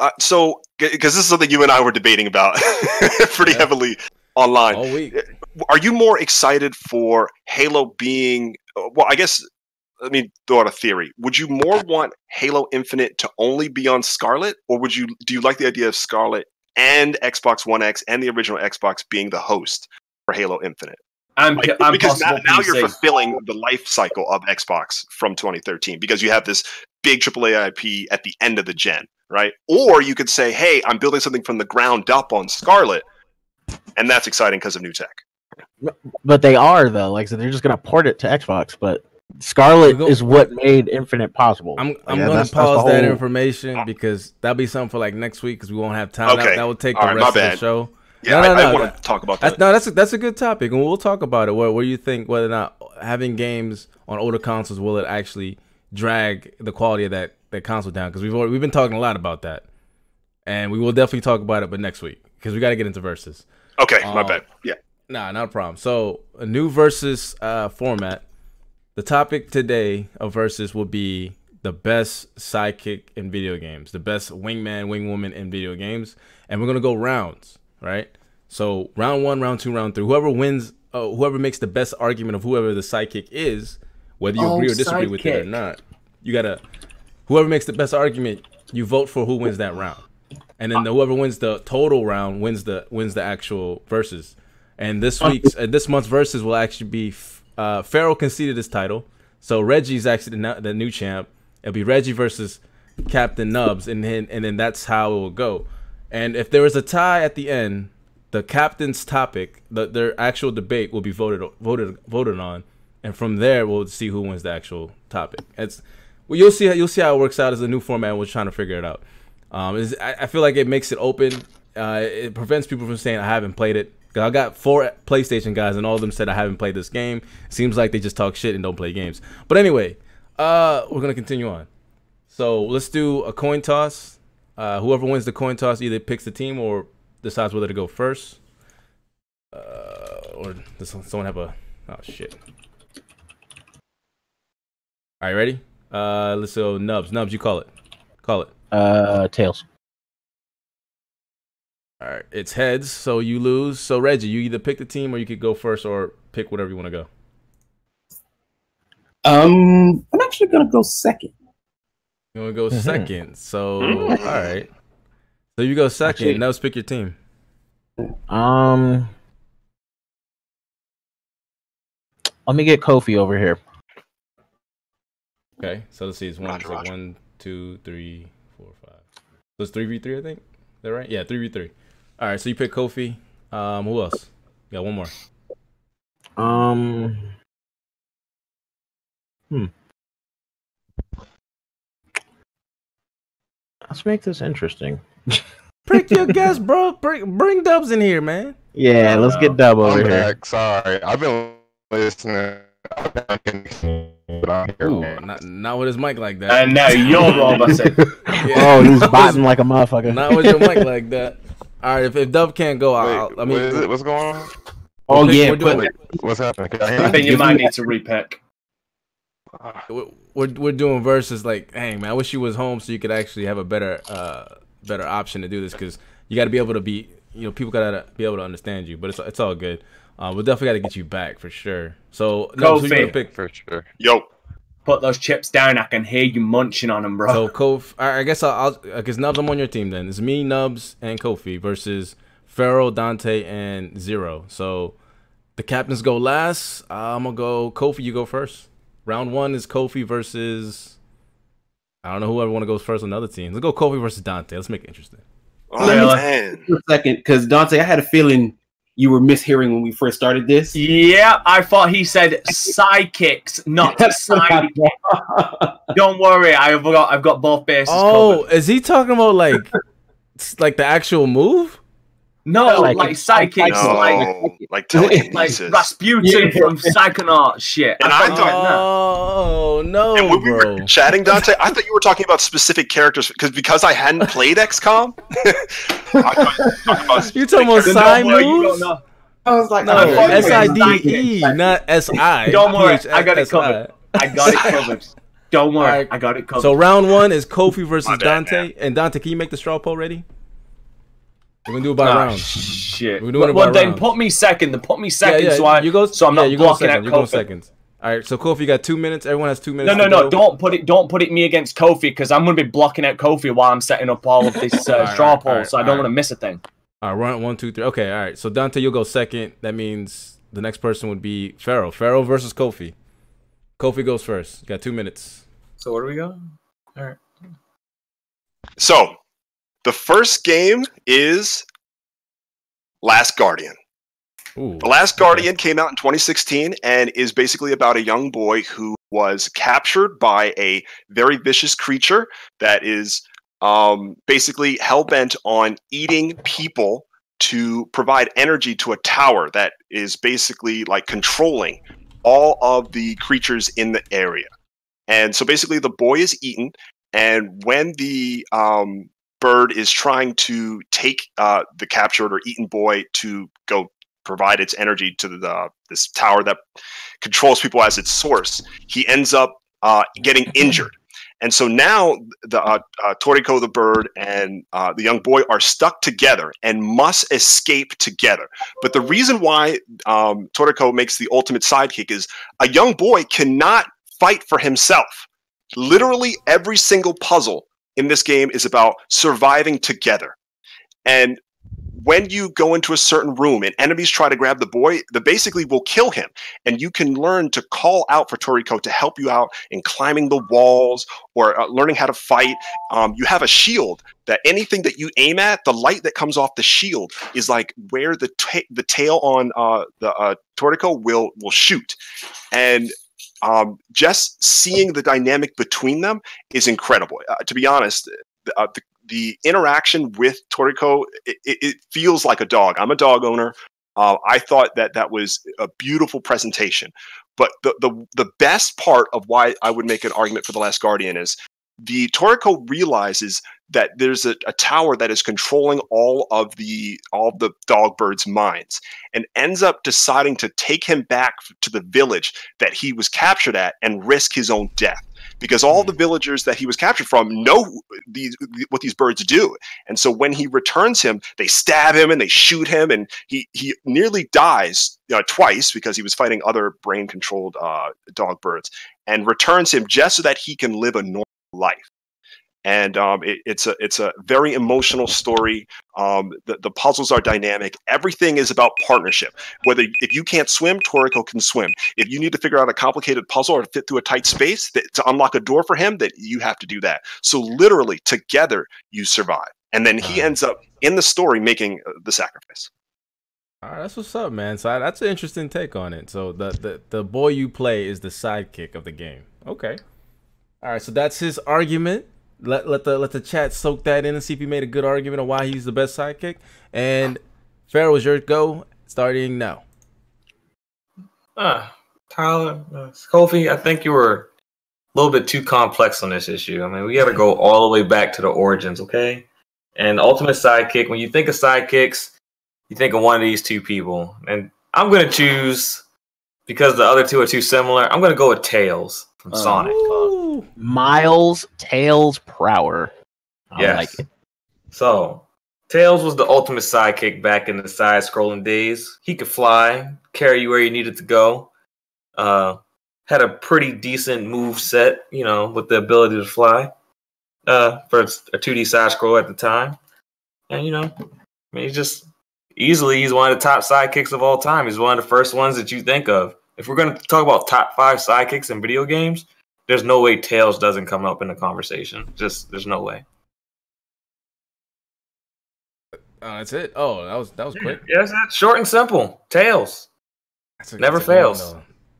Uh, so, because this is something you and I were debating about pretty yeah. heavily online. All week. Are you more excited for Halo being? Well, I guess. Let me throw out a theory. Would you more want Halo Infinite to only be on Scarlet, or would you? Do you like the idea of Scarlet and Xbox One X and the original Xbox being the host for Halo Infinite? I'm, like, I'm because now, now you're safe. fulfilling the life cycle of Xbox from twenty thirteen because you have this big triple A I P at the end of the gen, right? Or you could say, hey, I'm building something from the ground up on Scarlet, and that's exciting because of new tech. But they are, though. Like, so they're just going to port it to Xbox, but Scarlet go, is what made Infinite possible. I'm, I'm yeah, going to pause that whole... information because that'll be something for like next week because we won't have time. Okay. That, that will take All the right, rest of the show. Yeah, no, no, I, no, I want to talk about that. No, that's a, that's a good topic, and we'll talk about it. What, what do you think? Whether or not having games on older consoles, will it actually drag the quality of that, that console down? Because we've already, we've been talking a lot about that, and we will definitely talk about it, but next week because we got to get into Versus. Okay, um, my bad. Yeah. Nah, not a problem. So a new Versus uh, format. The topic today of Versus will be the best sidekick in video games, the best wingman, wingwoman in video games, and we're gonna go rounds. Right, so round one, round two, round three. Whoever wins, uh, whoever makes the best argument of whoever the sidekick is, whether you oh, agree or disagree sidekick. with it or not, you gotta. Whoever makes the best argument, you vote for who wins that round, and then the, whoever wins the total round wins the wins the actual Versus. And this week's, uh, this month's Versus will actually be. F uh, Pharaoh conceded his title, so Reggie's actually the, the new champ. It'll be Reggie versus Captain Nubs, and then and then that's how it will go. And if there is a tie at the end, the captain's topic, the, their actual debate will be voted voted voted on, and from there we'll see who wins the actual topic. It's well, you'll see you'll see how it works out as a new format. We're trying to figure it out. Um, I, I feel like it makes it open. Uh, it prevents people from saying I haven't played it. I got four PlayStation guys, and all of them said I haven't played this game. Seems like they just talk shit and don't play games. But anyway, uh, we're gonna continue on. So let's do a coin toss. Uh, whoever wins the coin toss either picks the team or decides whether to go first. Uh, or does someone have a... Oh, shit. All right, ready? Uh, let's go Nubs. Nubs, you call it. Call it. Uh, Tails. All right, it's heads, so you lose. So, Reggie, you either pick the team or you could go first or pick whatever you want to go. Um, I'm actually going to go second. You want to go second, so all right. So you go second. Now let's pick your team. Um, let me get Kofi over here. Okay, so let's see. It's one, roger, it's like one, two, three, four, five. So it's three v three, I think. Is that right? Yeah, three v three. All right, so you pick Kofi. Um, who else? You got one more. Um. Hmm. Let's make this interesting. Prick your guess, bro. Bring, bring Dubs in here, man. Yeah, let's get Dub over I'm here. Back. Sorry, I've been listening. I've been but I'm here, Ooh, man. Not, not with his mic like that. And uh, now you're wrong, I said. Yeah. Oh, he's botting like a motherfucker. Not with your mic like that. All right, if, if Dub can't go, I'll. Wait, I mean, what is it? What's going on? Oh we're yeah, we're doing... Wait, what's happening? I think you might need to repack. We're we're doing Versus like, hey man, I wish you was home so you could actually have a better uh better option to do this because you got to be able to be you know people gotta be able to understand you. But it's it's all good. Uh, we'll definitely got to get you back for sure. So no, who you gonna pick for sure? Yo, put those chips down. I can hear you munching on them, bro. So Kofi, I guess I'll because Nubs, I'm on your team then. It's me, Nubs, and Kofi versus Pharaoh, Dante, and Zero. So the captains go last. I'm gonna go Kofi. You go first. Round one is Kofi versus I don't know whoever want to go first on the other team. Let's go Kofi versus Dante. Let's make it interesting. Oh, let me second, because Dante, I had a feeling you were mishearing when we first started this. Yeah, I thought he said sidekicks, not sidekicks. Don't worry, I've got I've got both bases. Oh, covered. Is he talking about like like the actual move? No, no, like, like sidekicks, no, like like, telekinesis. Like Rasputin yeah. from Psychonaut shit. And I, I thought, oh no, and when bro. we were chatting, Dante, I thought you were talking about specific characters because because I hadn't played X COM. I you talking about side moves? No, I was like, no, oh, S I D E, not S I. Don't worry, I got it covered. I got it covered. Don't worry, I got it covered. So round one is Kofi versus Dante, and Dante, can you make the straw poll ready? We're gonna do it by nah, round. Shit. We're doing well, it by well, then round. put me second. Then put me second. Yeah, yeah. So I. You go, so I'm yeah, not you blocking out Kofi. You go second. All right. So Kofi got two minutes. Everyone has two minutes. No, no, no. Go. Don't put it. Don't put it me against Kofi because I'm gonna be blocking out Kofi while I'm setting up all of this uh, right, straw poll. Right, so right, I don't right. want to miss a thing. All right. Run one, two, three. Okay. All right. So Dante, you'll go second. That means the next person would be Pharaoh. Pharaoh versus Kofi. Kofi goes first. You got two minutes. So where do we go? All right. So. The first game is Last Guardian. Ooh, the Last Guardian okay. came out in twenty sixteen and is basically about a young boy who was captured by a very vicious creature that is um, basically hell-bent on eating people to provide energy to a tower that is basically like controlling all of the creatures in the area. And so basically the boy is eaten, and when the um, bird is trying to take uh, the captured or eaten boy to go provide its energy to the this tower that controls people as its source, he ends up uh, getting injured. And so now the uh, uh, Toriko the bird and uh, the young boy are stuck together and must escape together. But the reason why um, Toriko makes the ultimate sidekick is a young boy cannot fight for himself. Literally every single puzzle in this game is about surviving together. And when you go into a certain room and enemies try to grab the boy, they basically will kill him. And you can learn to call out for Toriko to help you out in climbing the walls or uh, learning how to fight. Um, you have a shield that anything that you aim at, the light that comes off the shield is like where the ta the tail on uh, the uh, Toriko will will shoot. And um, just seeing the dynamic between them is incredible. Uh, to be honest, uh, the The interaction with Toriko, it, it feels like a dog. I'm a dog owner. Uh, I thought that that was a beautiful presentation. But the, the the best part of why I would make an argument for The Last Guardian is the Toriko realizes that there's a, a tower that is controlling all of the all the dog birds' minds, and ends up deciding to take him back to the village that he was captured at and risk his own death. Because all the villagers that he was captured from know these, what these birds do. And so when he returns him, they stab him and they shoot him. And he, he nearly dies you know, twice because he was fighting other brain-controlled uh, dog birds. And returns him just so that he can live a normal life. And um, it, it's, a, it's a very emotional story. Um, the, the puzzles are dynamic. Everything is about partnership. Whether if you can't swim, Toriko can swim. If you need to figure out a complicated puzzle or to fit through a tight space that, to unlock a door for him, that you have to do that. So literally together you survive. And then he ends up in the story making the sacrifice. All right, that's what's up, man. So I, that's an interesting take on it. So the, the, the boy you play is the sidekick of the game. Okay. All right, so that's his argument. Let, let the let the chat soak that in and see if you made a good argument on why he's the best sidekick. And Pharaoh, is your go starting now. Uh, Tyler, uh, Kofi, I think you were a little bit too complex on this issue. I mean, we got to go all the way back to the origins, okay? And ultimate sidekick, when you think of sidekicks, you think of one of these two people. And I'm going to choose, because the other two are too similar, I'm going to go with Tails from uh, Sonic. Ooh. Miles Tails Prower. I yes. like it. So, Tails was the ultimate sidekick back in the side-scrolling days. He could fly, carry you where you needed to go. Uh, had a pretty decent move set, you know, with the ability to fly. Uh, for a two D side-scroll at the time. And, you know, I mean, he's just easily, he's one of the top sidekicks of all time. He's one of the first ones that you think of. If we're going to talk about top five sidekicks in video games, there's no way Tails doesn't come up in the conversation. Just there's no way. Uh, that's it. Oh, that was that was quick. Yeah, that's it. Short and simple. Tails. That's a, never that's fails. T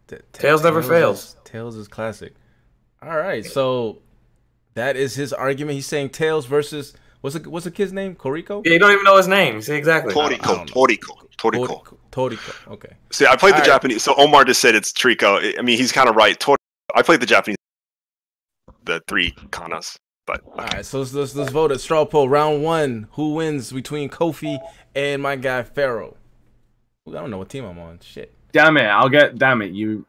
Tails, Tails never fails. Is, Tails is classic. All right, so that is his argument. He's saying Tails versus what's the what's the kid's name? Toriko? Yeah, you don't even know his name. See exactly. Toriko. Toriko. Toriko. Toriko. Okay. See, I played All the right. Japanese. So Omar just said it's Toriko. I mean, he's kind of right. Toriko. I played the Japanese, the three kanas. But okay. All right, so let's, let's, let's vote at straw poll round one. Who wins between Kofi and my guy Pharaoh? Ooh, I don't know what team I'm on. Shit. Damn it! I'll get. Damn it! You.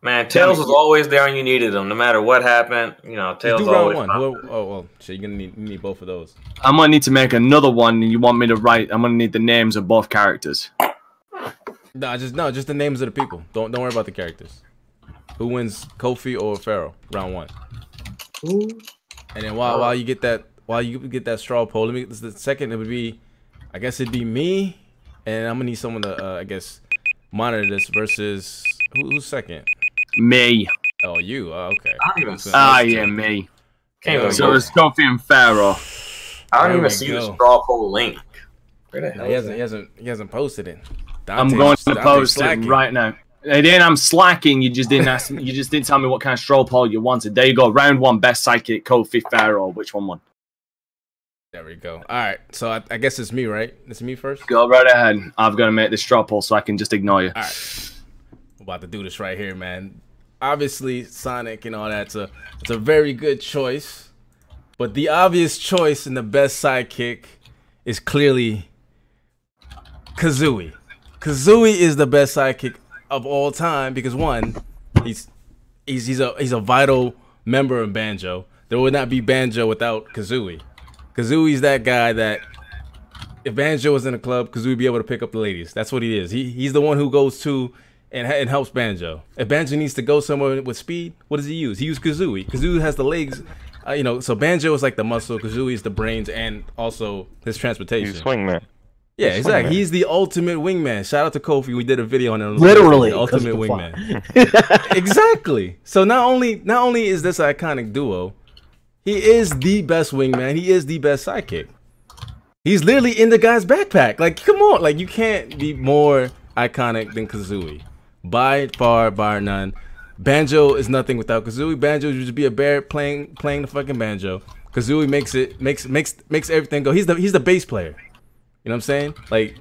Man, Tails was always there, and you needed him no matter what happened. You know, Tails you do round always. One. Who, oh well, shit. You're gonna need, you need both of those. I'm gonna need to make another one, and you want me to write? I'm gonna need the names of both characters. No, just no, just the names of the people. Don't don't worry about the characters. Who wins, Kofi or Pharaoh, round one? Ooh. And then while while you get that while you get that straw poll, let me the second it would be, I guess it'd be me, and I'm gonna need someone to uh, I guess monitor this versus who, who's second? Me. Oh, you. Oh, okay. I don't even see. Ah, yeah, me. Can't so it's Kofi and Pharaoh. I don't there even see go. the straw poll link. Where the hell? He hasn't. He hasn't. He hasn't posted it. Dante's, I'm going to Dante's post slacking. It right now. And then I'm slacking. You just didn't ask. Me, you just didn't tell me what kind of stroll poll you wanted. There you go. Round one, best psychic, Kofi Pharaoh. Which one won? There we go. All right. So I, I guess it's me, right? It's me first. Go right ahead. I've got to make this stroll poll so I can just ignore you. All right. I'm about to do this right here, man. Obviously, Sonic and all that's a it's a very good choice, but the obvious choice and the best sidekick is clearly Kazooie. Kazooie is the best sidekick of all time because one, he's he's he's a he's a vital member of Banjo. There would not be Banjo without Kazooie. Kazooie's that guy that if Banjo was in a club, Kazooie would be able to pick up the ladies. That's what he is. He he's the one who goes to and, and helps Banjo. If Banjo needs to go somewhere with speed, what does he use? He uses Kazooie. Kazooie has the legs, uh, you know, so Banjo is like the muscle, Kazooie is the brains, and also his transportation. He's wingman. Yeah, he's exactly. Wingman. He's the ultimate wingman. Shout out to Kofi. We did a video on him. Literally. The ultimate wingman. Exactly. So not only, not only is this iconic duo, he is the best wingman. He is the best sidekick. He's literally in the guy's backpack. Like, come on. Like, you can't be more iconic than Kazooie. By far, bar none. Banjo is nothing without Kazooie. Banjo would just be a bear playing playing the fucking banjo. Kazooie makes it makes makes makes everything go. He's the he's the bass player. You know what I'm saying? Like,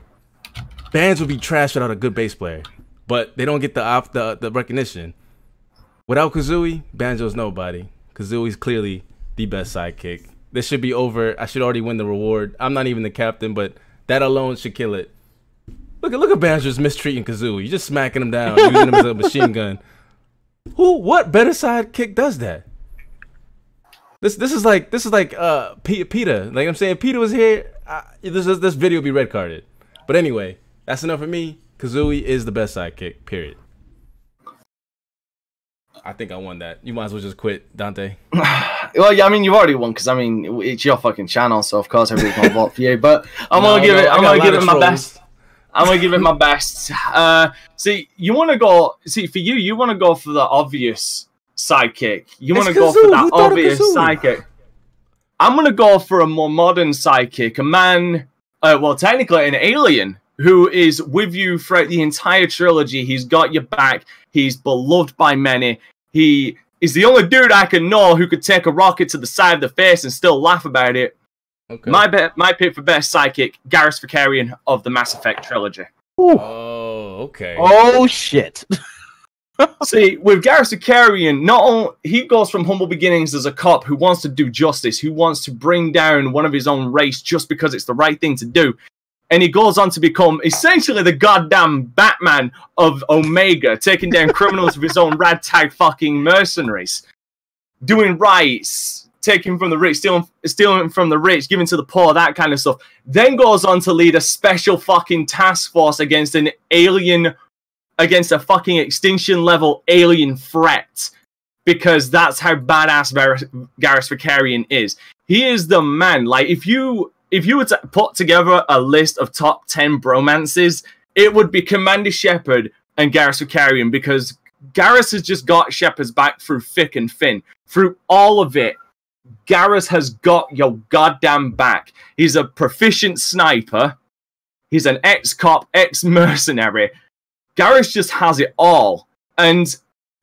bands would be trash without a good bass player, but they don't get the off the the recognition. Without Kazooie, Banjo's nobody. Kazooie's clearly the best sidekick. This should be over. I should already win the reward. I'm not even the captain, but that alone should kill it. Look at look at Banjo's mistreating Kazooie. You're just smacking him down, using him as a machine gun. Who? What better sidekick does that? This this is like this is like uh Peter. Like I'm saying, Peter was here. I, this this video will be red carded. But anyway, that's enough for me. Kazooie is the best sidekick. Period. I think I won that. You might as well just quit, Dante. Well, yeah, I mean, you've already won because I mean it's your fucking channel, so of course everybody's gonna vote for you. But I'm no, gonna give no, it. I'm gonna give it my trolls. best. I'm gonna give it my best. Uh, see, you want to go. See, for you, you want to go for the obvious sidekick. You want to go for that obvious sidekick. I'm gonna go for a more modern sidekick, a man. Uh, well, technically, an alien who is with you throughout the entire trilogy. He's got your back. He's beloved by many. He is the only dude I can know who could take a rocket to the side of the face and still laugh about it. Okay. My bet, my pick for best sidekick, Garrus Vakarian of the Mass Effect trilogy. Ooh. Oh, okay. Oh shit. See, with Garrus Vakarian, not only he goes from humble beginnings as a cop who wants to do justice, who wants to bring down one of his own race just because it's the right thing to do, and he goes on to become essentially the goddamn Batman of Omega, taking down criminals with his own ragtag fucking mercenaries, doing rights. Taking from the rich, stealing, stealing from the rich, giving to the poor, that kind of stuff. Then goes on to lead a special fucking task force against an alien, against a fucking extinction level alien threat. Because that's how badass Garrus Vakarian is. He is the man. Like, if you if you were to put together a list of top ten bromances, it would be Commander Shepard and Garrus Vakarian. Because Garrus has just got Shepard's back through thick and thin. Through all of it. Garrus has got your goddamn back. He's a proficient sniper. He's an ex-cop, ex-mercenary. Garrus just has it all. And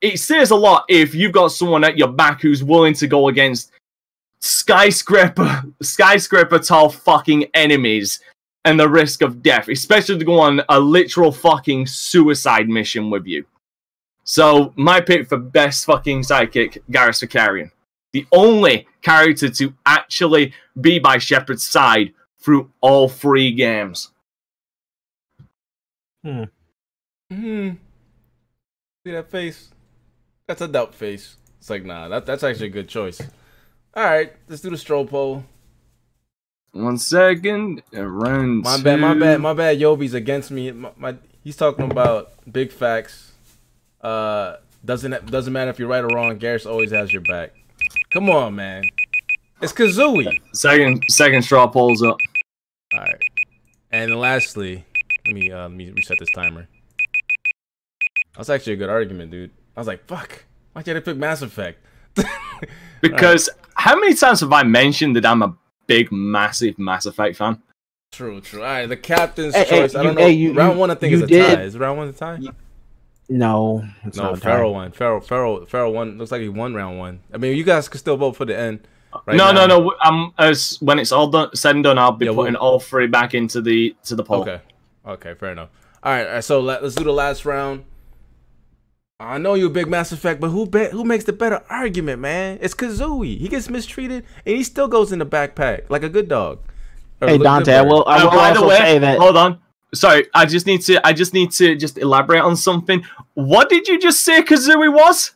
it says a lot if you've got someone at your back who's willing to go against skyscraper, skyscraper tall fucking enemies and the risk of death, especially to go on a literal fucking suicide mission with you. So my pick for best fucking sidekick, Garrus Vakarian. The only character to actually be by Shepard's side through all three games. Hmm. Hmm. See that face? That's a doubt face. It's like, nah, that, that's actually a good choice. All right, let's do the stroll poll. One second. Round my two. bad, my bad, my bad. Yobi's against me. My, my, he's talking about big facts. Uh, doesn't doesn't matter if you're right or wrong. Garrus always has your back. Come on, man. It's Kazooie. Second, second straw poll's up. All right. And lastly, let me uh, let me reset this timer. That's actually a good argument, dude. I was like, fuck. Why can't I pick Mass Effect? Because right. How many times have I mentioned that I'm a big, massive Mass Effect fan? True, true. All right, the captain's hey, choice. Hey, I don't you, know. Hey, you, round one, I think is a did. tie. Is round one a tie? You, no, it's no. Not Farrell won. Farrell, Farrell, Farrell won. Looks like he won round one. I mean, you guys could still vote for the end. Right no, now. no, no. I'm as when it's all done, said and done, I'll be yeah, putting we'll... all three back into the to the poll. Okay, okay, fair enough. All right, all right so let, let's do the last round. I know you're a big Mass Effect, but who be who makes the better argument, man? It's Kazooie. He gets mistreated, and he still goes in the backpack like a good dog. Or hey Dante, I will. I will by also the way, say that. Hold on. Sorry, I just need to. I just need to just elaborate on something. What did you just say? Kazooie was?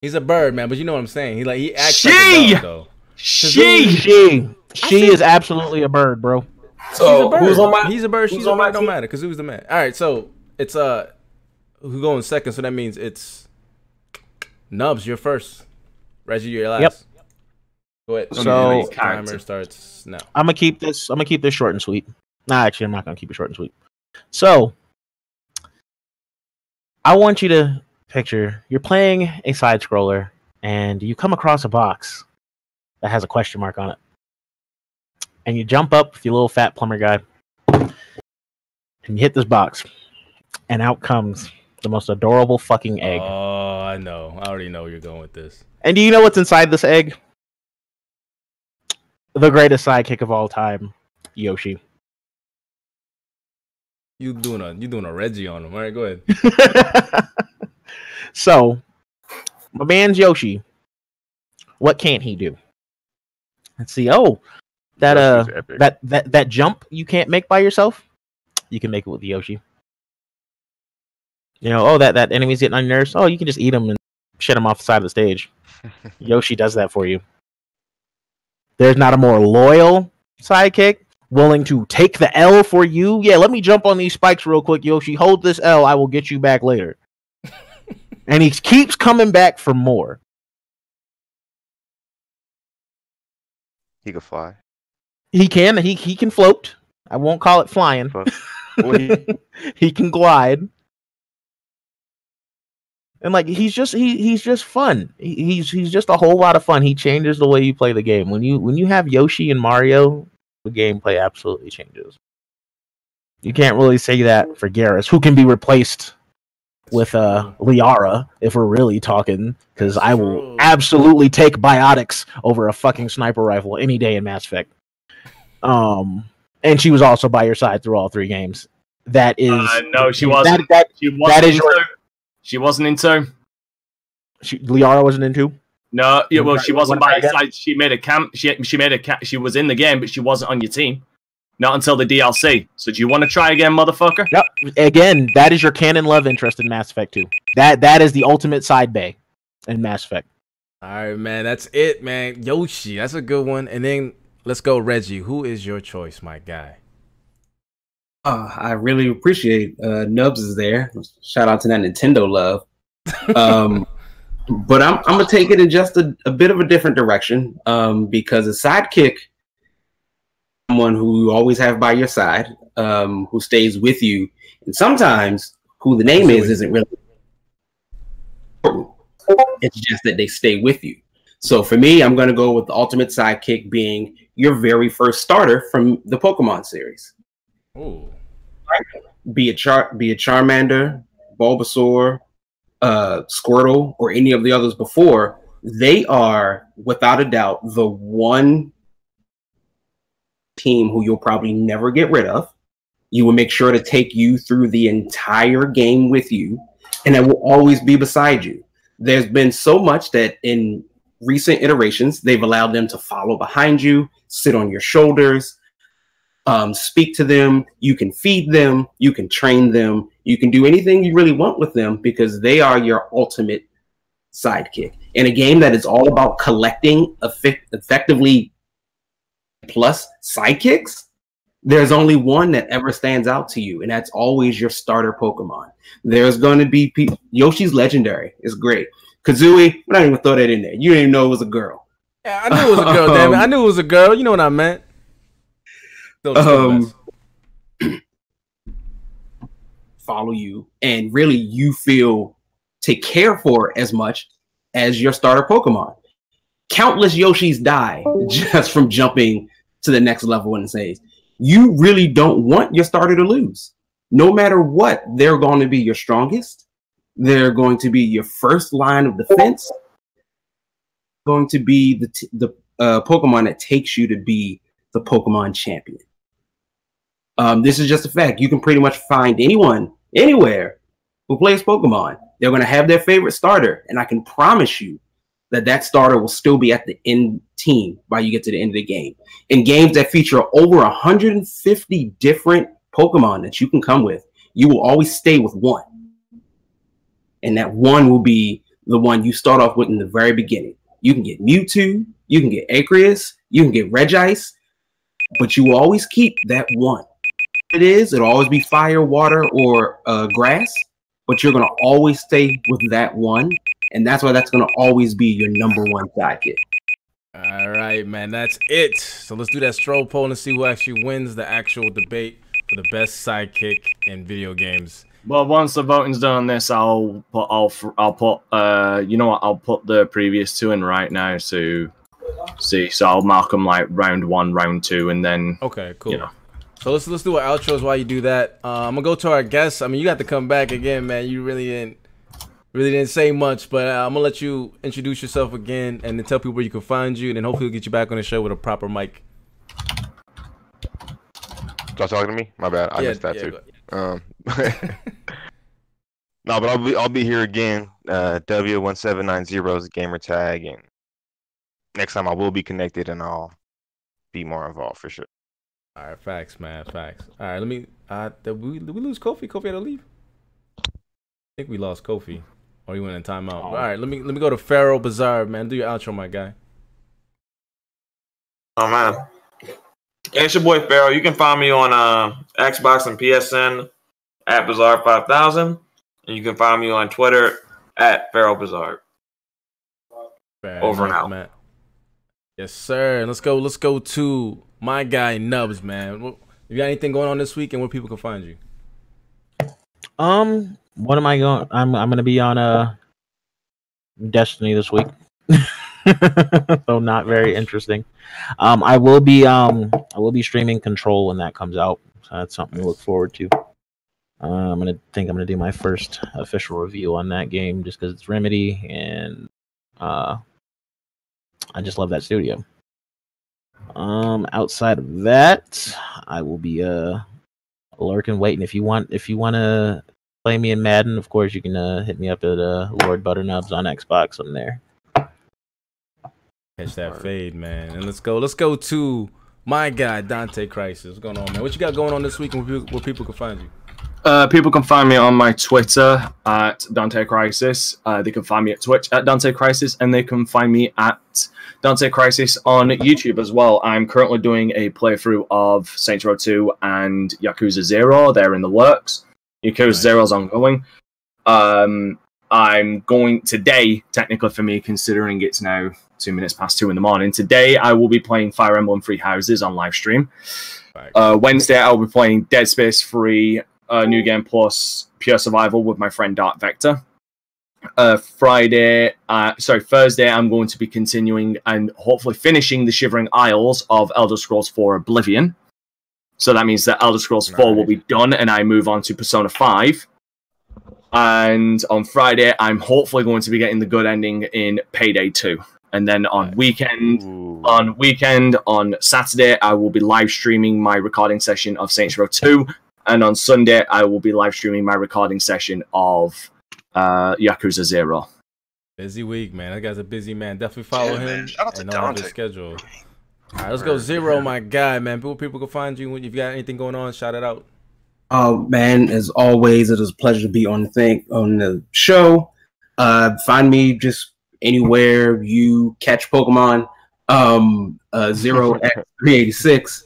He's a bird, man. But you know what I'm saying. He like he acts she, like a dog, though. She, she, she is absolutely a bird, bro. So who's on my? He's a bird. She's on my. Don't matter. Kazooie's the man. All right, so it's uh. Who going second? So that means it's Nubs. You're first. Reggie, you're last. Yep. Go ahead. So, so timer starts now. I'm gonna keep this. I'm gonna keep this short and sweet. Nah, actually, I'm not gonna keep it short and sweet. So, I want you to picture you're playing a side scroller, and you come across a box that has a question mark on it, and you jump up with your little fat plumber guy, and you hit this box, and out comes the most adorable fucking egg. Oh, I know. I already know where you're going with this. And do you know what's inside this egg? The greatest sidekick of all time, Yoshi. You doing a you doing a Reggie on him? All right, go ahead. So, my man's Yoshi. What can't he do? Let's see. Oh, that uh, that that that jump you can't make by yourself. You can make it with Yoshi. You know, oh, that, that enemy's getting on your nerves. Oh, you can just eat them and shit them off the side of the stage. Yoshi does that for you. There's not a more loyal sidekick willing to take the L for you. Yeah, let me jump on these spikes real quick, Yoshi. Hold this L. I will get you back later. And he keeps coming back for more. He can fly. He can. He, he can float. I won't call it flying. He can glide. And like he's just he he's just fun. He, he's he's just a whole lot of fun. He changes the way you play the game. When you when you have Yoshi and Mario, the gameplay absolutely changes. You can't really say that for Garrus, who can be replaced with uh Liara if we're really talking, because I will absolutely take biotics over a fucking sniper rifle any day in Mass Effect. Um, and she was also by your side through all three games. That is uh, no, she wasn't. That, that, she wasn't that is your, She wasn't in two. She, Liara wasn't in two. No, yeah, well, she wasn't by your side. She made a camp. She she made a camp. She was in the game, but she wasn't on your team. Not until the D L C. So do you want to try again, motherfucker? No. Again, that is your canon love interest in Mass Effect two. That that is the ultimate side bay in Mass Effect. All right, man. That's it, man. Yoshi, that's a good one. And then let's go, Reggie. Who is your choice, my guy? Oh, I really appreciate uh, Nubs is there. Shout out to that Nintendo love. Um, but I'm, I'm going to take it in just a, a bit of a different direction um, because a sidekick, someone who you always have by your side, um, who stays with you, and sometimes who the name is isn't really important. It's just that they stay with you. So for me, I'm going to go with the ultimate sidekick being your very first starter from the Pokemon series. Ooh. Be a char be a Charmander, Bulbasaur, uh, Squirtle, or any of the others before, they are without a doubt the one team who you'll probably never get rid of. You will make sure to take you through the entire game with you, and that will always be beside you. There's been so much that in recent iterations they've allowed them to follow behind you, sit on your shoulders. Um, speak to them, you can feed them, you can train them, you can do anything you really want with them because they are your ultimate sidekick. In a game that is all about collecting effect effectively plus sidekicks, there's only one that ever stands out to you, and that's always your starter Pokemon. There's going to be people. Yoshi's legendary. It's great. Kazooie, we're not even going to throw that in there. You didn't even know it was a girl. Yeah, I knew it was a girl, damn it. I knew it was a girl. You know what I meant. Um, follow you and really you feel to care for as much as your starter Pokemon. Countless Yoshis die just from jumping to the next level in the stage. you really don't want your starter to lose. No matter what, they're going to be your strongest. They're going to be your first line of defense. Going to be the t- the uh, Pokemon that takes you to be the Pokemon champion. Um, this is just a fact. You can pretty much find anyone, anywhere, who plays Pokemon. They're going to have their favorite starter, and I can promise you that that starter will still be at the end team by you get to the end of the game. In games that feature over one hundred fifty different Pokemon that you can come with, you will always stay with one. And that one will be the one you start off with in the very beginning. You can get Mewtwo, you can get Arceus, you can get Regice, but you will always keep that one. It is, it'll always be fire, water, or uh, grass, but you're going to always stay with that one. And that's why that's going to always be your number one sidekick. All right, man, that's it. So let's do that stroll poll and see who actually wins the actual debate for the best sidekick in video games. Well, once the voting's done on this, I'll put, I'll, I'll put, uh, you know what, I'll put the previous two in right now to see. So I'll mark them like round one, round two, and then. Okay, cool. You know. So let's let's do our outros while you do that. Uh, I'm gonna go to our guests. I mean, you got to come back again, man. You really didn't. Really didn't say much, but uh, I'm gonna let you introduce yourself again and then tell people where you can find you, and then hopefully we'll get you back on the show with a proper mic. Y'all talking to me? My bad, I yeah, missed that yeah, too. Um, no, but I'll be I'll be here again. Uh, W one seven nine zero is gamer tag, and next time I will be connected and I'll be more involved for sure. All right, facts, man, facts. All right, let me. Uh, did we did we lose Kofi? Kofi had to leave. I think we lost Kofi. Oh, you went in timeout. Oh. All right, let me let me go to Pharaoh Bizarre, man. Do your outro, my guy. Oh man, hey, it's your boy Pharaoh. You can find me on uh, Xbox and P S N at Bizarre Five Thousand, and you can find me on Twitter at Pharaoh Bizarre. Fair Over enough, and out, man. Yes, sir. Let's go. Let's go to my guy Nubs, man. You got anything going on this week, and where people can find you? Um. What am I going? I'm I'm gonna be on a uh, Destiny this week, so not very interesting. Um, I will be um I will be streaming Control when that comes out, so that's something to look forward to. Uh, I'm gonna think I'm gonna do my first official review on that game just because it's Remedy, and uh, I just love that studio. Um, outside of that, I will be uh lurking, waiting. If you want, if you want to. Play me in Madden, of course. You can uh, hit me up at uh, Lord Butternubs on Xbox. I'm there. Catch that fade, man. And let's go. Let's go to my guy Dante Crisis. What's going on, man? What you got going on this week? And where, where people can find you? Uh, people can find me on my Twitter at Dante Crisis. Uh, they can find me at Twitch at Dante Crisis, and they can find me at Dante Crisis on YouTube as well. I'm currently doing a playthrough of Saints Row two and Yakuza Zero. They're in the works. Yakuza Zero's ongoing. Um, I'm going today, technically for me, considering it's now two minutes past two in the morning. Today, I will be playing Fire Emblem Three Houses on live stream. Uh, Wednesday, I will be playing Dead Space three, uh, New Game Plus, Pure Survival with my friend Dark Vector. Uh, Friday, uh, sorry, Thursday, I'm going to be continuing and hopefully finishing the Shivering Isles of Elder Scrolls four Oblivion. So that means that Elder Scrolls four will be done, and I move on to Persona five. And on Friday, I'm hopefully going to be getting the good ending in Payday two. And then on weekend, Ooh. on weekend, on Saturday, I will be live streaming my recording session of Saints Row two. And on Sunday, I will be live streaming my recording session of uh, Yakuza Zero. Busy week, man. That guy's a busy man. Definitely follow yeah, him. Shout out to Dante. Schedule. All right, let's go Zero, my guy, man. People, people can find you when you've got anything going on. Shout it out. Oh man, as always, it is a pleasure to be on the thing on the show. Uh, find me just anywhere you catch Pokemon. Um, uh, Zero at three eighty-six.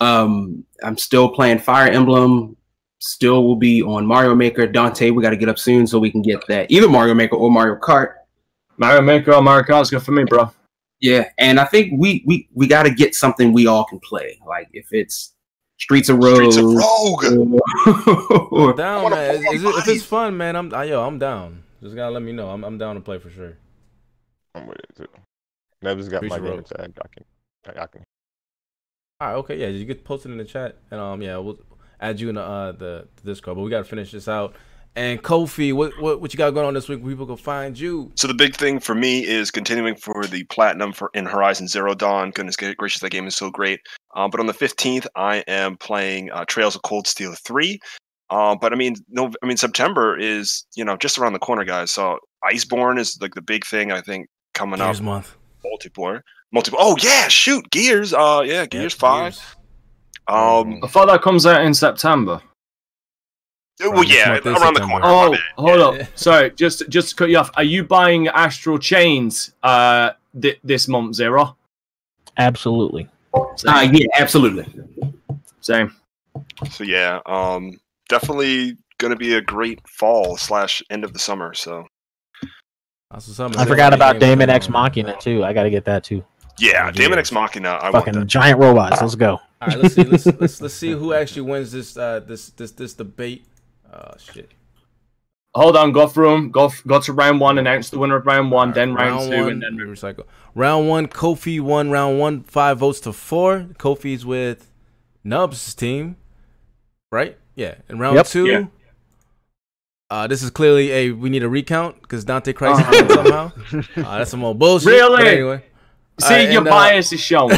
Um, I'm still playing Fire Emblem. Still will be on Mario Maker. Dante, we got to get up soon so we can get that either Mario Maker or Mario Kart. Mario Maker or Mario Kart is good for me, bro. Yeah, and I think we we, we got to get something we all can play. Like if it's Streets of Rogue, Streets of Rogue. Or, I'm down, man. Is, is it, if it's fun, man, I'm I, yo, I'm down. Just gotta let me know. I'm I'm down to play for sure. I'm with it too. Never's got Streets my game tag. I can, I can. All right, okay, yeah, you get posted in the chat, and um, yeah, we'll add you in the uh, the, the Discord. But we gotta finish this out. And Kofi, what what what you got going on this week? Where people can find you? So the big thing for me is continuing for the platinum for in Horizon Zero Dawn. Goodness gracious, that game is so great. Um, but on the fifteenth, I am playing uh, Trails of Cold Steel three. Uh, but I mean, no, I mean September is you know just around the corner, guys. So Iceborne is like the big thing I think coming Gears up. Month. Multiplayer. Multiple. Oh yeah, shoot, Gears. Uh, yeah, Gears yeah, five. Gears. Um, I thought that comes out in September. Well, yeah, around September. The corner. Oh, yeah. Hold up. Sorry, just just to cut you off. Are you buying Astral Chains uh th this month, Zero? Absolutely. Uh, yeah, absolutely. Same. So yeah, um, definitely gonna be a great fall slash end of the summer. So. I forgot about Daemon Ex Machina too. I gotta get that too. Yeah, Daemon Ex Machina. I Fucking want that. Giant robots. Let's go. All right, let's see. Let's, let's let's see who actually wins this uh, this this this debate. Oh shit! Hold on, golf room. Golf got to round one. Announce the winner of round one, right, then round, round two, one, and then recycle. Round one, Kofi won. Round one, five votes to four. Kofi's with Nub's team, right? Yeah. And round yep, two. Yeah. Uh, this is clearly a we need a recount because Dante Christ uh-huh. somehow. Uh, that's some old bullshit. Really? But anyway, see right, your and, bias uh, is shown.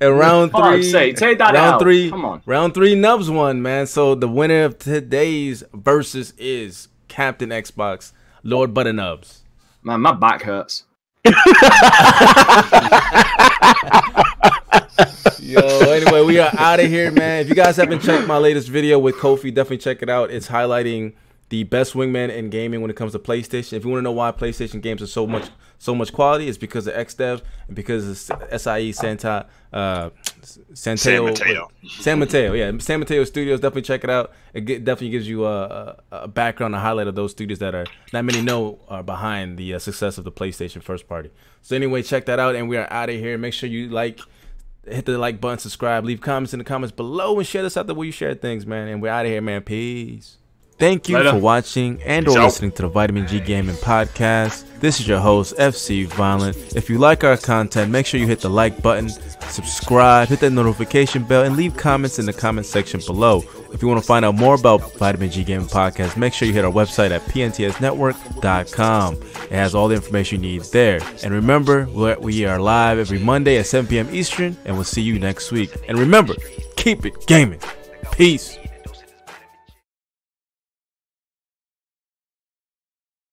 And round oh, three, say, take that round out. three, come on, round three, Nubs won, man. So the winner of today's versus is Captain Xbox, Lord Butter Nubs. Man, my back hurts. Yo, anyway, we are out of here, man. If you guys haven't checked my latest video with Kofi, definitely check it out. It's highlighting the best wingman in gaming when it comes to PlayStation. If you want to know why PlayStation games are so much so much quality, it's because of X dev and because of S I E Santa, uh, Santeo, San Mateo. San Mateo, yeah. San Mateo Studios, definitely check it out. It definitely gives you a, a background, a highlight of those studios that are not many know are behind the uh, success of the PlayStation first party. So anyway, check that out, and we are out of here. Make sure you like, hit the like button, subscribe, leave comments in the comments below, and share this out the way you share things, man. And we're out of here, man. Peace. Thank you Later. for watching and or listening to the Vitamin G Gaming Podcast. This is your host, F C Violent. If you like our content, make sure you hit the like button, subscribe, hit that notification bell, and leave comments in the comment section below. If you want to find out more about Vitamin G Gaming Podcast, make sure you hit our website at P N T S network dot com. It has all the information you need there. And remember, we are live every Monday at seven P M Eastern, and we'll see you next week. And remember, keep it gaming. Peace.